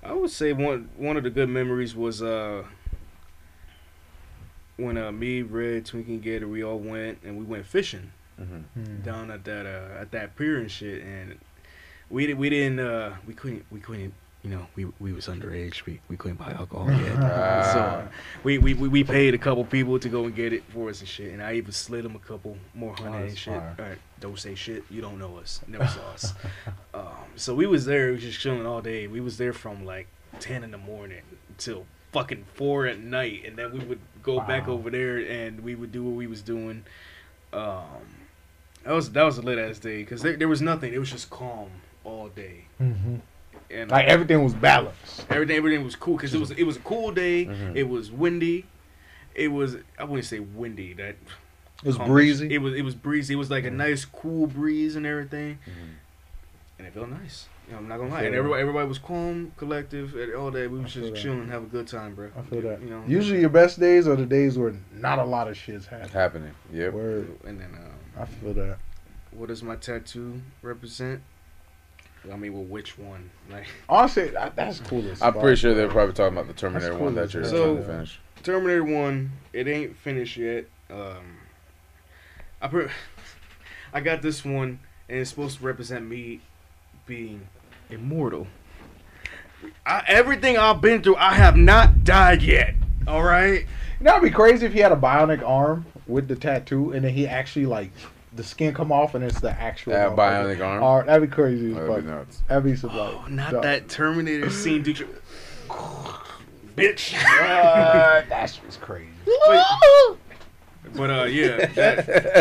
I would say one of the good memories was when me, Red, Twinkie, Gator, we all went and we went fishing. Down at that pier and shit, and we couldn't you know, we was underage. We couldn't buy alcohol yet. So we paid a couple people to go and get it for us and shit. And I even slid them a couple more honey and shit. All right, don't say shit. You don't know us. Never saw us. So we was there just chilling all day. We was there from like 10 in the morning till fucking 4 at night. And then we would go back over there and we would do what we was doing. That was a lit ass day because there was nothing. It was just calm all day. Mm-hmm. And like everything was balanced. Everything was cool because it was a cool day. Mm-hmm. It was windy. I wouldn't say windy. That it was breezy. It was breezy. It was like a nice cool breeze and everything. Mm-hmm. And it felt nice. You know, I'm not gonna lie. And everybody was calm, collective, and all that. We was just chilling, have a good time, bro. I feel that. You know, usually your best days are the days where not a lot of shit's happening. Yeah. And then I feel that. What does my tattoo represent? I mean, well, which one? Like, honestly, that's coolest. I'm pretty sure they're probably talking about the Terminator one that you're trying to finish. Terminator 1, it ain't finished yet. I got this one, and it's supposed to represent me being immortal. Everything I've been through, I have not died yet. All right? You know, it'd be crazy if he had a bionic arm with the tattoo, and then he actually, like... The skin come off and it's the actual bionic arm. Oh, that'd be crazy. That'd be nuts. That'd be not that Terminator scene, dude. Bitch. That shit's crazy. But yeah,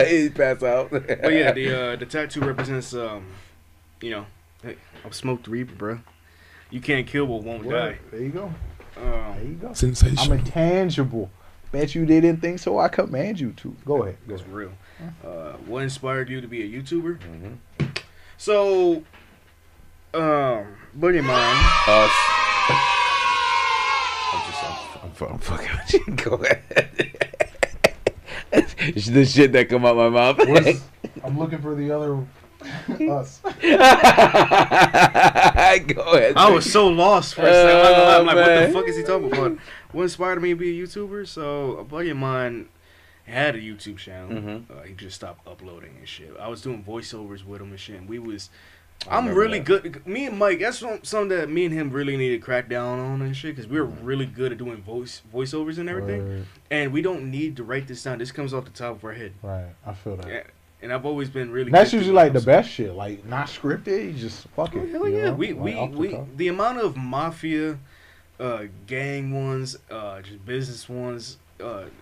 he passed out. But yeah, the tattoo represents you know, hey, I'm Smoke the Reaper, bro. You can't kill what won't die. There you go. There you go. Sensational. I'm intangible. Bet you didn't think so. I command you to. Go ahead. That's real. What inspired you to be a YouTuber? Mm-hmm. So, buddy of mine. I'm fucking with you. Go ahead. The shit that come out my mouth. I'm looking for the other us. Go ahead. I was so lost for a second. I'm like, what the fuck is he talking about? What inspired me to be a YouTuber? So, a buddy of mine had a YouTube channel. Mm-hmm. He just stopped uploading and shit. I was doing voiceovers with him and shit. And I'm really good. Me and Mike, that's something that me and him really need to crack down on and shit. Because we're really good at doing voiceovers and everything. Word. And we don't need to write this down. This comes off the top of our head. Right. I feel that. Yeah. And I've always been really. That's usually like the best shit. Like, not scripted. You just fuck it. Hell yeah. The amount of mafia, gang ones, just business ones,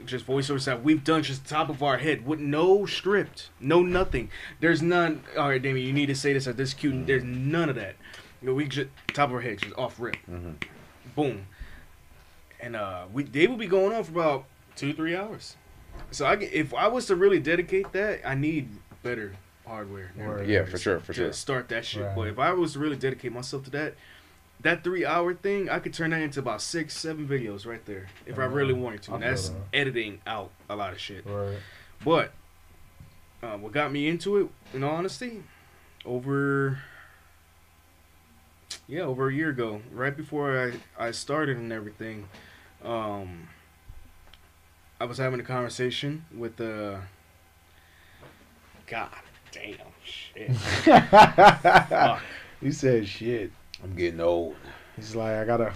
just voiceovers that we've done just top of our head with no script, no nothing. There's none. All right, Damien, you need to say this at this cute. Mm-hmm. There's none of that. You know, we just top of our head, just off rip, boom, and they will be going on for about 2-3 hours. So if I was to really dedicate that, I need better hardware. Yeah, for sure. Start that shit. Right. But if I was to really dedicate myself to that. That 3-hour thing, I could turn that into about 6-7 videos right there if I really wanted to. And that's editing out a lot of shit. Right. But what got me into it, in all honesty, over a year ago, right before I started and everything, I was having a conversation with God damn shit. Fuck. You said shit. I'm getting old. He's like, I gotta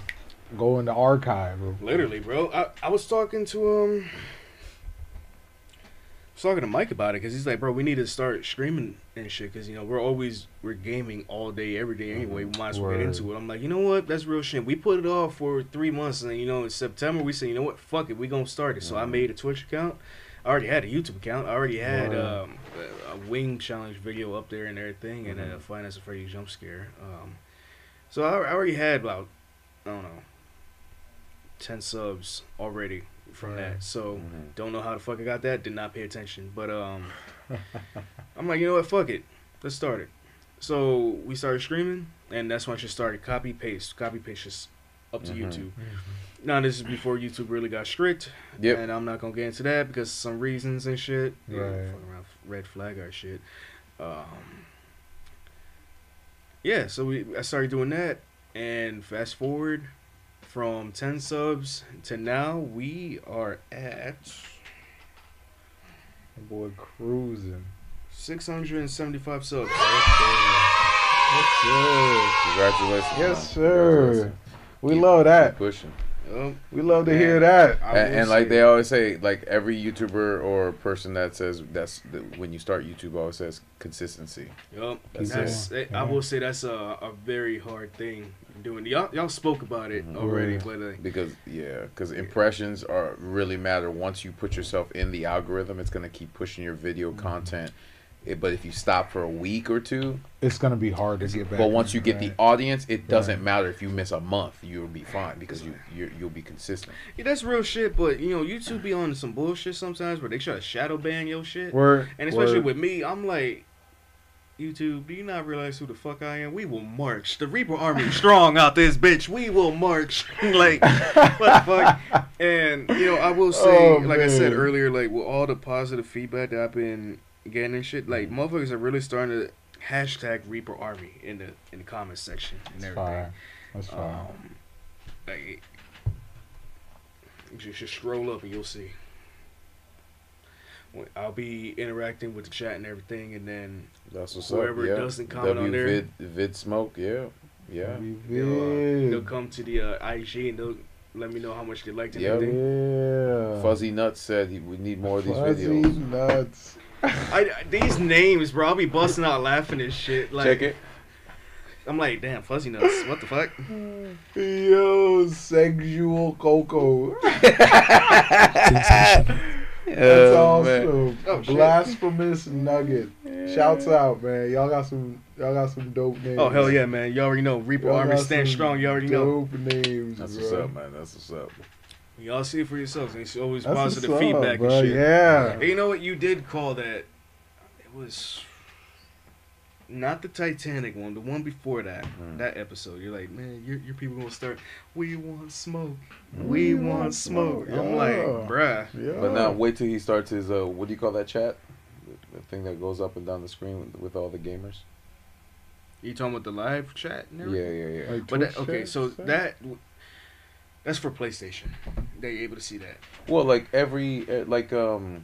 go in the archive. Literally, bro. I was talking to him. I was talking to Mike about it because he's like, bro, we need to start streaming and shit because, you know, we're gaming all day, every day anyway. We might as well get into it. I'm like, you know what? That's real shit. We put it off for 3 months and then, you know, in September we said, you know what? Fuck it. We gonna start it. So I made a Twitch account. I already had a YouTube account. I already had a Wing Challenge video up there and everything and a Finance of Freddy Jump Scare. So I already had about, I don't know, 10 subs already from that. So don't know how the fuck I got that. Did not pay attention. But I'm like, you know what? Fuck it. Let's start it. So we started streaming, and that's when I just started copy paste just up to YouTube. Now this is before YouTube really got strict. Yep. And I'm not gonna get into that because of some reasons and shit. Right. You know, fucking around red flag or shit. Yeah, so I started doing that, and fast forward from 10 subs to now, we are at, my boy, cruising 675 subs. Right? Congratulations. Yes, sir. Congratulations. We love that. Pushing. We love to hear that. And like they always say, like every YouTuber or person that says when you start YouTube always says consistency. Yep. I will say that's a very hard thing doing. Y'all spoke about it already, but like, because impressions are really matter. Once you put yourself in the algorithm, it's gonna keep pushing your video content. But if you stop for a week or two, it's going to be hard to get back. But once you get the audience, it doesn't matter if you miss a month. You'll be fine because you'll be consistent. Yeah, that's real shit, but, you know, YouTube be on some bullshit sometimes where they try to shadow ban your shit. And especially with me, I'm like, YouTube, do you not realize who the fuck I am? We will march. The Reaper Army strong out this bitch. We will march. Like, what the fuck? And, you know, I will say, like I said earlier, like, with all the positive feedback that I've been getting and shit, like motherfuckers are really starting to hashtag Reaper Army in the comment section and everything. That's fire. Like, you should scroll up and you'll see. I'll be interacting with the chat and everything, and then that's what's whoever doesn't comment on there, vid smoke, they'll come to the IG and they'll let me know how much they liked it. Fuzzy Nuts said we need more of these videos. Fuzzy Nuts. These names, bro, I'll be busting out laughing and shit. Like, check it. I'm like, damn, Fuzzy Nuts. What the fuck? Yo, sexual cocoa. That's awesome. Oh, Blasphemous Nugget. Yeah. Shouts out, man. Y'all got some dope names. Oh hell yeah, man. You already know Reaper Army stand strong. You already know. Dope names. That's what's up, man. That's what's up. Y'all see it for yourselves. It's always positive feedback and shit. Yeah. And you know what? You did call that. It was not the Titanic one. The one before that. That episode. You're like, man, your people gonna start. We want smoke. We want smoke. Yeah. I'm like, bruh. Yeah. But now wait till he starts his. What do you call that chat? The thing that goes up and down the screen with all the gamers. You talking about the live chat? And everything? Yeah. Like, but that, that. That's for PlayStation. They're able to see that. Well, like every like Kai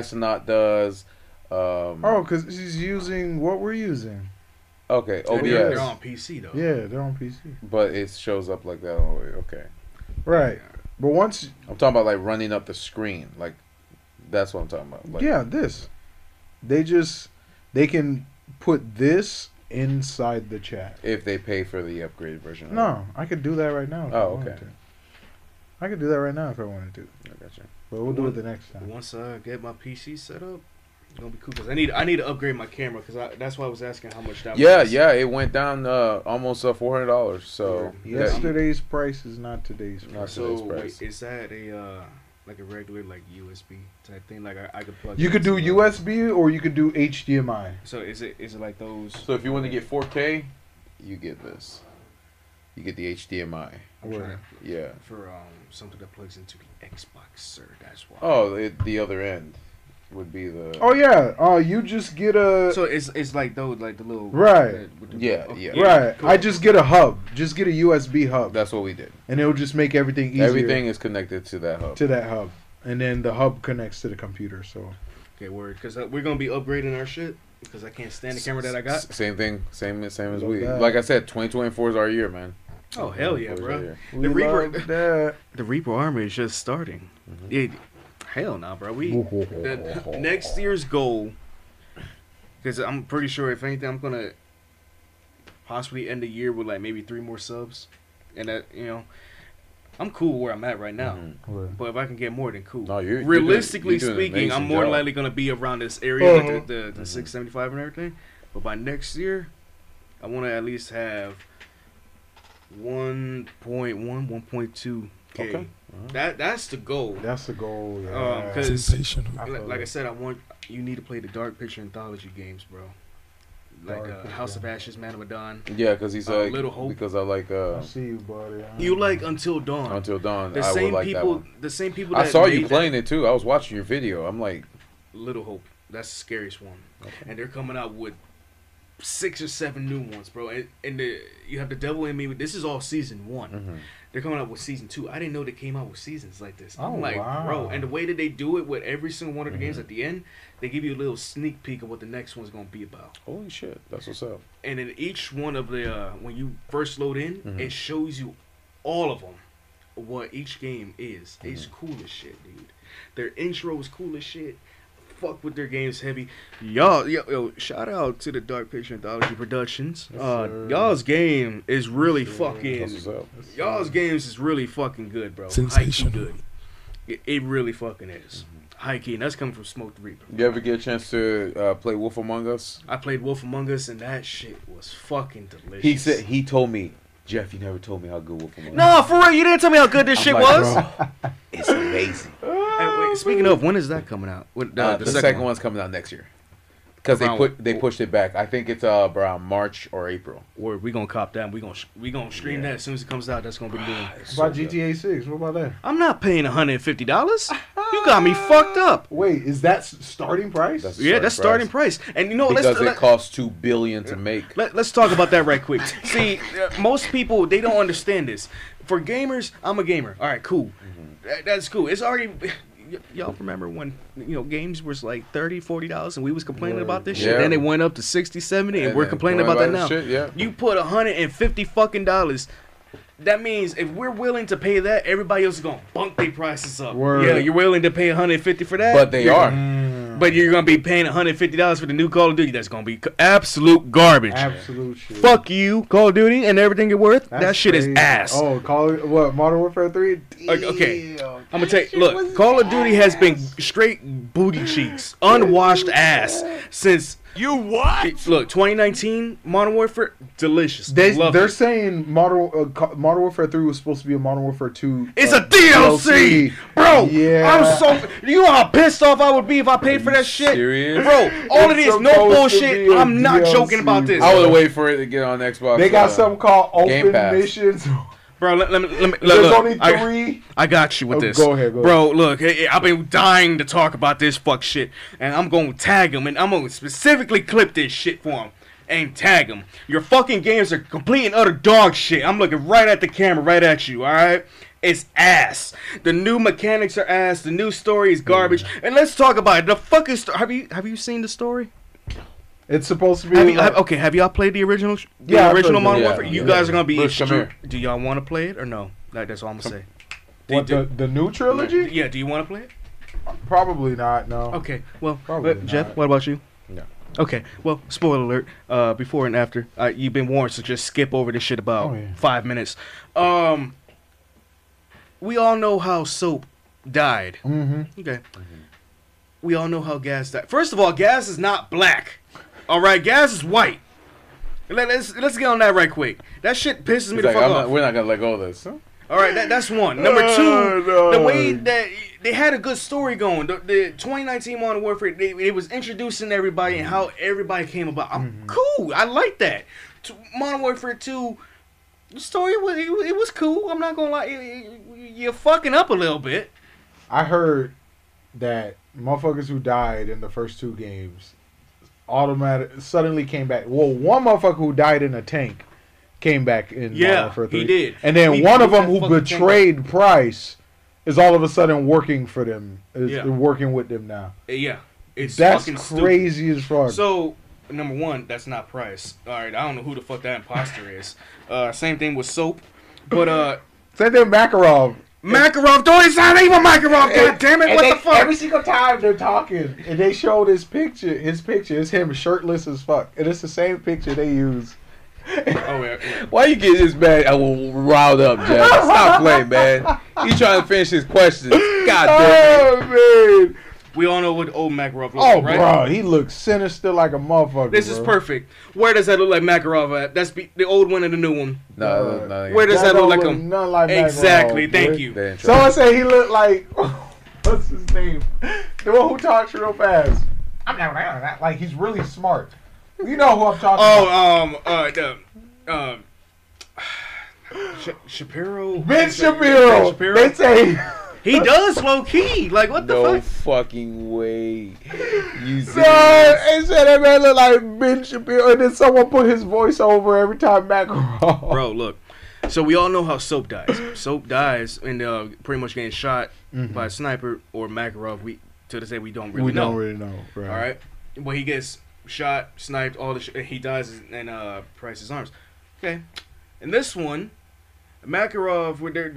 Sanat does. Because she's using what we're using. Okay, OBS. They're on PC though. Yeah, they're on PC. But it shows up like that. Okay. Right, but once I'm talking about like running up the screen, like that's what I'm talking about. Like, yeah, this. They can put this inside the chat if they pay for the upgraded version. No, I could do that right now. I could do that right now if I wanted to. I gotcha. But we'll do it the next time. Once I get my PC set up, it's gonna be cool because I need to upgrade my camera because that's why I was asking how much that was. Yeah, it went down almost $400. So yesterday's price is not today's price. So wait, is that a like a regular like USB type thing? Like I could plug. You could do USB or you could do HDMI. So is it like those? So if you want to get 4K, you get this. You get the HDMI. For something that plugs into the Xbox, sir. That's why. Oh, the other end would be the. Oh yeah. You just get a. So it's like those like the little. Right. Right. Cool. I just get a hub. Just get a USB hub. That's what we did. And it'll just make everything easier. Everything is connected to that hub. And then the hub connects to the computer. So. Okay, word. Because we're gonna be upgrading our shit. Because I can't stand the camera that I got. Same thing. Same as we. Like I said, 2024 is our year, man. Oh hell yeah, bro! The Reaper Army is just starting. Hell nah, bro. The next year's goal, because I'm pretty sure if anything, I'm gonna possibly end the year with like maybe 3 more subs, and that I'm cool where I'm at right now. But if I can get more, then cool. No, realistically speaking, I'm more likely gonna be around this area, like the 675 and everything. But by next year, I want to at least have 1.1, 1.2K. Okay. That's the goal. That's the goal. Yeah. Sensational. Like I said, you need to play the Dark Picture Anthology games, bro. Like House of Ashes, Man of Medan. Yeah, because he's like Little Hope. Because I like. I see you, buddy. You like Until Dawn. Until Dawn. The same people. The same people. I saw you playing it too. I was watching your video. I'm like, Little Hope. That's the scariest one. Okay. And they're coming out with 6 or 7 new ones, bro. And you have the devil in me. This is all season 1. Mm-hmm. They're coming up with season 2. I didn't know they came out with seasons like this. I'm like, wow. Bro. And the way that they do it with every single one of the games at the end, they give you a little sneak peek of what the next one's going to be about. Holy shit. That's what's up. And in each one of the, when you first load in, it shows you all of them, what each game is. It's cool as shit, dude. Their intro is cool as shit. Fuck with their games heavy. Y'all, yo, shout out to the Dark Picture Anthology Productions. Yes, y'all's game is really y'all's games is really fucking good, bro. Sensational. High-key good. It really fucking is. High key, and that's coming from Smoke the Reaper. You ever get a chance to play Wolf Among Us? I played Wolf Among Us, and that shit was fucking delicious. He said, he told me, Jeff, you never told me how good Wolf Among Us. No, for real, you didn't tell me how good this shit was. Bro, it's amazing. And wait, speaking of, when is that coming out? The second one's coming out next year. Because they pushed it back. I think it's around March or April. Or we gonna cop that. And we gonna stream that as soon as it comes out. That's gonna be good. What about GTA 6? What about that? I'm not paying $150. You got me fucked up. Wait, is that starting price? That's starting price. And you know, because it costs $2 billion to make. Let's talk about that right quick. See, most people, they don't understand this. For gamers, I'm a gamer. All right, cool. That's cool. It's already. Y'all remember when, you know, games was like $30, $40 and we was complaining about this shit. Then it went up to 60, 70 and we're complaining about that now. Shit, yeah. You put $150 fucking dollars. That means if we're willing to pay that, everybody else is gonna bump their prices up. Word. Yeah, you're willing to pay $150 for that, but but you're gonna be paying $150 for the new Call of Duty. That's gonna be absolute garbage. Absolute shit. Fuck you, Call of Duty, and everything it's worth. That's that shit crazy. Is ass. Oh, Modern Warfare 3? Okay, I'm gonna tell you. Look, Call of Duty has been straight booty cheeks, unwashed ass since. You what? Look, 2019 Modern Warfare, delicious. They're saying Modern Warfare 3 was supposed to be a Modern Warfare 2. It's a DLC, bro. Yeah. I'm so. You know how pissed off I would be if I paid for that shit, serious? Bro. All it is, no bullshit. I'm not joking about this. I would wait for it to get on Xbox. They got something called Open Missions. Bro, let me look. There's only 3. I got you with this. Go ahead, bro. Look, I've been dying to talk about this fuck shit, and I'm gonna tag him, and I'm gonna specifically clip this shit for him and tag him. Your fucking games are complete and utter dog shit. I'm looking right at the camera, right at you. All right. It's ass. The new mechanics are ass. The new story is garbage. And let's talk about it. The fucking story. Have you seen the story? It's supposed to be. Have y'all played the original? The original Modern Warfare. You guys are gonna be. Do y'all want to play it or no? That's all I'm gonna say. The new trilogy? Yeah. Do you want to play it? Probably not. No. Okay. Well, Jeff, what about you? No. Okay. Well, spoiler alert. Before and after, you've been warned, so just skip over this shit about 5 minutes. We all know how Soap died. Mm-hmm. Okay. Mm-hmm. We all know how Gas died. First of all, Gas is not black. All right, Gas is white. Let's get on that right quick. That shit pisses me the fuck off. We're not gonna let go of this. Huh? All right, that's one. Number 2, the way that they had a good story going. The 2019 Modern Warfare, it was introducing everybody and how everybody came about. I'm cool. I like that. Modern Warfare 2, the story was cool. I'm not gonna lie. You're fucking up a little bit. I heard that motherfuckers who died in the first 2 games. Suddenly came back. Well, one motherfucker who died in a tank came back in Modern Warfare 3. He did. And then one of them who betrayed Price is all of a sudden working for them. Working with them now. Yeah. That's crazy as fuck. So, number 1, that's not Price. All right, I don't know who the fuck that imposter is. Same thing with Soap. But same thing with Makarov. Makarov, don't it's not even Makarov, god damn it, what the fuck? Every single time they're talking and they showed his picture, it's him shirtless as fuck. And it's the same picture they use. Why you get this man riled up, Jeff? Stop playing, man. He's trying to finish his questions. God damn it. Man. We all know what old Makarov looks like, right? Oh, bro, he looks sinister like a motherfucker. This is perfect. Where does that look like Makarov at? That's the old one and the new one. No. Where does that look like him? None like Makarov. Exactly. Thank you. Someone said he looked like what's his name? The one who talks real fast. I'm not that. Like he's really smart. You know who I'm talking about? Ben Shapiro. Ben Shapiro. They say. He does low key. Like what the fuck? No fucking way. You see? It said that man looked like Ben Shapiro, and then someone put his voice over every time Makarov. Bro, look. So we all know how Soap dies. Soap dies and pretty much getting shot by a sniper or Makarov. To this day we don't really know. Right. All right. Well, he gets shot, sniped, all the shit. He dies in Price's arms. Okay. And this one, Makarov, where they're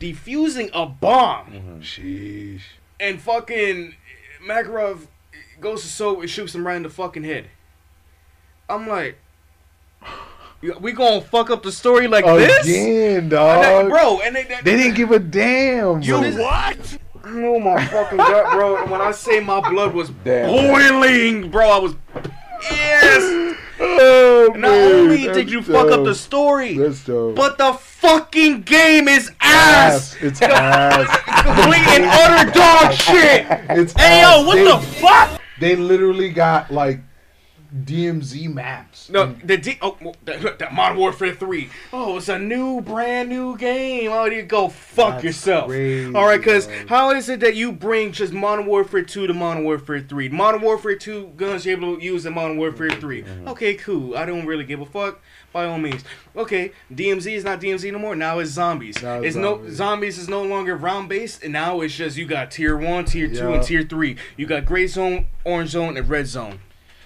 defusing a bomb. Sheesh. And fucking Makarov goes to Soap and shoots him right in the fucking head. I'm like, we gonna fuck up the story like this? Again, dog. Bro, and they didn't give a damn. You what? Oh my fucking god, bro. When I say my blood was boiling, bro, I was yes. Oh, not only did you fuck up the story, but the fucking game is ass. It's ass. Complete and utter dog shit. It's ass. Yo, what the fuck? They literally got like DMZ maps. No, Modern Warfare 3. Oh, it's a new, brand new game. Oh, you go fuck yourself. Crazy, all right, because how is it that you bring just Modern Warfare 2 to Modern Warfare 3? Modern Warfare 2 guns you're able to use in Modern Warfare 3. Okay, cool. I don't really give a fuck. By all means. Okay, DMZ is not DMZ no more. Now it's zombies. Now it's zombies is no longer round based, and now it's just you got tier 1, tier 2, and tier 3. You got gray zone, orange zone, and red zone.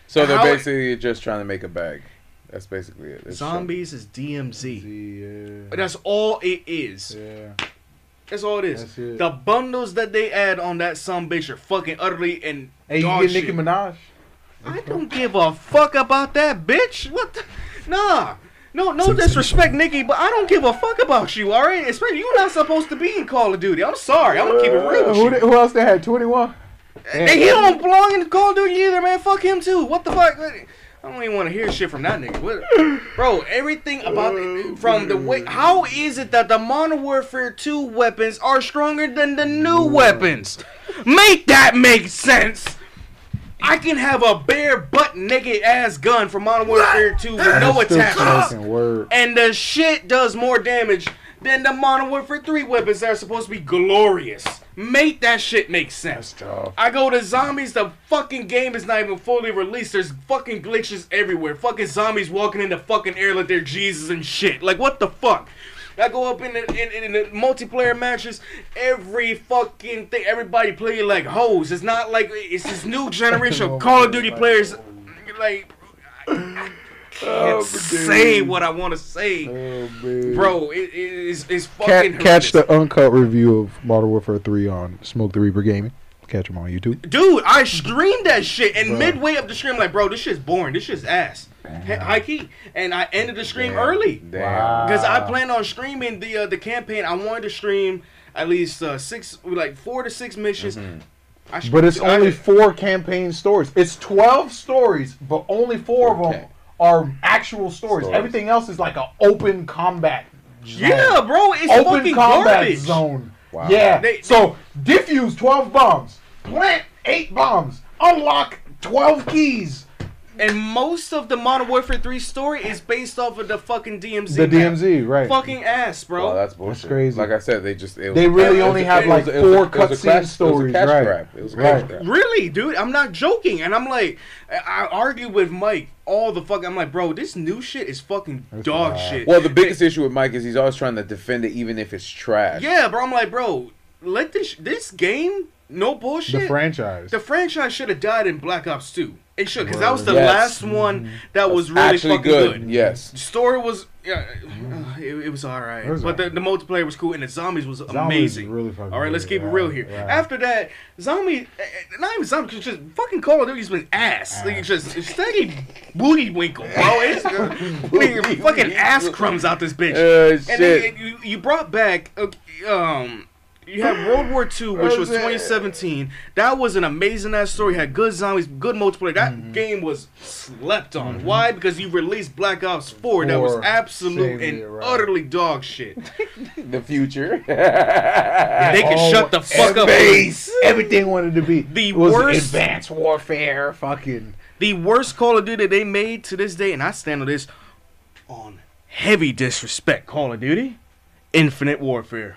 So they're basically just trying to make a bag. That's basically it. It's zombies is DMZ. Yeah. That's all it is. Yeah. That's all it is. It. The bundles that they add on that sumbitch are fucking utterly and dog shit. Hey, you get Nicki Minaj? I don't give a fuck about that, bitch. What the? Nah. No disrespect, Nikki, but I don't give a fuck about you, all right? Especially you're not supposed to be in Call of Duty. I'm sorry. I'm going to keep it real with you. Who else they had? 21? He don't belong in Call of Duty either, man. Fuck him too. What the fuck? I don't even want to hear shit from that nigga. Bro, everything about it, from the way... How is it that the Modern Warfare 2 weapons are stronger than the new weapons? Make that make sense. I can have a bare butt naked ass gun from Modern Warfare 2 with no attachments. And the shit does more damage than the Modern Warfare 3 weapons that are supposed to be glorious. Make that shit make sense. That's tough. I go to zombies, the fucking game is not even fully released. There's fucking glitches everywhere. Fucking zombies walking in the fucking air like they're Jesus and shit. Like, what the fuck? I go up in the multiplayer matches, every fucking thing, everybody playing like hoes. It's not like, it's this new generation of Call of Duty players, like... I can't say what I want to say, bro. It's fucking catch the uncut review of Modern Warfare 3 on Smoke the Reaper Gaming. Catch them on YouTube, dude. I streamed that shit, and midway up the stream, like, bro, this shit's boring. This shit's ass. High key, and I ended the stream early because I planned on streaming the campaign. I wanted to stream at least 4 to 6 missions. But it's only 4 campaign stories. It's 12 stories, but only 4 of them are actual stories. Everything else is like an open combat zone. Yeah, bro, it's open fucking combat garbage. Zone. Wow. Yeah. So diffuse 12 bombs, plant 8 bombs, unlock 12 keys. And most of the Modern Warfare 3 story is based off of the fucking DMZ. The DMZ, right? Fucking ass, bro. Wow, that's bullshit. That's crazy. Like I said, they really only have like four cutscene stories, right? It was a cash grab. Really, dude? I'm not joking. And I'm like, I argue with Mike all the fuck. I'm like, bro, this new shit is fucking dog shit. Well, the biggest issue with Mike is he's always trying to defend it, even if it's trash. Yeah, bro. I'm like, bro, let this game. No bullshit. The franchise should have died in Black Ops 2. It should, because that was the last one that was really actually fucking good. Yes, the story was it was all right, but the multiplayer was cool, and the zombies amazing. Really fucking all right, let's keep it real here. Yeah. After that, not even zombies, just fucking Call of Duty's been ass. Like, it's steady booty winkle, bro. It's fucking ass crumbs out this bitch. And then you brought back You have World War II, which was 2017. That was an amazing-ass story. Had good zombies, good multiplayer. That game was slept on. Why? Because you released Black Ops 4. That was absolute and utterly dog shit. The future. They can shut the fuck up. Everything wanted to be. The worst. Advanced Warfare. Fucking. The worst Call of Duty they made to this day, and I stand on this, on heavy disrespect, Call of Duty, Infinite Warfare.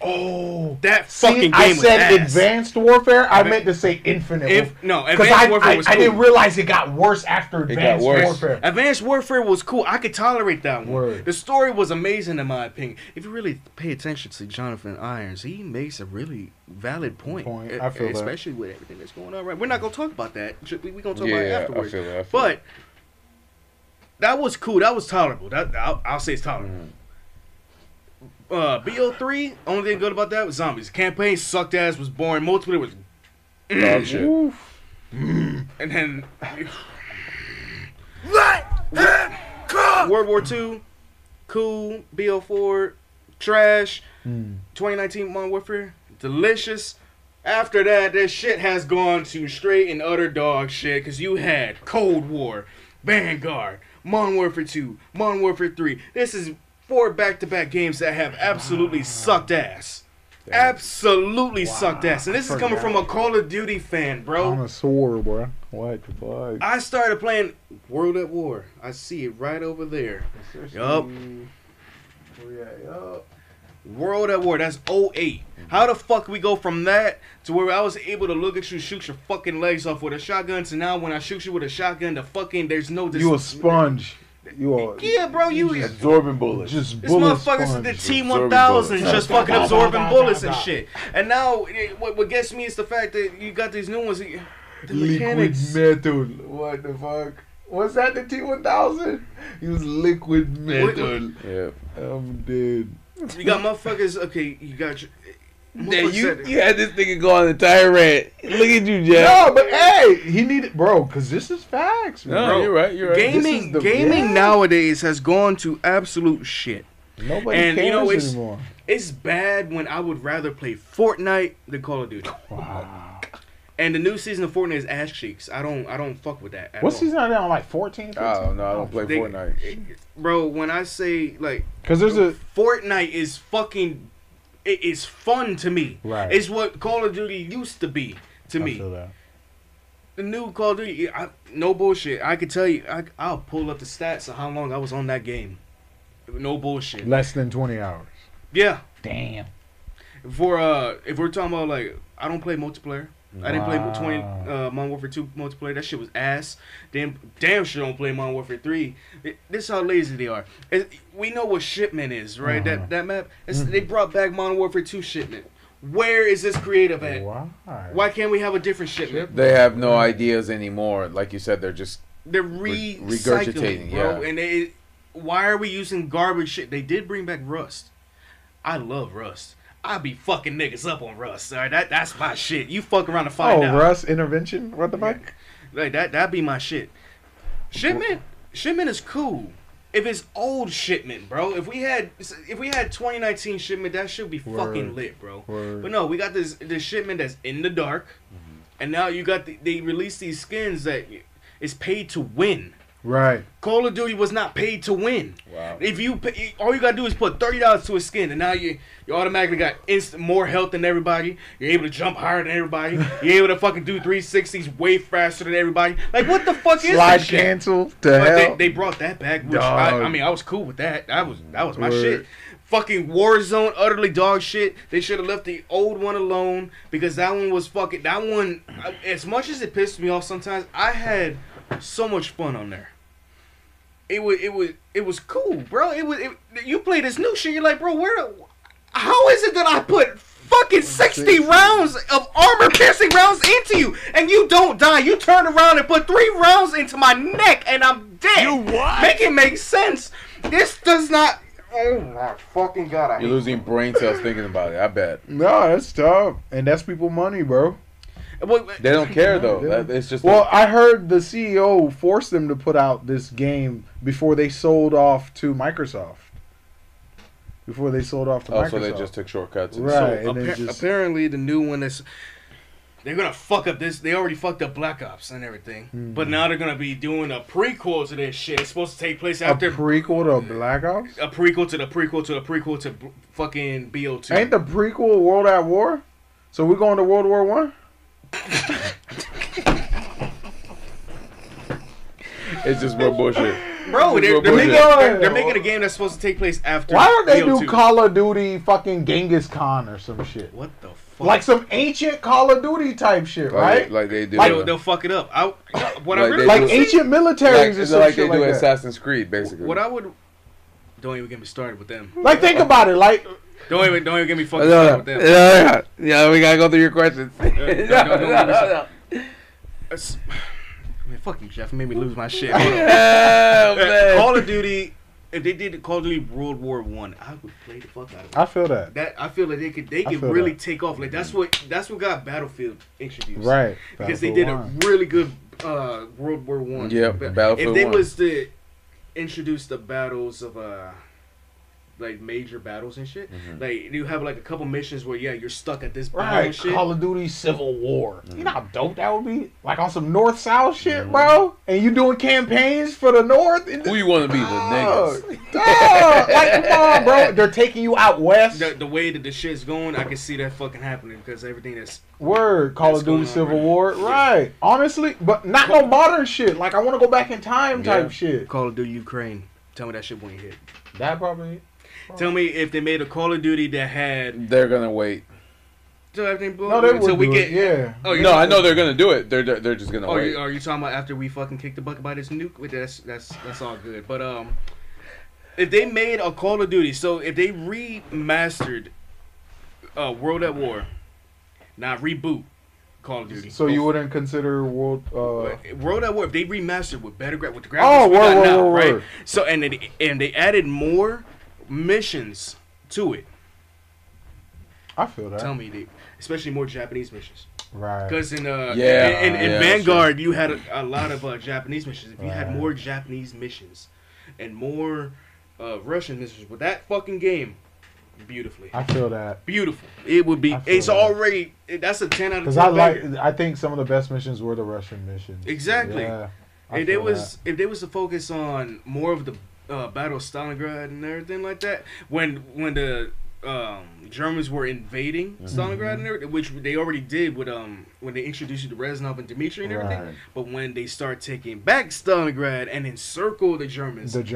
Oh, that fucking game was ass. I said Advanced Warfare. I meant to say Infinite Warfare. No, Advanced Warfare was cool. I didn't realize it got worse after Advanced Warfare. Advanced Warfare was cool. I could tolerate that one. The story was amazing in my opinion. If you really pay attention to Jonathan Irons, he makes a really valid point. I feel that. Especially with everything that's going on. Right? We're not going to talk about that. We're going to talk about it afterwards. I feel that. But that was cool. That was tolerable. I'll say it's tolerable. Mm. BO3, only thing good about that was zombies. Campaign sucked ass, was boring. Multiplayer was dog shit. And then let him come. World War II, cool. BO4, trash. 2019 Modern Warfare, delicious. After that, this shit has gone to straight and utter dog shit. Cause you had Cold War, Vanguard, Modern Warfare 2, Modern Warfare 3. This is 4 back-to-back games that have absolutely sucked ass. Damn. Absolutely sucked ass. And this is coming from a Call of Duty fan, bro. I'm a sword, bro. What the fuck? I started playing World at War. I see it right over there. Yup. World at War. That's 08. How the fuck we go from that to where I was able to look at you, shoot your fucking legs off with a shotgun, to now when I shoot you with a shotgun, the fucking there's no... You a sponge. You are, yeah, bro, you absorbing bullets. Just bullets. This motherfucker's the T-1000 just fucking absorbing bullets and shit. And now, what gets me is the fact that you got these new ones. The mechanics. Liquid metal. What the fuck? Was that the T-1000? He was liquid metal. Yeah, I'm dead. You got motherfuckers. Okay, you got your... You had this nigga go on the tirade. Look at you, Jeff. No, but hey, he needed, bro, because this is facts. No, bro, you're right. Gaming nowadays has gone to absolute shit. Nobody cares anymore. It's bad when I would rather play Fortnite than Call of Duty. Wow. And the new season of Fortnite is ass cheeks. I don't fuck with that. What season are they on? Like 14? Oh no, I don't play Fortnite, bro. When I say like, because there's a Fortnite is fucking... It is fun to me. Right. It's what Call of Duty used to be to me. I feel that. The new Call of Duty, no bullshit. I could tell you, I'll pull up the stats of how long I was on that game. No bullshit. Less than 20 hours. Yeah. Damn. If we're talking about, like, I don't play multiplayer. Wow. I didn't play Modern Warfare 2 multiplayer. That shit was ass. Damn sure don't play Modern Warfare 3. This is how lazy they are. We know what shipment is, right? That map. They brought back Modern Warfare 2 shipment. Where is this creative at? Why can't we have a different shipment? They have no ideas anymore. Like you said, they're regurgitating, bro. Yeah. And why are we using garbage shit? They did bring back Rust. I love Rust. I be fucking niggas up on Rust. All right? That's my shit. You fuck around and find out. Oh, Rust intervention? What the fuck? Like that'd be my shit. Shipment is cool. If it's old shipment, bro. If we had 2019 shipment, that should be fucking lit, bro. But no, we got this shipment that's in the dark, and now you got they release these skins that is paid to win. Right. Call of Duty was not paid to win. Wow. If you pay, all you gotta do is put $30 to a skin, and now you automatically got instant more health than everybody. You're able to jump higher than everybody. You're able to fucking do 360s way faster than everybody. Like, what the fuck is that shit? Slide cancel to hell. They brought that back, which I mean, I was cool with that. That was my shit. Fucking Warzone, utterly dog shit. They should have left the old one alone, because that one was fucking... That one, as much as it pissed me off sometimes, I had so much fun on there. It was cool, bro. You play this new shit, you're like, bro, how is it that I put fucking 60 rounds of armor-piercing rounds into you and you don't die? You turn around and put 3 rounds into my neck and I'm dead. You what? Make it make sense. This does not... Oh my fucking god, I... You're losing brain cells thinking about it, I bet. No, that's tough. And that's people money, bro. They don't care though. It's just... Well, I heard the CEO forced them to put out this game before they sold off to Microsoft. Oh, so they just took shortcuts. And right. So apparently, the new one is... They're gonna fuck up this. They already fucked up Black Ops and everything, but now they're gonna be doing a prequel to this shit. It's supposed to take place after... A prequel to Black Ops. A prequel to the prequel to the prequel to fucking BO2. Ain't the prequel World at War? So we're going to World War I. It's just more bullshit. Bro, they're making a game that's supposed to take place after. Why don't they do Call of Duty fucking Genghis Khan or some shit? What the fuck? Like some ancient Call of Duty type shit, right? Like they do. Like, they'll fuck it up. Ancient militaries or something. Like they do like Assassin's Creed, basically. What I would... Don't even get me started with them. Like, think about it. Like... Don't even get me fucking started with them. Yeah, we gotta go through your questions. Man, fucking Jeff made me lose my shit. Yeah, Call of Duty, if they did Call of Duty World War I, I would play the fuck out of it. I feel that. I feel like they could really take off. Like that's what got Battlefield introduced, right? Because they did a really good World War I. Yeah, Battlefield. If they was to introduce the battles of like major battles and shit, like you have like a couple missions where you're stuck at this battle and shit. Call of Duty Civil War. You know how dope that would be? Like on some North South shit, bro. And you doing campaigns for the North. Who you want to be, the niggas? Duh. Like come on, bro. They're taking you out west. The way that the shit's going, I can see that fucking happening because everything that's Call of Duty Civil War, right? Honestly, but not no modern shit. Like I want to go back in time type shit. Call of Duty Ukraine. Tell me that shit won't hit. That probably. Tell me if they made a Call of Duty that had... They're going to wait. Until everything blows? No, they would do it, yeah. Oh, no, I know they're going to do it. They're just going to wait. Are you talking about after we fucking kick the bucket by this nuke? That's all good. But if they made a Call of Duty... So if they remastered World at War, now reboot Call of Duty. So you wouldn't consider World at War... If they remastered with better graphics... With the graphics right? So, and they added more... missions to it. I feel that. Tell me, dude. Especially more Japanese missions. Right. Because in Vanguard, you had a lot of Japanese missions. If you had more Japanese missions and more Russian missions with that fucking game, beautifully. I feel that. Beautiful. It would be. It's that. Already. That's a 10 out of 10. Because I think some of the best missions were the Russian missions. Exactly. Yeah, if they was to focus on more of the Battle of Stalingrad and everything like that. When the Germans were invading Stalingrad and everything, which they already did with when they introduced you to Reznov and Dmitri and everything. Right. But when they start taking back Stalingrad and encircle the Germans, that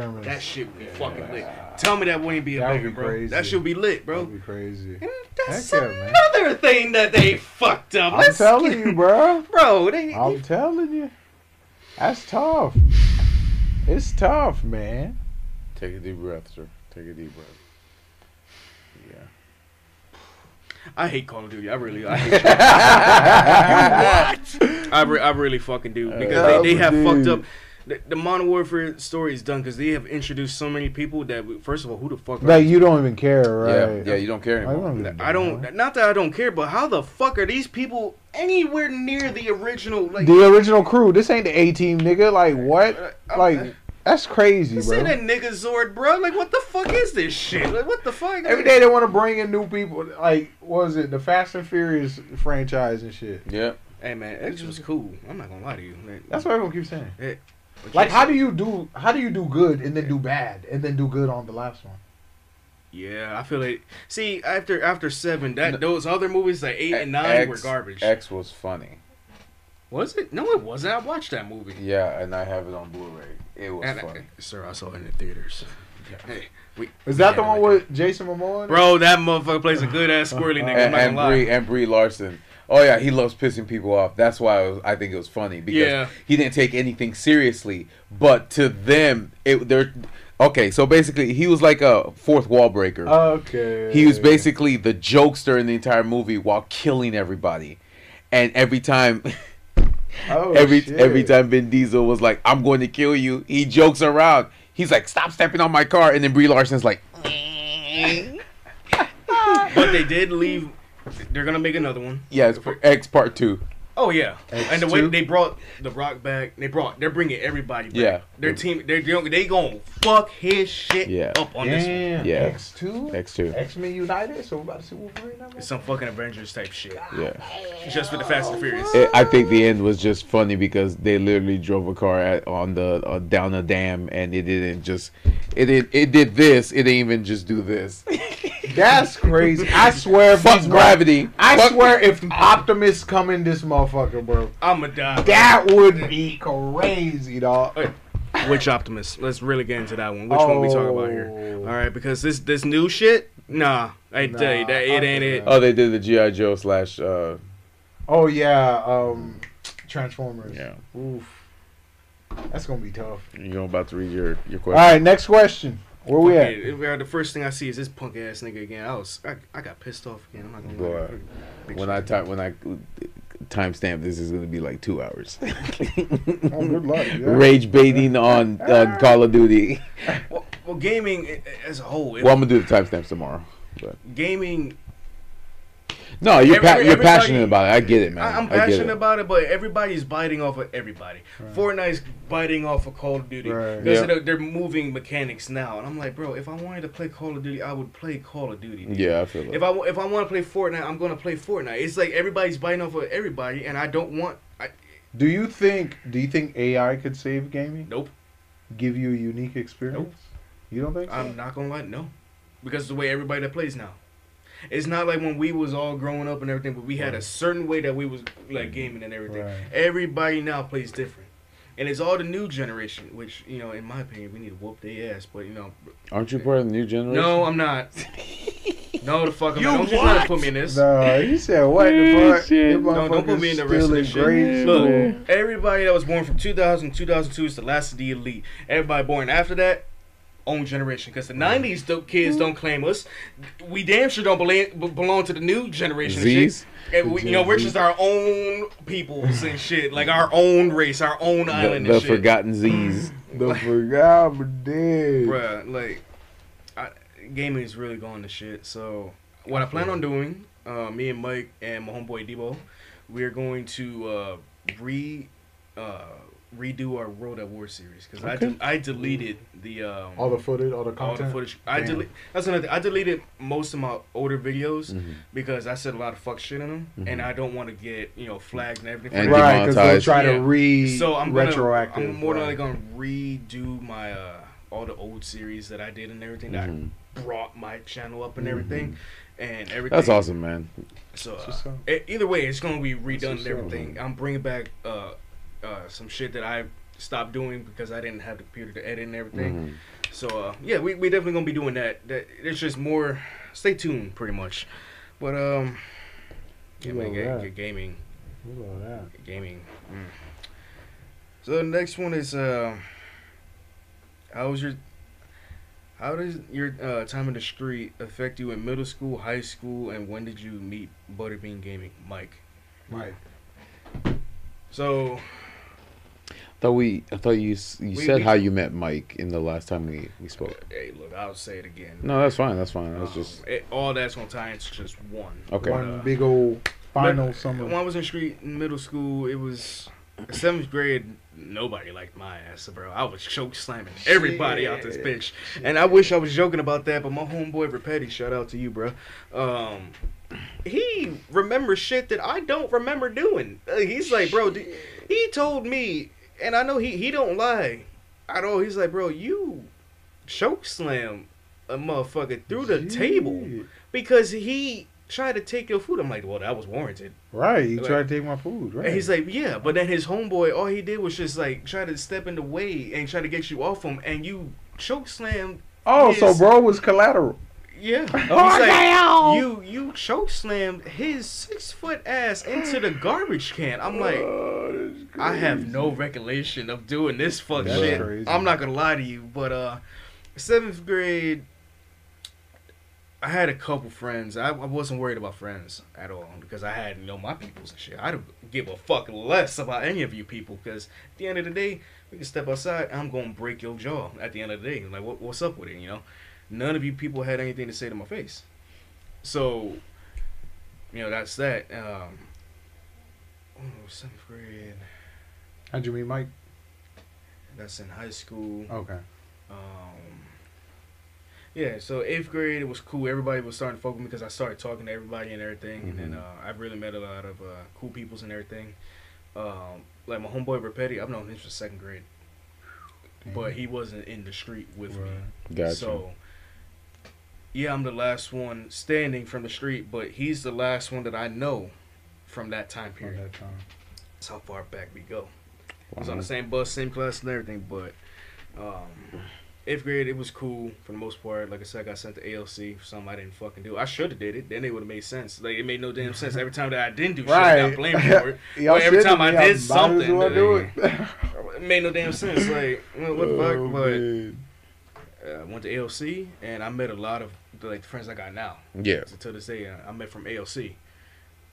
shit would be fucking lit. Tell me that wouldn't be a banger, bro. Crazy. That shit would be lit, bro. That'd be crazy. And that's another thing that they fucked up. I'm telling you, that's tough. It's tough, man. Take a deep breath, sir. Take a deep breath. Yeah. I hate Call of Duty. I hate you. What? I really fucking do. Because they have fucked up. The Modern Warfare story is done because they have introduced so many people that, first of all, who the fuck are you? Like, you don't even care, right? Yeah, you don't care anymore. I don't, not that I don't care, but how the fuck are these people anywhere near the original? Like, the original crew. This ain't the A-Team, nigga. Like, what? Like, that's crazy, bro. This ain't that nigga Zord, bro. Like, what the fuck is this shit? Like, what the fuck? Every day they want to bring in new people. Like, what was it? The Fast and Furious franchise and shit. Yeah. Hey, man, it was cool. I'm not going to lie to you, man. That's what everyone keeps saying. Yeah. Like how do you do good and then do bad and then do good on the last one? Yeah, I feel like after 7 those other movies like 8 and 9 were garbage. X was funny. Was it? No, it wasn't. I watched that movie. Yeah, and I have it on Blu-ray. It was funny. I saw it in the theaters. Hey, is that the one with Jason Momoa? Bro, that motherfucker plays a good ass squirrely nigga. And Brie Larson. Oh yeah, he loves pissing people off. That's why I think it was funny because he didn't take anything seriously. But to them, so basically he was like a fourth wall breaker. Okay. He was basically the jokester in the entire movie while killing everybody, and every time. Every time Vin Diesel was like, "I'm going to kill you," he jokes around. He's like, "Stop stepping on my car," and then Brie Larson's like. But they did leave. They're gonna make another one. Yeah, it's X Part 2. Oh yeah, X and the way they brought The Rock back, they're bringing everybody back. Yeah, their team, they gonna fuck his shit up on this one. Yeah, X2, X-Men United. So we're about to see what we're doing. It's some fucking Avengers type shit. Yeah, just for the Fast and Furious. I think the end was just funny because they literally drove a car down a dam and it didn't even just do this. That's crazy. I swear. Fuck gravity. I swear if Optimus come in this motherfucker, bro, I'ma die. That would be crazy, dog. Which Optimus? Let's really get into that one. Which one we talking about here? All right, because this new shit, nah, I tell you that it ain't it. Oh, they did the GI Joe / oh yeah, Transformers. Yeah. Oof. That's gonna be tough. You're about to read your question. All right, next question. Where we at? The first thing I see is this punk ass nigga again. I got pissed off again. I'm not gonna when I timestamp this is gonna be like 2 hours. Oh, good luck. Yeah. Rage baiting on Call of Duty. Well, gaming as a whole. I'm gonna do the timestamps tomorrow. But. Gaming. No, you're passionate about it. I get it, man. I'm passionate about it, but everybody's biting off of everybody. Right. Fortnite's biting off of Call of Duty. Right. They're moving mechanics now, and I'm like, bro, if I wanted to play Call of Duty, I would play Call of Duty. Dude. Yeah, I feel like if I want to play Fortnite, I'm gonna play Fortnite. It's like everybody's biting off of everybody, and I don't want. Do you think AI could save gaming? Nope. Give you a unique experience? Nope. You don't think so? I'm not gonna lie, no, because it's the way everybody that plays now. It's not like when we was all growing up and everything, but we had a certain way that we was like gaming and everything. Right. Everybody now plays different, and it's all the new generation, which in my opinion, we need to whoop their ass. But aren't you part of the new generation? No, I'm not. No, the fuck, I'm not. Don't try to put me in this. No, you said what? Don't put me in the rest of this shit. Look, everybody that was born from 2000 to 2002 is the last of the elite. Everybody born after that. Own generation, because the 90s kids don't claim us. We damn sure don't belong to the new generation Z's. And we, we're just our own peoples and shit, like our own race, our own island and shit. The forgotten Z's. The forgotten dead. Bruh, like, gaming is really going to shit. So what I plan on doing, me and Mike and my homeboy Debo, we're going to redo our World at War series, because I deleted the all the footage, all the content. All the footage. That's another thing. I deleted most of my older videos because I said a lot of fuck shit in them, and I don't want to get flagged and everything. And right, because they'll try to retroactive. I'm more than likely gonna redo my all the old series that I did and everything that I brought my channel up and everything. And everything. That's awesome, man. So either way, it's gonna be redone and everything. I'm bringing back some shit that I stopped doing because I didn't have the computer to edit and everything. So yeah, we definitely gonna be doing that. It's just more. Stay tuned, pretty much. But yeah, man, gaming. Gaming. So the next one is how does your time in the street affect you in middle school, high school, and when did you meet Butterbean Gaming, Mike? Mike. So. I thought you said how you met Mike in the last time we spoke. Hey, look, I'll say it again. No, that's fine. That's fine. That's just all that's gonna tie into just one. Okay. One big old final summer. When I was in middle school, it was 7th grade. Nobody liked my ass, bro. I was choke slamming everybody out this bitch, and I wish I was joking about that. But my homeboy Rapetti, shout out to you, bro. He remembers shit that I don't remember doing. He's like, bro, he told me. And I know he don't lie at all. He's like, bro, you choke slam a motherfucker through the table because he tried to take your food. I'm like, well, that was warranted. Right, he tried to take my food, right? And he's like, yeah, but then his homeboy, all he did was just like try to step in the way and try to get you off him, and you choke slammed. Oh, so bro was collateral. Yeah. He's like, you choke slammed his 6-foot ass into the garbage can. I'm like, I have no recollection of doing this fuck shit. Crazy. I'm not gonna lie to you, but 7th grade, I had a couple friends. I wasn't worried about friends at all because I had my peoples and shit. I don't give a fuck less about any of you people because at the end of the day, we can step outside. I'm gonna break your jaw at the end of the day. Like, what's up with it? None of you people had anything to say to my face. So, that's that. 7th grade. How'd you meet Mike? That's in high school. Okay. Yeah, so 8th grade, it was cool. Everybody was starting to fuck with me because I started talking to everybody and everything. And then I really met a lot of cool peoples and everything. Like my homeboy, Rapetti, I've known him since 2nd grade. But he wasn't in the street with me. Gotcha. So, yeah, I'm the last one standing from the street, but he's the last one that I know from that time period. That's how far back we go. Wow. I was on the same bus, same class and everything, but Eighth grade, it was cool for the most part. Like I said, I got sent to ALC for something I didn't fucking do. I should have did it. Then it would have made sense. Like, it made no damn sense. Every time that I didn't do shit, I got blamed for it. But every time I did something, it made no damn sense. Like, what the fuck? But I went to ALC, and I met a lot of like the friends I got now. Yeah. So to this day, I met from ALC.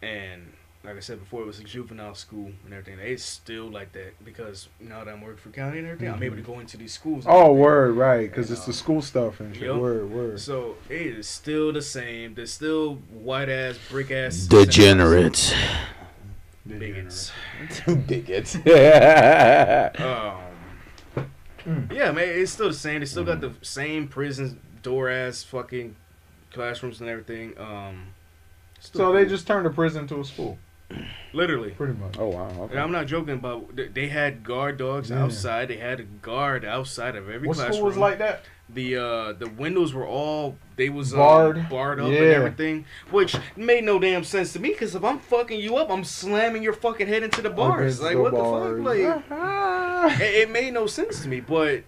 And like I said before, it was a juvenile school and everything. It's still like that because now that I'm working for county and everything, I'm able to go into these schools. Oh, word, right, because it's the school stuff and shit. Word. So it is still the same. There's still white-ass, brick-ass... degenerates. Bigots. Bigots. Yeah, man, it's still the same. They still got the same prisons, door-ass fucking classrooms and everything. So they just turned a prison into a school. Literally. Pretty much. Oh, wow. Okay. And I'm not joking about, they had guard dogs outside. They had a guard outside of every classroom. What school was like that? The windows were all, they was barred up and everything, which made no damn sense to me, because if I'm fucking you up, I'm slamming your fucking head into the bars. Like, what the fuck? Like, it made no sense to me, but,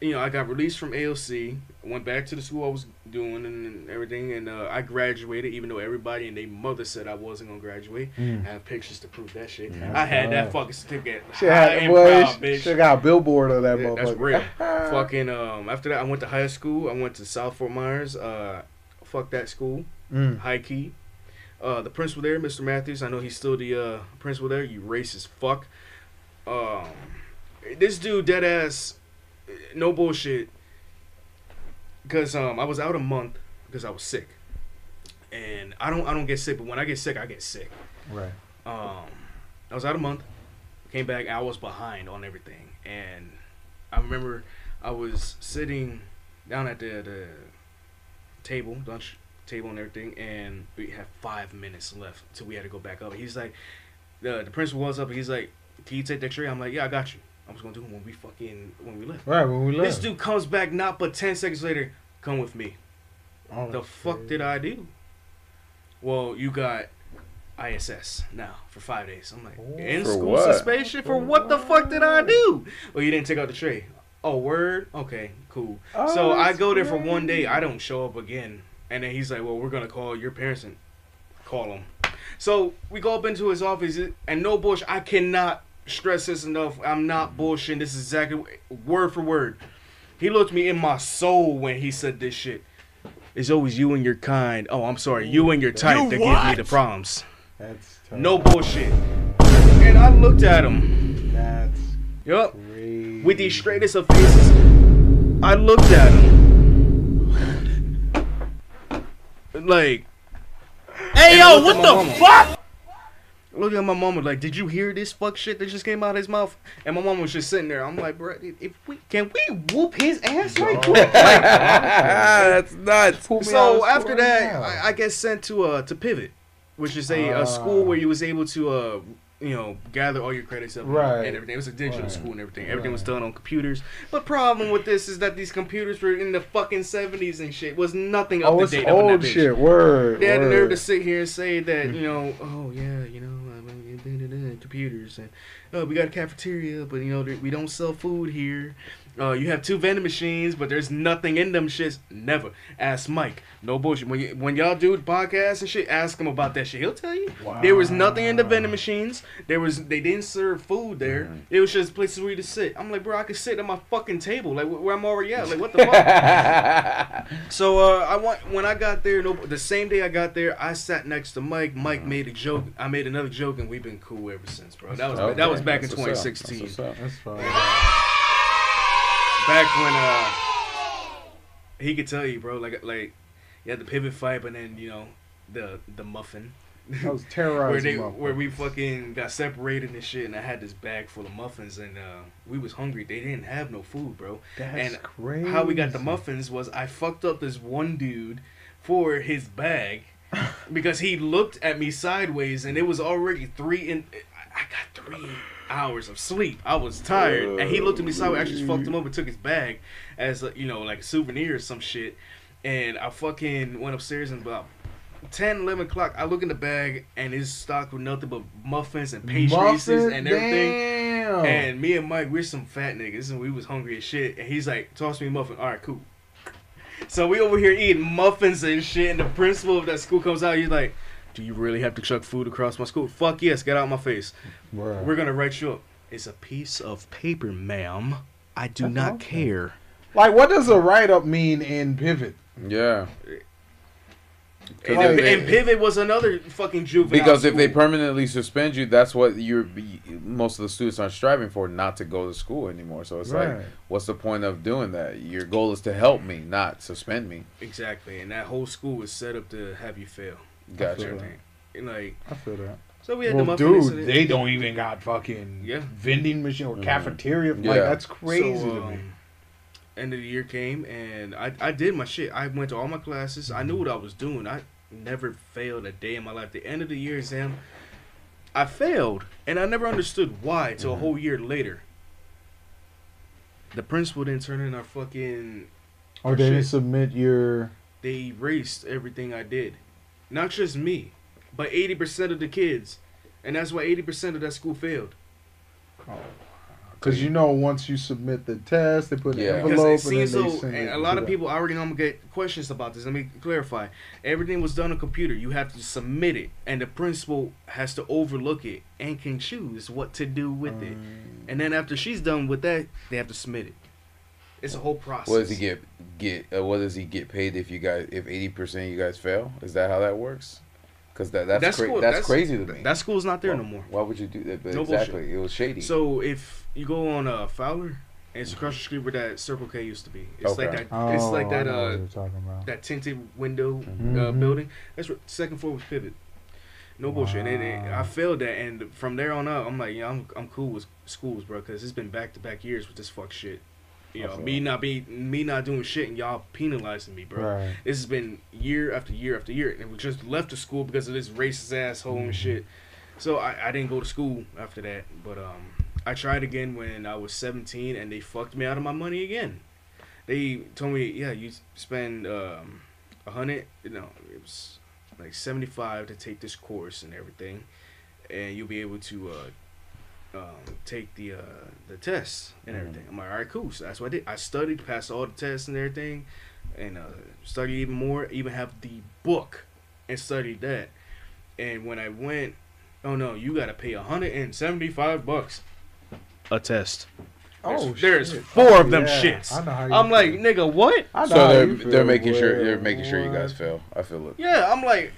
you know, I got released from ALC, went back to the school I was doing and everything, and I graduated, even though everybody and their mother said I wasn't going to graduate. I have pictures to prove that shit. I had that fucking certificate. She got a billboard of that motherfucker. That's real. Fucking, after that, I went to high school. I went to South Fort Myers. Fuck that school. High key. The principal there, Mr. Matthews, I know he's still the principal there. You racist fuck. This dude, dead ass... No bullshit, because I was out a month because I was sick, and I don't get sick, but when I get sick, I get sick. Right. I was out a month, came back, I was behind on everything, and I remember I was sitting down at the table, lunch table and everything, and we had 5 minutes left till we had to go back up. He's like, the principal was up, and he's like, "Can you take the X-ray?" I'm like, "Yeah, I got you." I was going to do it when we left. Right, when we left. This dude comes back not but 10 seconds later, "Come with me." Oh, the fuck did I do? "Well, you got ISS now for 5 days. I'm like, "In school suspension? For what the fuck did I do?" "Well, you didn't take out the tray." "Oh, word? Okay, cool." Oh, so I go there for 1 day. I don't show up again. And then he's like, "Well, we're going to call your parents," and call them. So we go up into his office, and no bullshit, I cannot stress this enough, I'm not bullshitting, this is exactly word for word. He looked me in my soul when he said this shit. "It's always you and your kind. Oh, I'm sorry, you and your type that give me the problems." That's tough. No bullshit. And I looked at him. That's crazy. With the straightest of faces, I looked at him. Like, "Hey, yo, what the fuck?" Look at my mama like, "Did you hear this fuck shit that just came out of his mouth?" And my mama was just sitting there. I'm like, "Bro, can we whoop his ass right quick?" Like, that's nuts. So after that, I get sent to Pivot, which is a school where you was able to you know, gather all your credits up and everything. It was a digital school and everything. Everything was done on computers. But problem with this is that these computers were in the fucking 70s and shit. Was nothing up to date. Oh, it's old shit. Word. They had the nerve to sit here and say that, you know, "Oh yeah, you know, computers, and we got a cafeteria, but you know we don't sell food here. You have 2 vending machines, but there's nothing in them shits." Never ask Mike. No bullshit. When y'all do podcasts and shit, ask him about that shit. He'll tell you. Wow. There was nothing in the vending machines. They didn't serve food there. It was just places for you to sit. I'm like, "Bro, I could sit at my fucking table, like where I'm already at. Like, what the fuck?" So when I got there, the same day I got there, I sat next to Mike. Mike made a joke. I made another joke, and we've been cool ever since, bro. That was back in 2016. That's fine. Back when he could tell you, bro, like you had the Pivot fight, but then, you know, the muffin. That was terrorizing. Where we fucking got separated and shit, and I had this bag full of muffins, and we was hungry. They didn't have no food, bro. That's crazy. How we got the muffins was I fucked up this one dude for his bag because he looked at me sideways, and it was already 3 in. I got 3 hours of sleep. I was tired, and he looked at me sideways. I just fucked him up and took his bag as a, you know, like a souvenir or some shit. And I fucking went upstairs, and about 10, 11 o'clock, I look in the bag, and it's stocked with nothing but muffins and pastries and everything. Damn. Damn. And me and Mike, we're some fat niggas, and we was hungry as shit. And he's like, toss me a muffin. All right, cool. So we over here eating muffins and shit, and the principal of that school comes out. He's like, do you really have to chuck food across my school? Fuck yes, get out of my face. Bruh. We're going to write you up. It's a piece of paper, ma'am. I do not care. Like, what does a write-up mean in Pivot? Yeah. And Pivot was another fucking juvenile because if school. They permanently suspend you, that's what you're. Most of the students are striving for, not to go to school anymore. So it's right. Like, what's the point of doing that? Your goal is to help me, not suspend me. Exactly, and that whole school was set up to have you fail. Gotcha. Like, I feel that. So we had well, dude, so they don't even got fucking vending machine or cafeteria. Yeah. Like that's crazy so, to me. End of the year came and I did my shit. I went to all my classes. I knew what I was doing. I never failed a day in my life. The end of the year exam, I failed, and I never understood why till a whole year later. The principal didn't turn in our fucking. Or they didn't submit your. They erased everything I did, not just me, but 80% of the kids, and that's why 80% of that school failed. Oh. Because you know, once you submit the test, they put an envelope and then they send it. A lot of people, I already know I'm going to get questions about this. Let me clarify. Everything was done on computer. You have to submit it, and the principal has to overlook it and can choose what to do with it. And then after she's done with that, they have to submit it. It's a whole process. What does he get paid if you guys 80% of you guys fail? Is that how that works? Because that's crazy to me. That school's not there no more. Why would you do that? But no exactly, bullshit. It was shady. So if you go on Fowler, and it's across the street where that Circle K used to be. It's like that. Oh, it's like that. That tinted window building. That's what second floor was Pivot. No bullshit. And I failed that, and from there on up, I'm like, yeah, I'm cool with schools, bro, because it's been back-to-back years with this fuck shit. You know, me not doing shit and y'all penalizing me, bro. Right. This has been year after year after year, and we just left the school because of this racist asshole and shit. So I didn't go to school after that, but I tried again when I was 17, and they fucked me out of my money again. They told me, yeah, you spend $100, you know, it was like $75 to take this course and everything, and you'll be able to. Take the tests and everything. I'm like, all right, cool. So that's what I did. I studied, passed all the tests and everything, and studied even more. Even have the book and studied that. And when I went, oh no, you gotta pay $175 a test. There's four of them shits. I know how you I'm feel. Like, nigga, what? I know so they're making sure you guys fail. I feel it. Yeah, I'm like,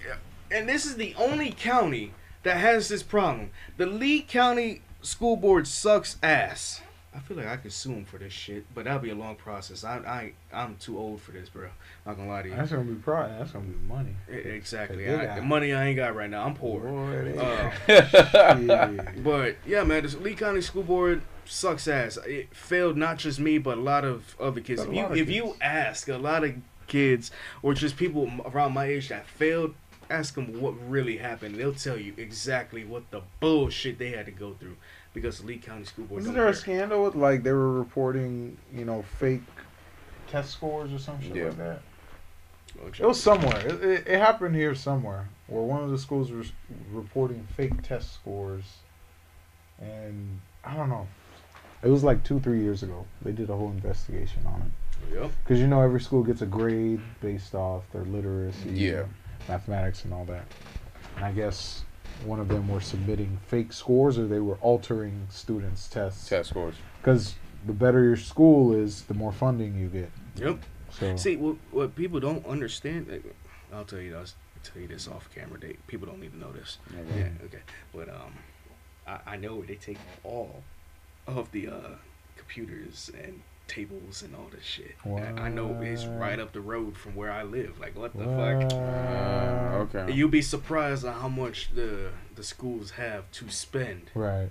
and this is the only county that has this problem. The Lee County School board sucks ass. I feel like I could sue him for this shit, but that'll be a long process. I'm too old for this, bro. I'm not gonna lie to you. That's gonna be pride. That's gonna be money. Exactly. The money I ain't got right now. I'm poor. Boy, but yeah, man, the Lee County School board sucks ass. It failed not just me, but a lot of other kids. If you ask a lot of kids or just people around my age that failed, ask them what really happened. They'll tell you exactly what the bullshit they had to go through because the Lee County School Board. Wasn't there a scandal with like they were reporting, you know, fake test scores or some shit like that? It was somewhere. It happened here somewhere where one of the schools was reporting fake test scores, and I don't know. It was like 2-3 years ago. They did a whole investigation on it. Yep. Because you know every school gets a grade based off their literacy. Yeah. Mathematics and all that, and I guess one of them were submitting fake scores, or they were altering students' test scores. Because the better your school is, the more funding you get. Yep. So see, what people don't understand, like, I'll tell you this off camera. People don't need to know this. Okay. Yeah. Okay. But I know they take all of the computers and tables and all this shit. What? I know it's right up the road from where I live. Like, what the fuck? Okay. You'll be surprised at how much the schools have to spend. Right.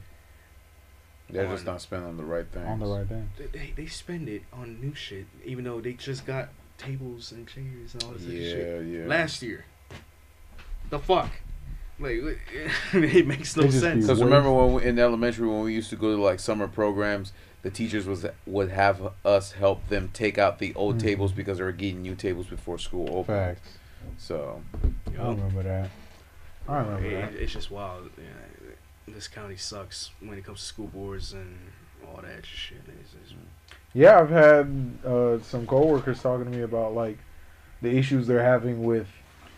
They're just not spending on the right things. On the right thing. They spend it on new shit, even though they just got tables and chairs and all this shit. Yeah. Last year. The fuck? Like, it makes no sense. Because remember when in elementary when we used to go to like summer programs, the teachers would have us help them take out the old tables because they were getting new tables before school opened. Facts. So, I remember that. It's just wild. Yeah. this county sucks when it comes to school boards and all that shit. Yeah, I've had some coworkers talking to me about like the issues they're having with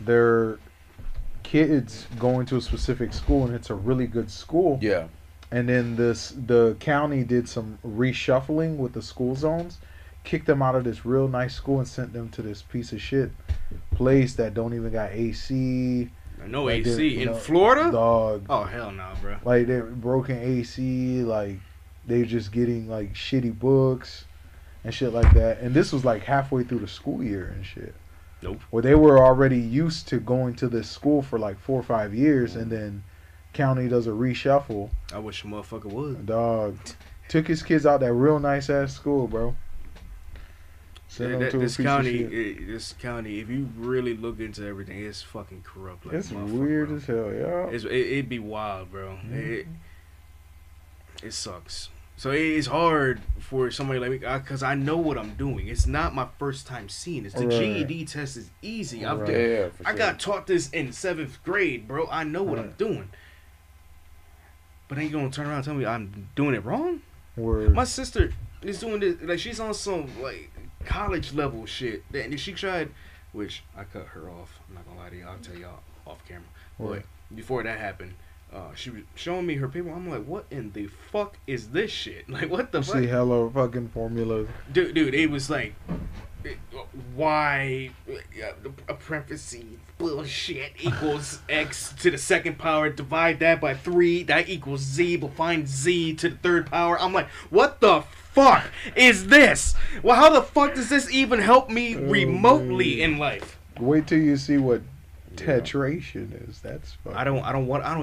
their kids going to a specific school, and it's a really good school. Yeah. And then the county did some reshuffling with the school zones, kicked them out of this real nice school and sent them to this piece of shit place that don't even got AC. No like AC in Florida? Dog. Oh, hell no, bro. Like, they're broken AC. Like, they're just getting, like, shitty books and shit like that. And this was, like, halfway through the school year and shit. Nope. Where they were already used to going to this school for, like, 4 or 5 years. Mm-hmm. And then county does a reshuffle. I wish a motherfucker would. Dog. Took his kids out that real nice-ass school, bro. This county, if you really look into everything, it's fucking corrupt. Like, it's weird as hell, yeah. It'd be wild, bro. Mm-hmm. It sucks. So it's hard for somebody like me, because I know what I'm doing. It's not my first time seeing this. The GED test is easy. I got taught this in 7th grade, bro. I know what I'm doing. But ain't going to turn around and tell me I'm doing it wrong? Word. My sister is doing this. Like, she's on some, like, college level shit, and she tried, which I cut her off. I'm not gonna lie to you. I'll tell y'all off camera. But before that happened, she was showing me her paper. I'm like, what in the fuck is this shit? Like, what the fuck? See, hello fucking formulas, dude. It was like, why a parenthesis bullshit equals x to the second power, divide that by 3, that equals z, but find z to the 3rd power. I'm like, what the fuck is this? Well, how the fuck does this even help me remotely in life? Wait till you see what tetration is. That's fucking... I don't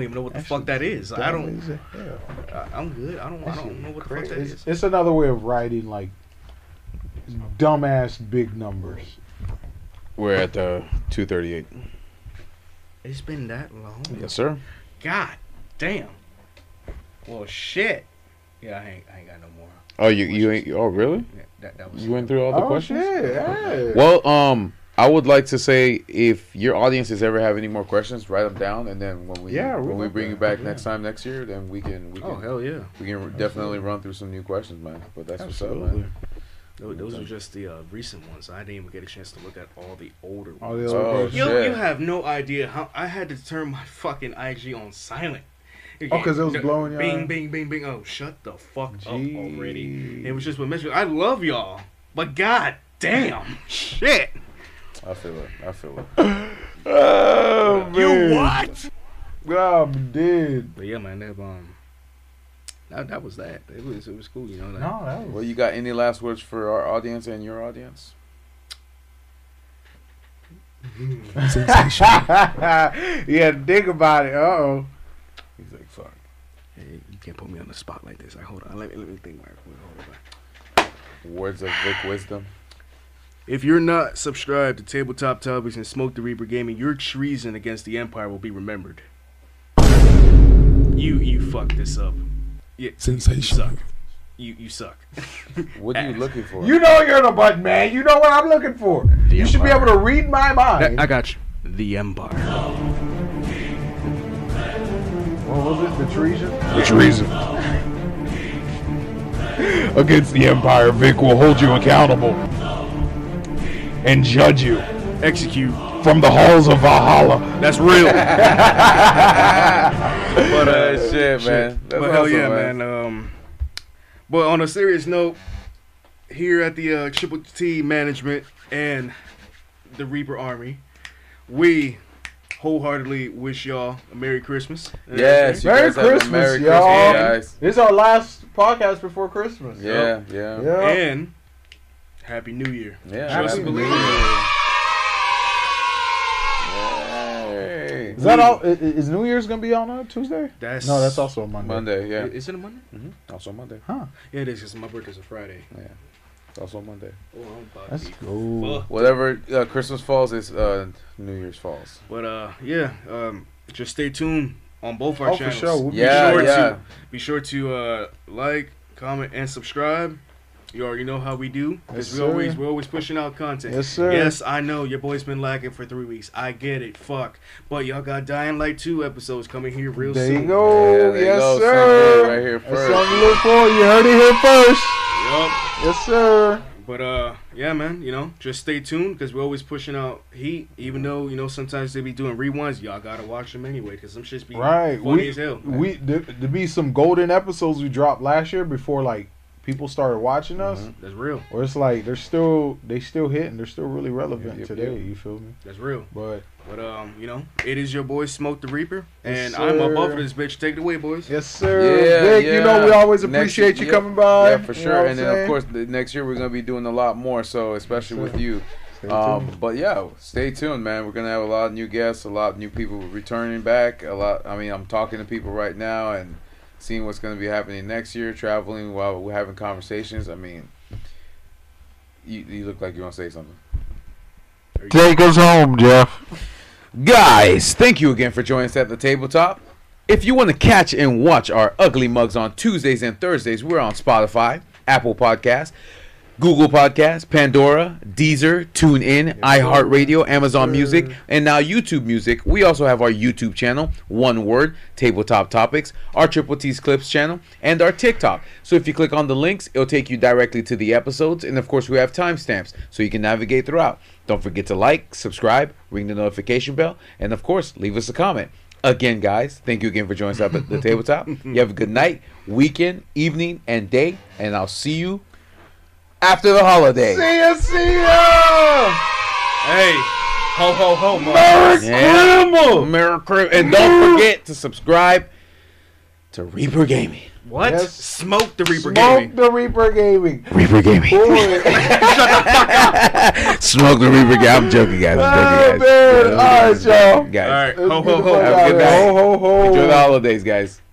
even know what the fuck that is. I'm good. I don't know what the fuck that is. It's another way of writing like dumbass big numbers. We're at 238. It's been that long. Yes, sir. God damn. Well, shit. Yeah, I ain't got no more. Oh, you ain't. Oh, really? Yeah, that was you went through all the questions. Shit, yeah. Well, I would like to say if your audiences ever have any more questions, write them down, and then when we bring you back next time next year, then we can. Oh, hell yeah! We can definitely run through some new questions, man. But that's what's up, man. Those are just the recent ones. I didn't even get a chance to look at all the older ones. You have no idea how I had to turn my fucking IG on silent. Again, because it was blowing y'all. Bing, bing, bing, bing. Oh, shut the fuck up already. It was just what messed with. I love y'all, but god damn, shit. I feel it. Oh, man. You what? God, dude. But yeah, man, that was that. It was cool, you know. Like, no, that was... Well, you got any last words for our audience and your audience? Yeah, think about it. Uh-oh. He's like, fuck. Hey, you can't put me on the spot like this. Like, hold on. Let me think. Words of Vic wisdom. If you're not subscribed to Tabletop Topics and Smoke the Reaper Gaming, your treason against the Empire will be remembered. You fucked this up. Yeah, sensational. You suck. You suck. What are you looking for? You know you're the button, man. You know what I'm looking for. You should be able to read my mind. I got you. The Empire. No. What was it? The treason? The treason. Against the Empire, Vic will hold you accountable and judge you. Execute. From the halls of Valhalla. That's real. But shit, man. That's but hell awesome, yeah, man. But on a serious note, here at the Triple T management and the Reaper Army, we wholeheartedly wish y'all a Merry Christmas. Yes, Merry Christmas, y'all. Yeah, this is our last podcast before Christmas. Yeah, so. Yeah. And Happy New Year. Yeah, just believe. Hey. Is that all? Is New Year's gonna be on a Tuesday? That's also a Monday. Monday, yeah. Is it a Monday? Mm-hmm. Also a Monday, huh? Yeah, it is. Cause my birthday's a Friday. Yeah. It's also Monday. Oh, that's cool. Whatever Christmas falls is New Year's falls. But just stay tuned on both our channels. For sure. We'll be sure to like, comment, and subscribe. You already know how we do. Yes, we're always pushing out content. Yes, sir. Yes, I know. Your boy's been lacking for 3 weeks. I get it. Fuck. But y'all got Dying Light 2 episodes coming here real soon. There you go. Yeah, yes, sir. Right here first. That's something to look for. You heard it here first. Yup. Yes, sir. But, yeah, man, you know, just stay tuned because we're always pushing out heat, even though, you know, sometimes they be doing rewinds. Y'all got to watch them anyway because some shit's be funny as hell. There be some golden episodes we dropped last year before, like, people started watching us. That's real. Or it's like they still hitting. They're still really relevant today. You feel me? That's real. But you know, it is your boy Smoke the Reaper, and yes, I'm above this bitch. Take it away, boys. Yes, sir. Yeah, Vic, you know we always appreciate you coming by. Yeah, for sure. And then of course next year we're gonna be doing a lot more. So especially with you. But yeah, stay tuned, man. We're gonna have a lot of new guests, a lot of new people returning back. A lot. I mean, I'm talking to people right now and seeing what's going to be happening next year, traveling while we're having conversations. I mean, you look like you want to say something. Take us home, Jeff. Guys, thank you again for joining us at the tabletop. If you want to catch and watch our ugly mugs on Tuesdays and Thursdays, we're on Spotify, Apple Podcasts, Google Podcasts, Pandora, Deezer, TuneIn, iHeartRadio, Amazon Music, and now YouTube Music. We also have our YouTube channel, one word, Tabletop Topics, our Triple T's Clips channel, and our TikTok. So if you click on the links, it'll take you directly to the episodes. And of course, we have timestamps so you can navigate throughout. Don't forget to like, subscribe, ring the notification bell, and of course, leave us a comment. Again, guys, thank you again for joining us up at the tabletop. You have a good night, weekend, evening, and day, and I'll see you after the holiday. See ya! Hey, ho, ho, ho. Merry Christmas! And don't forget to subscribe to Reaper Gaming. What? Yes. Smoke the Reaper Gaming. Shut the fuck up. Smoke the Reaper Gaming. I'm joking, guys. I'm joking, guys. All right, y'all. Guys. All right. Ho, ho, ho. Have a good night. Ho, ho, ho. Enjoy the holidays, guys.